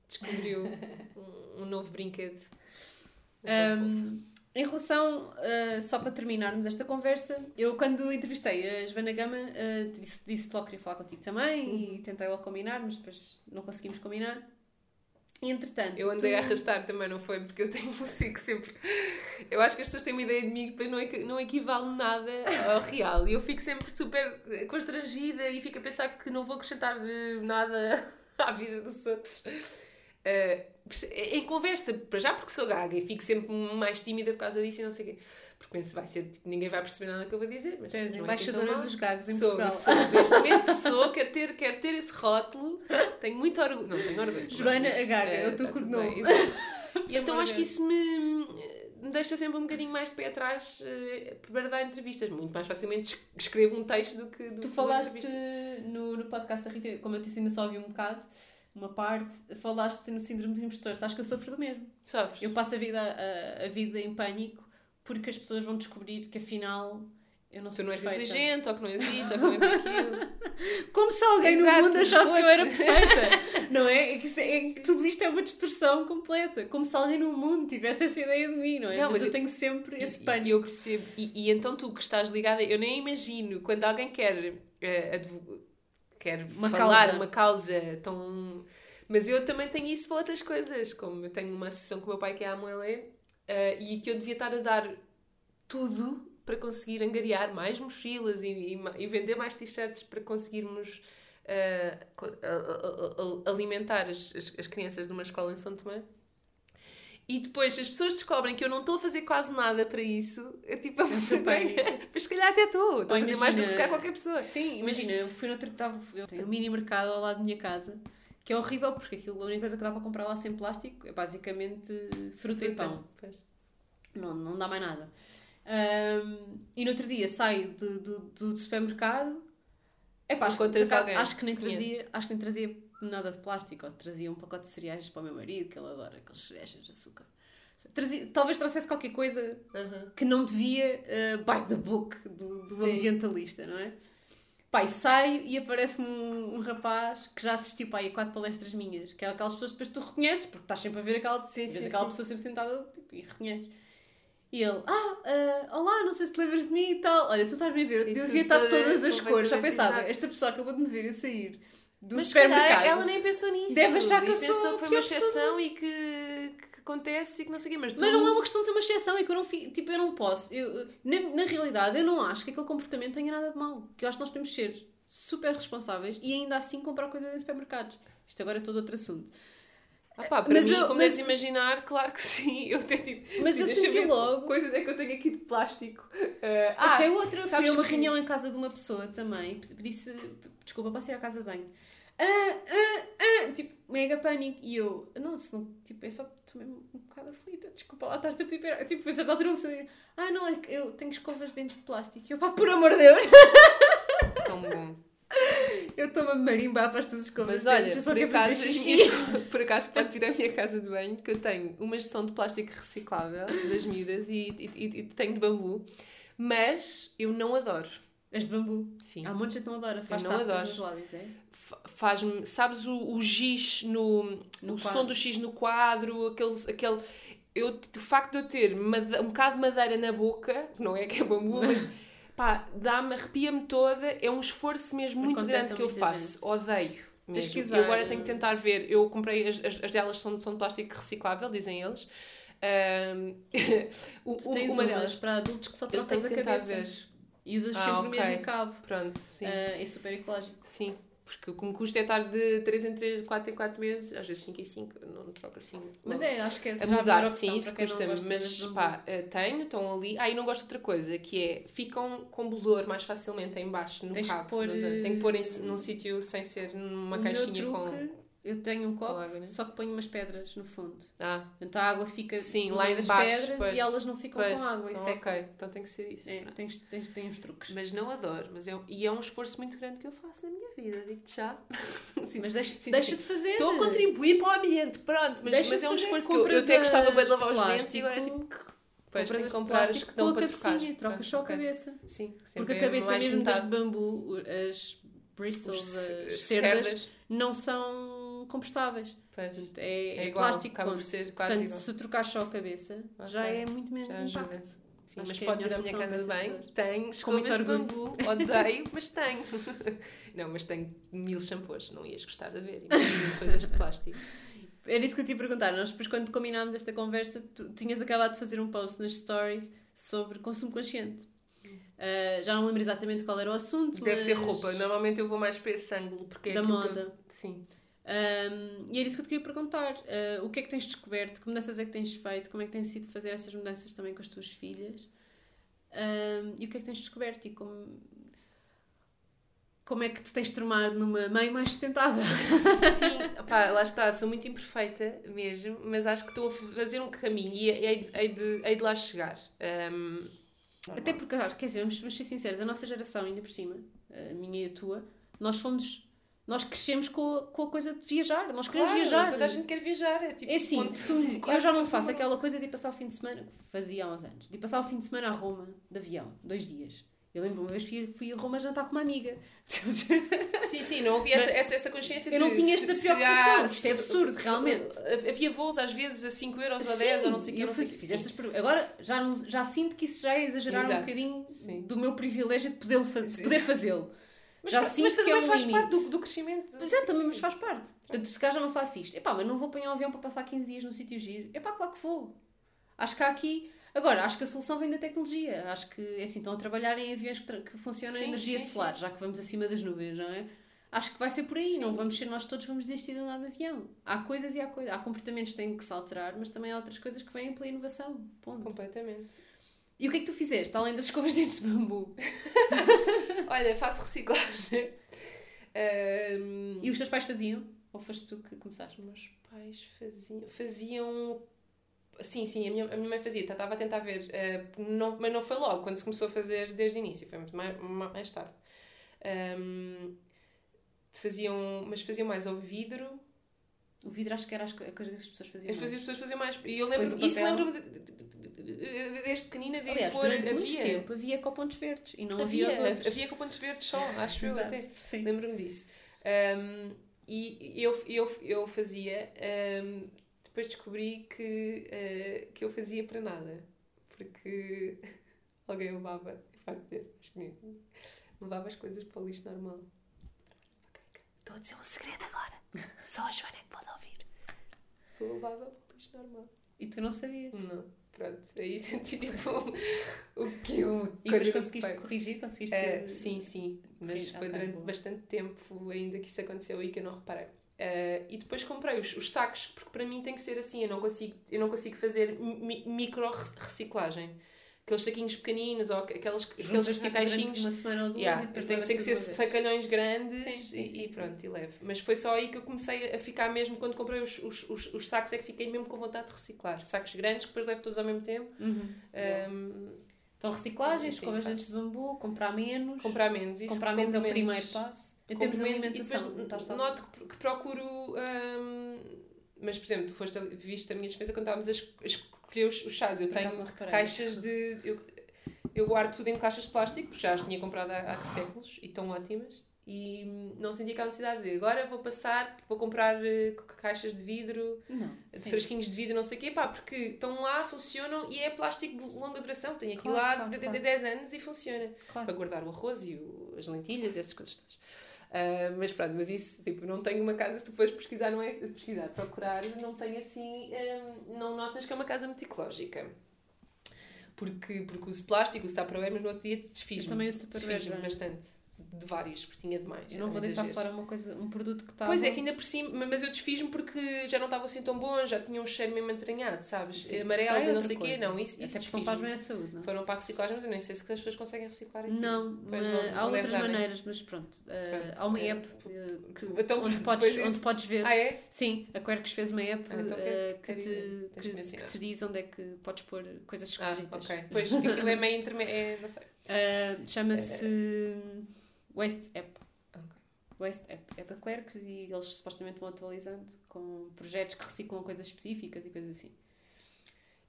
descobriu um, um novo brinquedo. Um, em relação, uh, só para terminarmos esta conversa, eu quando entrevistei a Joana Gama uh, disse, disse logo que queria falar contigo também uhum. e tentei logo combinar, mas depois não conseguimos combinar. E, entretanto... Eu andei tu... a arrastar também, não foi? Porque eu tenho você que sempre... Eu acho que as pessoas têm uma ideia de mim que depois não, é, não equivale nada ao real. E eu fico sempre super constrangida e fico a pensar que não vou acrescentar nada à vida dos outros. Uh, em conversa, para já porque sou gaga e fico sempre mais tímida por causa disso e não sei o quê, porque penso, vai ser, tipo, ninguém vai perceber nada que eu vou dizer, mas é embaixadora dos gagos em Portugal, sou, neste momento sou, quero ter, quero ter esse rótulo, tenho muito orgulho, não tenho orgulho, Joana a gaga, é o teu codinome, e então acho que isso me, me deixa sempre um bocadinho mais de pé atrás uh, para dar entrevistas, muito mais facilmente escrevo um texto do que do tu falaste no, no podcast da Rita, como eu disse, ainda só ouvi um bocado uma parte, falaste no síndrome do impostor. Acho que eu sofro do mesmo. Sofres? Eu passo a vida, a, a vida em pânico porque as pessoas vão descobrir que afinal eu não sou tu perfeita. Tu não és inteligente, ou que não existe, ou que não és aquilo. Como se alguém Exato, no mundo achasse que eu era perfeita. Não é? É que, isso é, é que tudo isto é uma distorção completa. Como se alguém no mundo tivesse essa ideia de mim, não é? Não, mas, mas eu, eu tenho sempre e, esse pânico. Eu percebo. E, e então tu que estás ligada, eu nem imagino quando alguém quer uh, advogar quer uma falar causa. uma causa tão... Mas eu também tenho isso para outras coisas, como eu tenho uma associação com o meu pai que é a Amoelé uh, e que eu devia estar a dar tudo para conseguir angariar mais mochilas e, e, e vender mais t-shirts para conseguirmos uh, a, a, a alimentar as, as, as crianças de uma escola em São Tomé. E depois as pessoas descobrem que eu não estou a fazer quase nada para isso. Eu tipo, bem, mas se calhar até estou. Estou a fazer mais do que se calhar qualquer pessoa. Sim, imagina, mas... eu fui no outro tava, eu tenho um mini mercado ao lado da minha casa, que é horrível porque aquilo, a única coisa que dá para comprar lá sem plástico é basicamente fruta, fruta. E pão. Pois. Não, não dá mais nada. Um, e no outro dia saio do, do, do supermercado. Epá, acho, que, alguém, acho, que nem trazia, acho que nem trazia nada de plástico, ou trazia um pacote de cereais para o meu marido, que ele adora aqueles cereais de açúcar. Trazia, talvez trouxesse qualquer coisa uh-huh. que não devia uh, by the book do, do ambientalista, não é? Pá, e saio e aparece-me um, um rapaz que já assistiu pá, a quatro palestras minhas, que é aquelas pessoas que depois tu reconheces, porque estás sempre a ver aquela, sim, sim, aquela sim. pessoa sempre sentada tipo, e reconheces. E ele, ah, uh, olá, não sei se te lembras de mim e tal. Olha, tu estás-me a ver, eu devia estar de todas as cores. Já pensava, esta pessoa acabou de me ver eu sair do mas supermercado. Calhar, ela nem pensou nisso. Deve achar que, pensou sou, que foi que uma exceção e que, que acontece e que não sei o quê. Mas, tu... mas não é uma questão de ser uma exceção e que eu não, tipo, eu não posso. Eu, na, na realidade, eu não acho que aquele comportamento tenha nada de mal. Que eu acho que nós podemos ser super responsáveis e ainda assim comprar coisas em supermercados. Isto agora é todo outro assunto. Ah pá, para mas mim, eu, como mas... deves imaginar, claro que sim, eu até tipo... Mas sim, eu senti logo... Coisas é que eu tenho aqui de plástico. Uh, ah, isso é outra. Fui a uma que... reunião em casa de uma pessoa também, disse, desculpa, posso ir à casa de banho? Ah, ah, ah, tipo, mega pânico. E eu, não, se não, tipo, é só estou mesmo um bocado aflita, desculpa lá, estás-te a piperar. Tipo, a certa altura uma pessoa diz, ah não, é que eu tenho escovas de dentes de plástico. E eu, pá, por amor de Deus! Tão bom. Eu estou-me a marimbar para as tuas escovas. Mas olha, eu por, acaso, minhas... por acaso pode tirar a minha casa de banho, que eu tenho uma gestão de plástico reciclável das miúdas e, e, e, e tenho de bambu, mas eu não adoro. As de bambu? Sim. Há muita gente que não adora. Faz tatuagens nos lábios, é? Faz-me, sabes o, o giz, no, no o quadro. Som do giz no quadro, aquele... aquele eu, de facto de eu ter made, um bocado de madeira na boca, não é que é bambu, mas... Pá, dá-me, arrepia-me toda, é um esforço mesmo muito acontece grande que eu faço, gente. Odeio mesmo. E agora tenho que tentar ver, eu comprei, as, as, as delas são, são de plástico reciclável, dizem eles. Um, o, tu tens uma delas para adultos que só trocas a cabeça. Ver. E usas ah, sempre okay. o mesmo cabo. Pronto, sim. Uh, é super ecológico. Sim, porque como custa é estar de três em três, quatro em quatro meses, às vezes cinco em cinco, não troco assim. Mas é, acho que é a mudar, sim, isso custa-me, mas pá, tenho, estão ali. Ah, e não gosto de outra coisa, que é, ficam com bolor mais facilmente em baixo, no tens cabo. Que pôr, tenho que pôr em, num sítio sem ser numa caixinha com... Eu tenho um copo, água, né? Só que ponho umas pedras no fundo. Ah. Então a água fica sim, lá das baixo, pedras pois, e elas não ficam pois, com água. Então, isso é ok, então tem que ser isso. É, tens, tens, tens uns truques. Mas não adoro. Mas eu, e é um esforço muito grande que eu faço na minha vida, digo-te já. Sim, mas deixa, sim, deixa sim. de fazer. Estou a contribuir para o ambiente, pronto. Mas, mas é um esforço que eu, eu até gostava bem de lavar os dentes e agora é tipo... Pois, tem que comprar as que dão para trocar. Trocas só a cabeça. Sim. Porque a cabeça mesmo das de bambu, as bristles, as cerdas, não são... compostáveis. Pois, é, é igual, plástico. Por ser quase portanto, igual. Se trocar só a cabeça, okay. já é muito menos já impacto. Sim, mas pode ir à minha casa bem. Pessoas. Tenho escovas de bambu. Odeio, mas tenho. Não, mas tenho mil shampoos. Não ias gostar de ver. E coisas de plástico. Era isso que eu te ia perguntar. Nós depois, quando combinámos esta conversa, tu tinhas acabado de fazer um post nas stories sobre consumo consciente. Uh, já não lembro exatamente qual era o assunto. Deve mas... ser roupa. Normalmente eu vou mais para esse ângulo. Porque é da moda. Eu... Sim. Um, e era isso que eu te queria perguntar, uh, o que é que tens descoberto, que mudanças é que tens feito, como é que tens sido fazer essas mudanças também com as tuas filhas, um, e o que é que tens descoberto e como, como é que te tens tornado numa mãe mais sustentável. Sim, opá, lá está, sou muito imperfeita mesmo, mas acho que estou a fazer um caminho e hei de, hei de lá chegar. Um, até porque, quer dizer, vamos, vamos ser sinceros, a nossa geração ainda por cima, a minha e a tua, nós fomos Nós crescemos com a, com a coisa de viajar. Nós queremos claro, viajar. Toda a gente quer viajar. É, tipo, é assim, ponto, tu, eu já não faço aquela coisa de ir passar o fim de semana, que fazia há uns anos, de ir passar o fim de semana a Roma, de avião, dois dias. Eu lembro uma vez fui, fui a Roma jantar com uma amiga. Sim, sim, não havia essa, essa, essa consciência de... Eu não tinha esta preocupação. Isto é absurdo, realmente. Havia voos às vezes a cinco euros sim, ou dez, ou não sei o que. Eu não sei se fiz essas perguntas. Agora já, não, já sinto que isso já é exagerar exato, um bocadinho sim. do meu privilégio de poder, de poder fazê-lo. Mas, já sinto mas que é um faz limite. Parte do, do crescimento. Pois é, também, mas faz parte. Portanto, se cá já não faço isto. Epá, mas não vou apanhar um avião para passar quinze dias no sítio giro. Epá, claro que vou. Acho que há aqui... Agora, acho que a solução vem da tecnologia. Acho que, assim, estão a trabalhar em aviões que, tra... que funcionam sim, a energia sim, solar, sim. já que vamos acima das nuvens, não é? Acho que vai ser por aí, Sim. Não vamos ser nós todos vamos desistir de andar de avião. Há coisas e há coisas, há comportamentos que têm que se alterar, mas também há outras coisas que vêm pela inovação, ponto. Completamente. E o que é que tu fizeste, além das escovas de dentes de bambu? Olha, faço reciclagem. Um... E os teus pais faziam? Ou foste tu que começaste? Os meus pais faziam... faziam... Sim, sim, a minha, a minha mãe fazia, estava a tentar ver, uh, não, mas não foi logo, quando se começou a fazer desde o início, foi muito mais, mais tarde. Um, faziam, mas faziam mais ao vidro. O vidro acho que era a coisa que as pessoas faziam mais. As pessoas faziam mais, e eu lembro, isso lembro-me desde pequenina de Aliás, pôr... Aliás, durante muito tempo havia copontes verdes, e não havia os outros. Havia copontes verdes só, acho eu até, sim. Lembro-me disso. Um, e eu, eu, eu fazia... Um, depois descobri que, uh, que eu fazia para nada, porque alguém levava, é fácil dizer, acho que nem, levava as coisas para o lixo normal. Estou a dizer um segredo agora, só a Joana é que pode ouvir. Só levava para o lixo normal. E tu não sabias? Não, pronto, aí senti tipo o que eu... E depois conseguiste corrigir? Conseguiste... Uh, sim, sim, mas foi durante bastante tempo ainda que isso aconteceu e que eu não reparei. Uh, e depois comprei os, os sacos, porque para mim tem que ser assim, eu não consigo, eu não consigo fazer mi, micro reciclagem, aqueles saquinhos pequeninos ou aqueles caixinhos, uma semana ou duas, yeah, e depois tem, tem que ser sacalhões grandes, sim, sim, e, sim, e pronto, sim. E leve, mas foi só aí que eu comecei a ficar mesmo, quando comprei os, os, os, os sacos é que fiquei mesmo com vontade de reciclar, sacos grandes que depois levo todos ao mesmo tempo. Uhum. um, Então, reciclagem, escovas de dentes de bambu, comprar menos. Comprar menos, isso. Comprar menos é o primeiro passo. Em termos de alimentação. Noto que, que procuro... Hum, mas, por exemplo, tu foste, viste a minha despensa quando estávamos a escolher os, os chás. Eu por tenho caixas de... Eu, eu guardo tudo em caixas de plástico, porque já as tinha comprado há, há séculos e estão ótimas. E não senti aquela necessidade de... Agora vou passar, vou comprar caixas de vidro, não, de sim. frasquinhos de vidro, não sei o quê, pá, porque estão lá, funcionam e é plástico de longa duração. Tenho aqui claro, lá claro, de, claro. de dez anos e funciona. Claro. Para guardar o arroz e o, as lentilhas e essas coisas todas. Uh, mas pronto, mas isso, tipo, não tenho uma casa, se tu fores pesquisar, não é pesquisar, procurar, não tenho assim... Um, não notas que é uma casa muito ecológica. Porque, porque uso plástico, uso tupperware, mas no outro dia desfiz-me. Eu também uso tupperware. Desfiz-me bastante. De vários, porque tinha demais. Eu não vou deitar fora uma coisa, um produto que estava... Pois é, que ainda por cima, mas eu desfiz-me porque já não estava assim tão bom, já tinha um cheiro mesmo entranhado, sabes? Sim, amarelos e não sei o quê, não, isso, isso desfiz-me. Não faz bem à saúde, não? Foram para a reciclagem, mas eu nem sei se as pessoas conseguem reciclar aqui. Não, mas, não há outras maneiras, mas pronto. pronto. Uh, há uma é. app uh, que, então, onde, podes, onde podes ver. Ah, é? Sim, a Quercus fez uma app ah, então, uh, que, te, que, que te diz onde é que podes pôr coisas esquisitas. Ah, ok. Pois, aquilo é meio intermédio, não sei. Chama-se... West App. Okay. West App é da Quercus e eles supostamente vão atualizando com projetos que reciclam coisas específicas e coisas assim.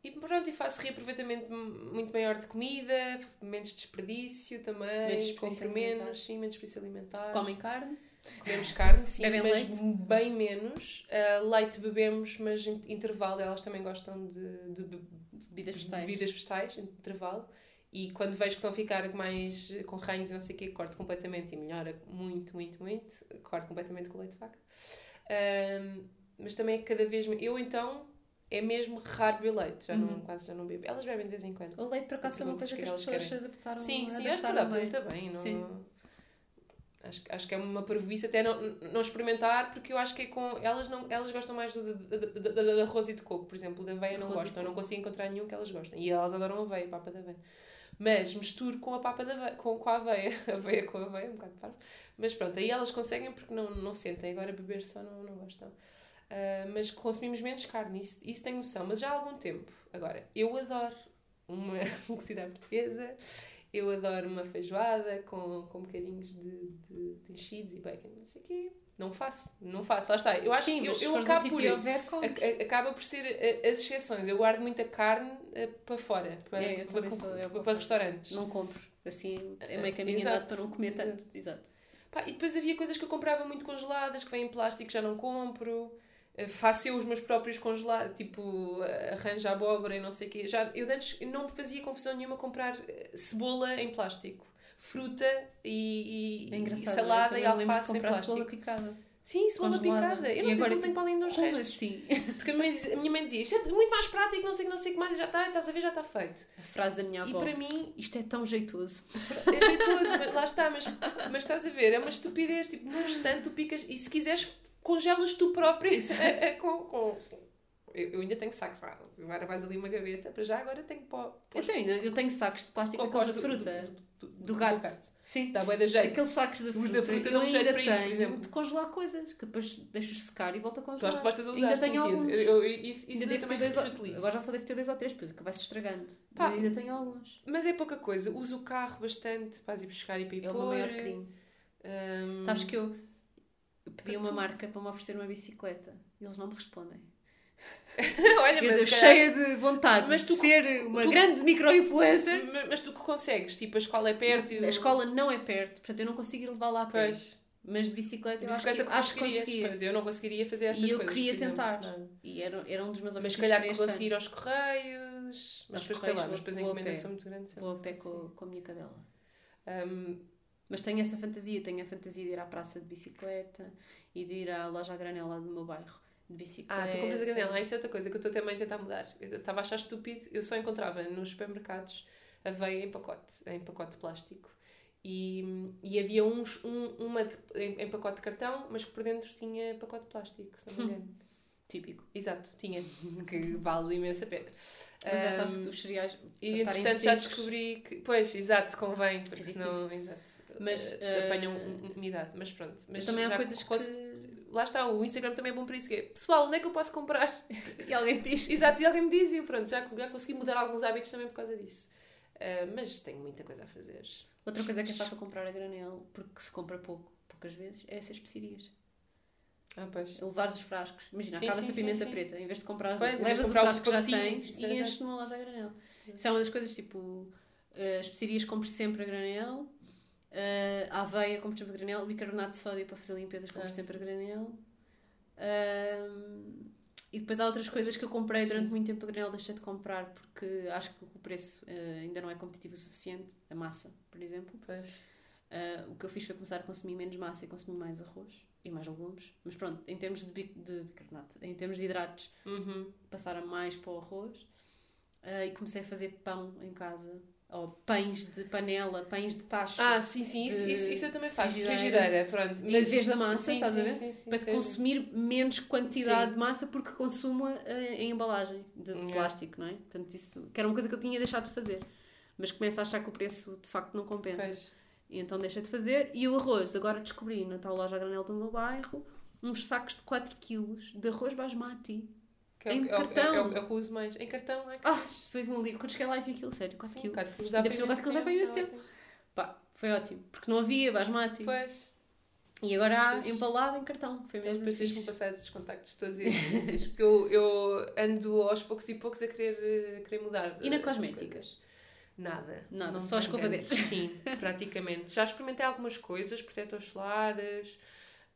E pronto, e faço reaproveitamento muito maior de comida, menos desperdício também, menos desperdício compro menos, sim, menos desperdício alimentar. Comem carne? Comemos carne, sim, bebem mas leite? Bem menos. Uh, leite bebemos, mas em intervalo, elas também gostam de, de, be- bebidas, vegetais. de bebidas vegetais, em intervalo. E quando vejo que estão a ficar mais com ranhos e não sei o quê, corto completamente e melhora muito, muito, muito. Corto completamente com leite de vaca. Um, mas também é cada vez... Eu, então, é mesmo raro beber leite. Já não, uhum. Quase já não bebo. Elas bebem de vez em quando. O leite, por acaso, é uma coisa que, que as pessoas se adaptaram. Sim, sim, elas se adaptam muito bem. Não, não, acho, acho que é uma parvoíce até não, não experimentar, porque eu acho que é com... Elas, não, elas gostam mais do, do, do, do, do arroz e de coco, por exemplo. Da aveia não gostam. Eu não consigo encontrar nenhum que elas gostem. E elas adoram aveia, papa da aveia. Mas misturo com a papa da aveia, com, com a aveia, aveia com a aveia, um bocado de parvo. Mas pronto, aí elas conseguem porque não, não sentem. Agora beber só não, não gostam. Uh, mas consumimos menos carne, isso, isso tem noção. Mas já há algum tempo. Agora, eu adoro uma cidade portuguesa, eu adoro uma feijoada com, com bocadinhos de, de, de enchidos e bacon, não sei o quê. Não faço, não faço, lá está. Eu acho Sim, que eu, eu acabo por, houver, a, a, acaba por ser a, as exceções. Eu guardo muita carne a, para fora, para, é, para, para, sou, para, para restaurantes. Não compro, assim é meio caminho andado para não comer tanto. Exato. Exato. Pá, e depois havia coisas que eu comprava muito congeladas, que vêm em plástico, já não compro. Faço eu os meus próprios congelados, tipo, arranjo abóbora e não sei o quê. Já, eu antes não fazia confusão nenhuma comprar cebola em plástico. Fruta e, e, é e salada e alface em plástico. Cebola picada. Sim, segunda picada. Eu não e sei se não tenho para além dos restos. Assim? Porque a, mãe, a minha mãe dizia, isto é muito mais prático, não sei que não sei que mais, já está, estás a ver, já está feito. A frase da minha avó. E para mim... Isto é tão jeitoso. É jeitoso, mas lá está, mas, mas estás a ver, é uma estupidez, tipo, num instante tu picas, e se quiseres, congelas tu própria com... com... Eu ainda tenho sacos, agora vais ali uma gaveta, para já agora tenho pó. Eu tenho, eu tenho sacos de plástico com aqueles de fruta, do, do, do, do gato. gato. Sim, está bem da jeito. Aqueles sacos de fruta, fruta eu ainda tenho de congelar coisas, que depois deixo secar e volto a congelar. Tu gostas de usar, ainda tenho alguns. Eu, eu, isso, ainda isso eu dois o, agora já só devo ter dois ou três, depois que vai-se estragando. Pá, ainda tenho alguns. Mas é pouca coisa, uso o carro bastante, para ir buscar e para ir é pôr. É o meu maior crime. Hum, Sabes que eu pedi a uma marca para me oferecer uma bicicleta e eles não me respondem. Olha, mas eu cheia de vontade mas tu, de ser uma tu, grande micro-influencer. Mas, mas tu que consegues? Tipo, a escola é perto? Não, eu... A escola não é perto, portanto eu não consigo levar lá a pé. Mas de bicicleta, eu bicicleta acho que, que conseguia. Eu não conseguiria fazer essas coisas. E eu coisas, queria tentar. Não. E era, era um dos meus objetivos. Mas se calhar que consegui ir aos correios. Mas depois, sei lá, mas depois a encomenda sou muito grande. Vou a pé com, com a minha cadela. Um, mas tenho essa fantasia. Tenho a fantasia de ir à praça de bicicleta e de ir à loja à granela do meu bairro. De bicicleta. Ah, tu compras a granela. Ah, isso é outra coisa que eu estou também a tentar mudar. Eu estava a achar estúpido. Eu só encontrava nos supermercados aveia em pacote, em pacote de plástico. E, e havia uns, um, uma de, em, em pacote de cartão, mas que por dentro tinha pacote de plástico, se não me engano. Hum. Típico. Exato, tinha. Que vale imensa pena. Mas é só os cereais. E entretanto já descobri que. Pois, exato, convém, porque é senão. Exato. Mas, uh, apanham umidade. Mas pronto. Mas também há coisas que. que... Lá está, o Instagram também é bom para isso. Que é, pessoal, onde é que eu posso comprar? E alguém me diz. Exato, e alguém me diz. E pronto, já, já consegui mudar alguns hábitos também por causa disso. Uh, mas tenho muita coisa a fazer. Outra coisa que é fácil comprar a granel, porque se compra pouco, poucas vezes, é essas especiarias. Ah, pois. Levares os frascos. Imagina, acaba-se a pimenta sim, preta. Em vez de comprar, pois, levas o frasco que já tens e enches numa loja a granel. Isso é uma das coisas, tipo, uh, especiarias compras sempre a granel. Uh, a aveia, compro sempre a granel, bicarbonato de sódio para fazer limpezas, compro ah, sempre a granel. Uh, e depois há outras coisas que eu comprei durante muito tempo a granel, deixei de comprar porque acho que o preço uh, ainda não é competitivo o suficiente. A massa, por exemplo. Pois. Uh, o que eu fiz foi começar a consumir menos massa e consumir mais arroz e mais legumes. Mas pronto, em termos de, bic- de bicarbonato, em termos de hidratos, uhum. passaram mais para o arroz. Uh, e comecei a fazer pão em casa. Ou oh, pães de panela, pães de tacho. Ah, sim, sim, isso, isso, isso eu também faço. Frigideira, frigideira pronto. Mas, em vez da massa, sim, estás sim, a ver? Sim, sim, para sim, consumir sim. menos quantidade sim. de massa, porque consuma uh, em embalagem de, de plástico, não é? Portanto, isso que era uma coisa que eu tinha deixado de fazer. Mas começo a achar que o preço de facto não compensa. Pois. E então deixei de fazer. E o arroz, agora descobri na tal loja a granel do meu bairro uns sacos de quatro quilos de arroz basmati. Que em é, cartão. É, é, é, é o que uso mais. Em cartão, é que ah, foi um livro. Quando cheguei lá e vi aquilo, sério, quatro quilos. quatro quilos dá para ir. Ainda já para ir esse tempo. Pá, foi ótimo. Porque não havia basmati. Pois. E agora há embalado em cartão. Foi mesmo. Depois tens que me passar esses contactos todos esses. Porque eu, eu ando aos poucos e poucos a querer, a querer mudar. E na cosméticas? Nada. Nada, não só a escova dentro. Sim, praticamente. Já experimentei algumas coisas, protetores solares.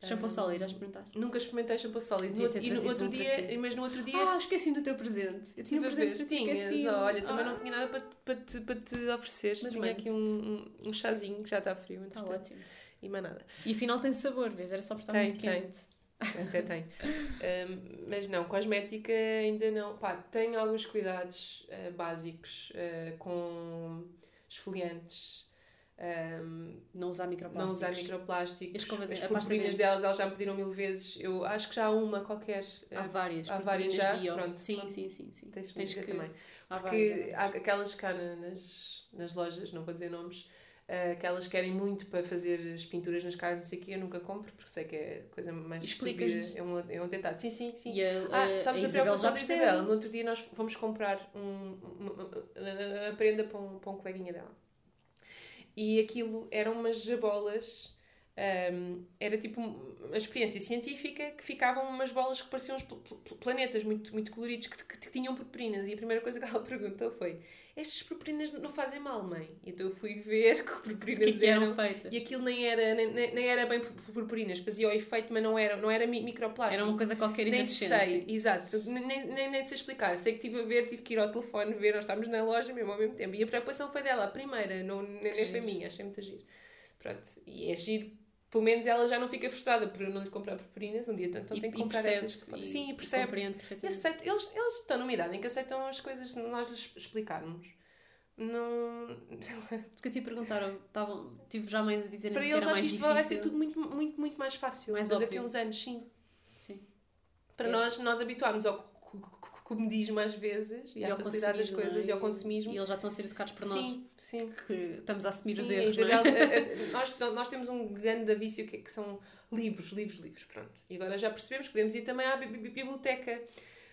Shampoo sólido, já experimentaste? Nunca experimentei shampoo sólido. E no outro dia, mas no outro dia... Ah, esqueci do teu presente. Eu tinha um presente para ti, esqueci. Olha, também não tinha nada para, para, te, para te oferecer. Mas tinha aqui um, um chazinho que já está frio. Está ótimo. E mais nada. E afinal tem sabor, vês? Era só por estar muito quente. Tem, até tem. um, mas não, cosmética ainda não. Pá, tenho alguns cuidados uh, básicos uh, com esfoliantes... Um, não usar microplásticos, não usar microplásticos. As purpurinas delas, elas já me pediram mil vezes. Eu acho que já há uma qualquer. Há várias. Há várias já. Bio. Pronto, sim, pronto. sim, sim, sim. Tens, Tens que também. Há Porque há aquelas que há nas, nas lojas, não vou dizer nomes, uh, que elas querem muito para fazer as pinturas nas caras, não sei o que, eu nunca compro, porque sei que é coisa mais estúpida. É um, é um detalhe. Sim, sim, sim. E a, ah, a, sabes a, a preocupação da Isabel? No outro dia nós fomos comprar um, uma, uma, uma prenda para um, para um coleguinha dela. E aquilo eram umas jabolas, um, era tipo uma experiência científica que ficavam umas bolas que pareciam uns pl- pl- planetas muito, muito coloridos que, que, que tinham purpurinas. E a primeira coisa que ela perguntou foi: estas purpurinas não fazem mal, mãe? Então eu fui ver que purpurinas que que eram, eram feitas. E aquilo nem era, nem, nem era bem purpurinas, fazia o efeito, mas não era, não era microplástico. Era uma coisa qualquer iridescente. Nem sei, exato, nem, nem, nem sei explicar. Sei que estive a ver, tive que ir ao telefone ver, nós estávamos na loja mesmo ao mesmo tempo. E a preocupação foi dela, a primeira, não, nem, nem foi minha, achei muito giro. Pronto, e é giro pelo menos ela já não fica frustrada por eu não lhe comprar purpurinas um dia, então tem que comprar percebe, essas que... E, sim, e percebe. E compreende perfeitamente. E aceita, eles, eles estão numa idade em que aceitam as coisas se nós lhes explicarmos. Não... Porque eu te perguntaram, estavam, tive já mães a dizer para que eles, era mais difícil. Para eles acho que isto vai ser tudo muito, muito, muito mais fácil. Mais daqui a uns anos, sim. Sim. Para é. nós, nós habituámos ao comodismo às vezes, e, e à facilidade das coisas, é? e ao consumismo. E eles já estão a ser educados para nós. Sim, sim. Que estamos a assumir sim, os erros, Isabel, não é? a, a, nós, nós temos um grande vício que, que são livros, livros, livros, pronto. E agora já percebemos que podemos ir também à biblioteca.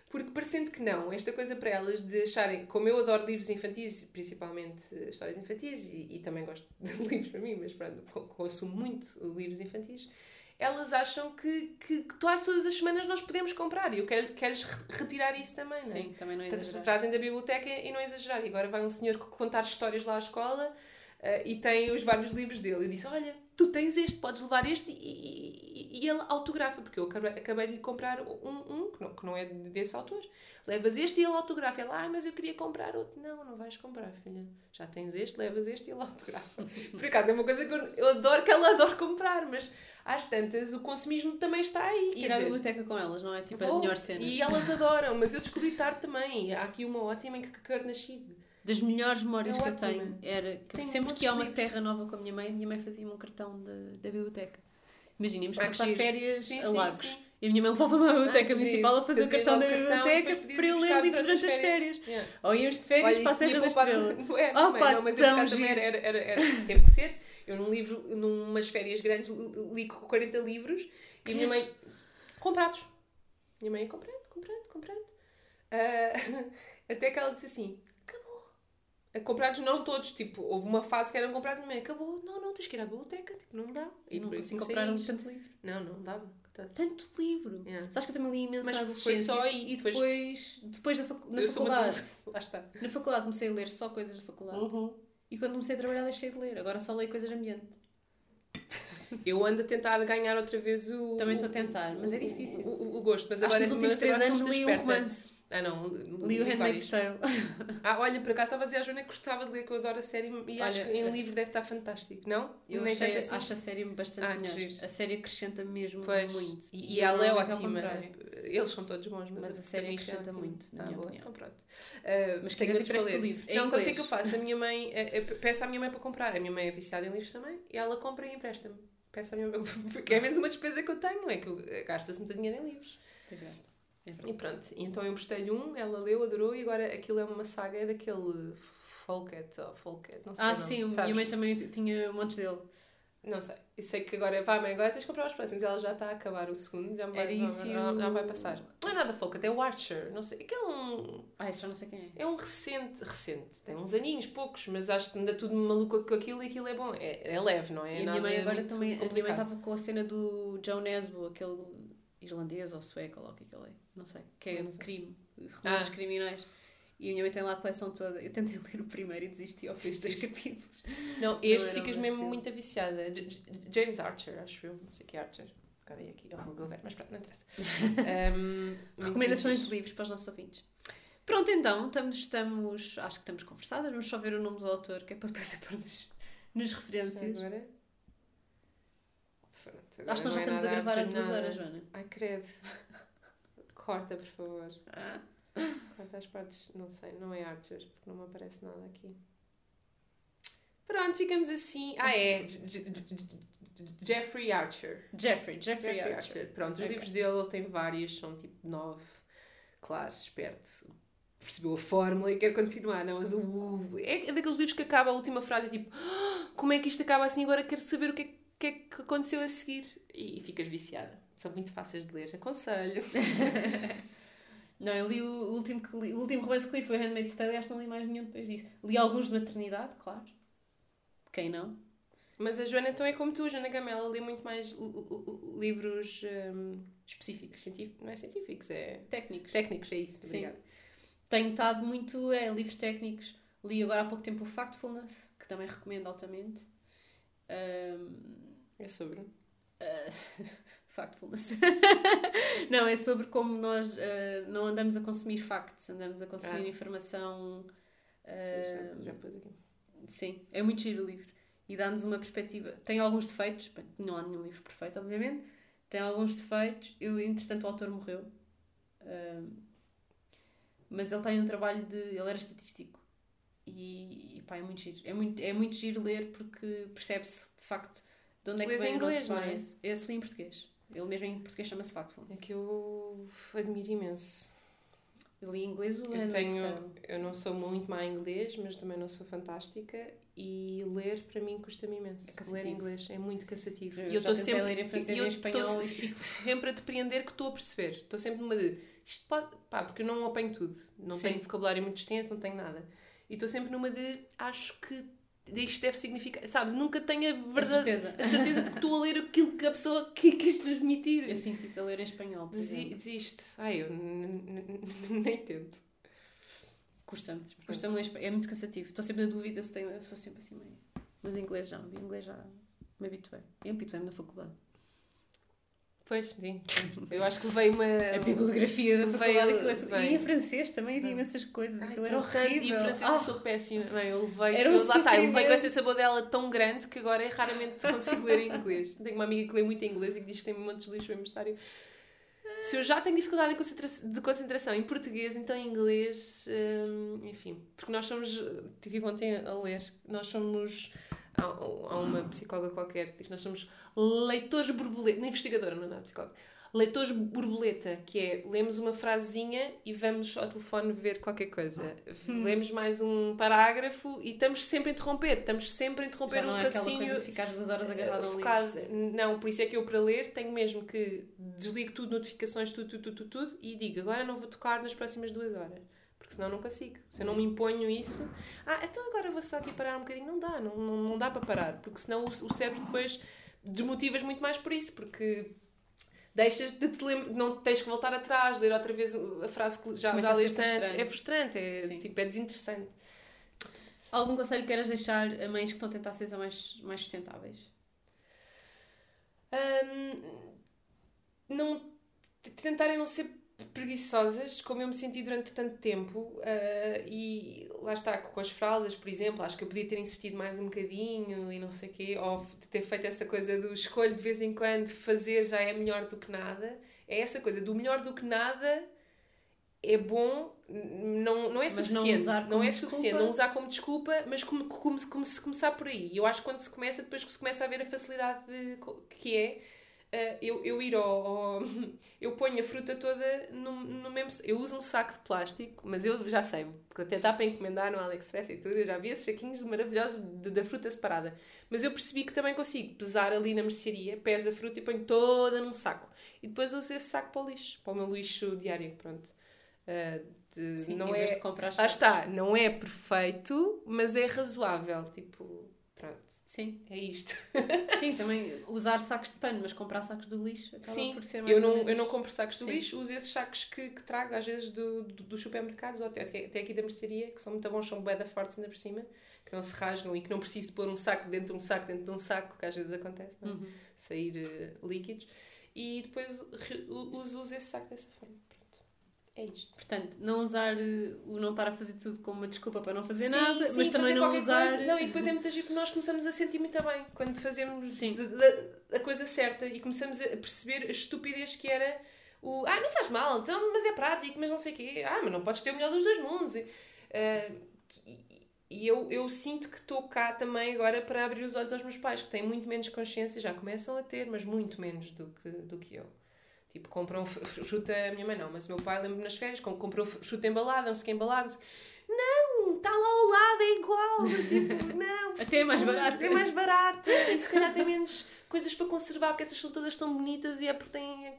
Porque, parecendo que não, esta coisa para elas de acharem, como eu adoro livros infantis, principalmente histórias infantis, e, e também gosto de livros para mim, mas pronto, consumo muito livros infantis, elas acham que, que, que todas as semanas nós podemos comprar, e eu quero, quero-lhes retirar isso também, não é? Sim, também não exagerar. Trazem da biblioteca e não exagerar. E agora vai um senhor contar histórias lá à escola uh, e tem os vários livros dele, e disse, olha, tu tens este, podes levar este, e, e, e ele autografa, porque eu acabei, acabei de lhe comprar um, um que, não, que não é desse autor. Levas este e ele autografa. Ela, ah, mas eu queria comprar outro. Não, não vais comprar, filha. Já tens este, levas este e ele autografa. Por acaso, é uma coisa que eu, eu adoro, que ela adora comprar, mas às tantas, o consumismo também está aí. Ir à biblioteca com elas, não é? Tipo, vou, a melhor cena. E elas adoram, mas eu descobri tarde também. Há aqui uma ótima em que eu nasci. Das melhores memórias é que eu tenho era que tenho sempre que há uma livros. terra nova com a minha mãe, a minha mãe fazia-me um cartão de, da biblioteca. Imaginemos passar giro. férias sim, a Lagos. Sim, sim. E a minha mãe levava-me à biblioteca ah, municipal a fazer o cartão da biblioteca para eu ler livros durante as férias. férias. Yeah. Ou íamos de férias para a Serra da Estrela. É, oh, pá, não, mas eu também era, era, era, teve que ser. Eu num livro, numas férias grandes, li quarenta livros e a minha mãe... Comprados. Minha mãe ia comprando, comprando, comprando. Até que ela disse assim... Comprados não todos, tipo, houve uma fase que eram comprados e minha mãe acabou, não, não, tens que ir à biblioteca, tipo, não dá. E não consegui comprar tanto livro. Não, não dava. Tanto, tanto livro. Yeah. Sabes que eu também li imenso na adolescência. Mas foi só e, e depois... Depois da facu- na faculdade. Muito... Lá está. Na faculdade comecei a ler só coisas da faculdade. Uhum. E quando comecei a trabalhar deixei de ler. Agora só leio coisas ambiente. Eu ando a tentar ganhar outra vez o... Também estou a tentar, mas é difícil. O, o, o gosto. Mas acho agora que nos últimos três anos li um romance. Ah, não. Li o Handmaid's Tale. Ah, olha, por acaso estava a dizer à Joana que gostava de ler, que eu adoro a série e olha, acho que em livro deve estar fantástico, não? Eu Nem achei, assim. acho a série bastante ah, melhor. A série acrescenta mesmo pois. muito. E, e ela é ótima. Eles são todos bons, mas, mas a, a série acrescenta muito, na ah, minha boa, opinião. Então pronto. Uh, mas quer dizer, empresta o livro. Não, sabes o que é que eu faço? A minha mãe, peço à minha mãe para comprar. A minha mãe é viciada em livros também e ela compra e empresta-me. Peço à minha mãe, porque é menos uma despesa que eu tenho, é que gasta-se muito dinheiro em livros. Pois gasta. E pronto, então eu emprestei-lhe um, ela leu, adorou e agora aquilo é uma saga, é daquele Folket, ou Folket, não sei Ah não, sim, a minha mãe também tinha um monte dele. Não sei, e sei que agora, vai mãe, agora tens de comprar os próximos, ela já está a acabar o segundo, já vai, não, não, não vai passar. Não é nada Folket, é o Archer, não sei, aquele é um... Ah, isso já não sei quem é. É um recente, recente, tem uns aninhos, poucos, mas acho que anda tudo maluco com aquilo e aquilo é bom, é, é leve, não é? E a minha mãe agora também, complicado. A minha mãe estava com a cena do John Nesbo, aquele... Islandesa ou sueca, ou o que é que ele é, não sei, que é um crime, romances ah. criminais. E a minha mãe tem lá a coleção toda. Eu tentei ler o primeiro e desisti ao fim dos dois capítulos. Não, este ficas mesmo muito aviciada. James Archer, acho eu, não sei que é Archer. Cadê aqui? Eu vou ver, mas pronto, não interessa. um, Recomendações de livros para os nossos ouvintes. Pronto, então, estamos, estamos, acho que estamos conversadas. Vamos só ver o nome do autor, que é para depois pôr-nos nas referências. Agora. Agora acho que nós já estamos a gravar há duas horas, Joana. Ai, credo. Corta, por favor. Corta as partes, não sei, não é Archer, porque não me aparece nada aqui. Pronto, ficamos assim. Ah, é. Jeffrey Archer. Jeffrey, Jeffrey Archer. Pronto, os livros dele, ele tem vários, são tipo nove. Claro, esperto. Percebeu a fórmula e quer continuar, não? Mas, uh, é daqueles livros que acaba a última frase, tipo, oh, como é que isto acaba assim? Agora quero saber o que é que. O que é que aconteceu a seguir? E ficas viciada. São muito fáceis de ler, aconselho. Não, eu li o último, que li, o último romance que li foi Handmaid's Tale e acho que não li mais nenhum depois disso. Li alguns de maternidade, claro. Quem não? Mas a Joana então é como tu, a Joana Gama, ela lê muito mais livros um, específicos. Científicos, não é científicos, é... Técnicos. Técnicos, é isso. Sim. Obrigada. Tenho estado muito em é, livros técnicos. Li agora há pouco tempo o Factfulness, que também recomendo altamente. Um, É sobre? Uh, Factfulness. Não, é sobre como nós uh, não andamos a consumir facts, andamos a consumir ah. informação. Uh, já, já pôs aqui. Sim, é muito giro o livro. e dá-nos uma perspectiva. Tem alguns defeitos, não há nenhum livro perfeito, obviamente, tem alguns defeitos. Eu, entretanto, o autor morreu, uh, mas ele tem um trabalho de... ele era estatístico e, e pá, é muito giro, é muito, é muito giro ler, porque percebe-se de facto de onde é que vem a nossa bias. Esse li em português, ele mesmo em português chama-se Factfulness. É que eu admiro imenso. Eu li em inglês ou eu tenho, eu não sou muito má em inglês, mas também não sou fantástica, e ler para mim custa-me imenso. É ler em inglês é muito cansativo. Eu, e eu estou sempre a ler em francês e em espanhol, e sempre a depreender que estou a perceber. Estou sempre numa de isto pode, pá, porque eu não apanho tudo, não Sim. tenho vocabulário muito extenso, não tenho nada. E estou sempre numa de acho que isto deve significar, sabes, nunca tenho a verdade, a certeza, a certeza de que estou a ler aquilo que a pessoa que quis transmitir. Eu sinto isso a ler em espanhol, por exemplo. Desiste. Ai, eu nem tento. Custa-me. Custa-me, é muito cansativo. Estou sempre na dúvida se tenho, sou sempre assim meio. Mas em inglês já, em inglês já me habituei. Eu habituei-me na faculdade. Pois, sim. Eu acho que levei uma... A bibliografia da faculdade, aquilo é tudo bem. E em francês também havia imensas coisas. Aquilo era horrível. E em francês eu sou péssima. Não, eu levei... Era um sofrimento. Eu levei com essa sabadela tão grande que agora eu raramente consigo ler em inglês. Tenho uma amiga que lê muito em inglês e que diz que tem montes de livros para mostrar. Se eu já tenho dificuldade de concentração em português, então em inglês... Enfim, porque nós somos... Estive ontem a ler. Nós somos... Há uma psicóloga qualquer que diz que nós somos leitores borboleta, não investigadora, não é nada, psicóloga, leitores borboleta, que é, lemos uma frasezinha e vamos ao telefone ver qualquer coisa, hum. lemos mais um parágrafo e estamos sempre a interromper, estamos sempre a interromper um raciocínio. Já não é aquela coisa de ficares duas horas agarrado ao livro. Não, por isso é que eu, para ler, tenho mesmo que desligo tudo, notificações, tudo, tudo, tudo, tudo, e digo, agora não vou tocar nas próximas duas horas. Porque senão não consigo. Se eu não me imponho isso... Ah, então agora vou só aqui parar um bocadinho. Não dá, não, não, não dá para parar. Porque senão o, o cérebro depois desmotivas muito mais por isso. Porque deixas de te lembrar... Não tens que voltar atrás, ler outra vez a frase que já, já leste antes. É frustrante, é, tipo, é desinteressante. Algum conselho que queiras deixar a mães que estão a tentar ser mais, mais sustentáveis? Um, não, tentarem não ser preguiçosas, como eu me senti durante tanto tempo, uh, e lá está, com as fraldas, por exemplo, acho que eu podia ter insistido mais um bocadinho e não sei o quê, ou ter feito essa coisa do escolho de vez em quando, fazer já é melhor do que nada. É essa coisa do melhor do que nada é bom, não, não é suficiente, não, não é suficiente, não usar como desculpa, mas como, como, como se começar por aí. Eu acho que quando se começa, depois que se começa a ver a facilidade de, que é. Uh, eu, eu ir ao, ao... Eu ponho a fruta toda no, no mesmo... Eu uso um saco de plástico, mas eu já sei, porque até dá para encomendar no AliExpress e tudo, eu já vi esses saquinhos maravilhosos da fruta separada. Mas eu percebi que também consigo pesar ali na mercearia, peso a fruta e ponho toda num saco. E depois uso esse saco para o lixo, para o meu lixo diário, pronto. Uh, de, Sim, não em vez é... de comprar sacos. Ah, está, não é perfeito, mas é razoável, tipo... Sim. É isto. Sim, também usar sacos de pano, mas comprar sacos do lixo acaba Sim, por ser mais eu não menos. Eu não compro sacos do Sim. lixo, uso esses sacos que, que trago, às vezes, do, do, dos supermercados ou até, até aqui da mercearia, que são muito bons, são bué da fortes ainda por cima, que não se rasgam e que não preciso de pôr um saco dentro de um saco dentro de um saco, que às vezes acontece, não? Uhum. Sair uh, líquidos. E depois uso, uso esse saco dessa forma. Pronto. É isto. Portanto, não usar o não estar a fazer tudo como uma desculpa para não fazer sim, nada, sim, mas também não usar... Coisa. Não, e depois é muito giro porque nós começamos a sentir muito bem quando fazemos a, a coisa certa e começamos a perceber a estupidez que era o... Ah, não faz mal, então, mas é prático, mas não sei o quê. Ah, mas não podes ter o melhor dos dois mundos. E, uh, e eu, eu sinto que estou cá também agora para abrir os olhos aos meus pais, que têm muito menos consciência, já começam a ter, mas muito menos do que, do que eu. Tipo, compram fruta... A minha mãe não, mas o meu pai, lembro-me nas férias, comprou fruta embalada, não sei o que embalada. Não, está lá ao lado, é igual. Tipo, não. Até é mais barato. Até é mais barato. E se calhar tem menos coisas para conservar, porque essas são todas tão bonitas e é porque tem a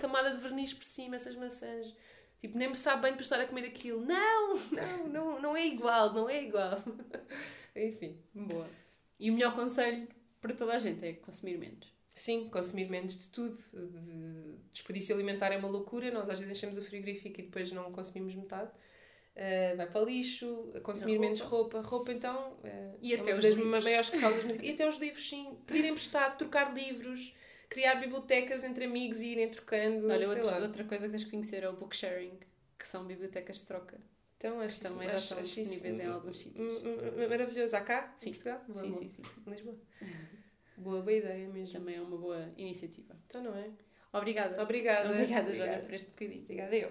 camada de verniz por cima, essas maçãs. Tipo, nem me sabe bem para estar a comer aquilo. Não, não, não, não é igual, não é igual. Enfim, boa. E o melhor conselho para toda a gente é consumir menos. Sim, consumir menos de tudo. De desperdício alimentar é uma loucura. Nós às vezes enchemos o frigorífico e depois não consumimos metade. Uh, vai para o lixo, consumir roupa. menos roupa. Roupa, então, uh, e até é uma os das livros. maiores causas. Mas... E até os livros, sim. Pedir emprestado, trocar livros, criar bibliotecas entre amigos e irem trocando. Olha, outro, outra coisa que tens que conhecer é o book sharing, que são bibliotecas de troca. Então, acho que também já estão disponíveis em alguns sítios. Maravilhoso. Há cá? Sim. Em Portugal? Sim, sim, sim. Em Lisboa. Boa, boa ideia mesmo. Também é uma boa iniciativa. Então, não é? Obrigada. Obrigada. Obrigada, Joana, por este bocadinho. Obrigada eu.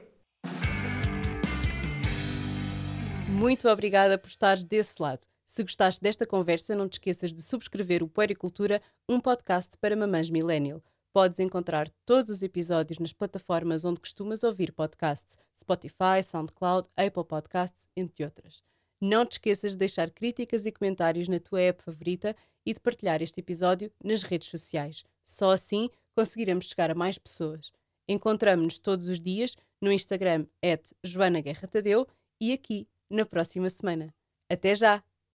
Muito obrigada por estares desse lado. Se gostaste desta conversa, não te esqueças de subscrever o Puericultura, um podcast para mamãs millennial. Podes encontrar todos os episódios nas plataformas onde costumas ouvir podcasts, Spotify, SoundCloud, Apple Podcasts, entre outras. Não te esqueças de deixar críticas e comentários na tua app favorita e de partilhar este episódio nas redes sociais. Só assim conseguiremos chegar a mais pessoas. Encontramo-nos todos os dias no Instagram arroba joana guerra tadeu e aqui na próxima semana. Até já!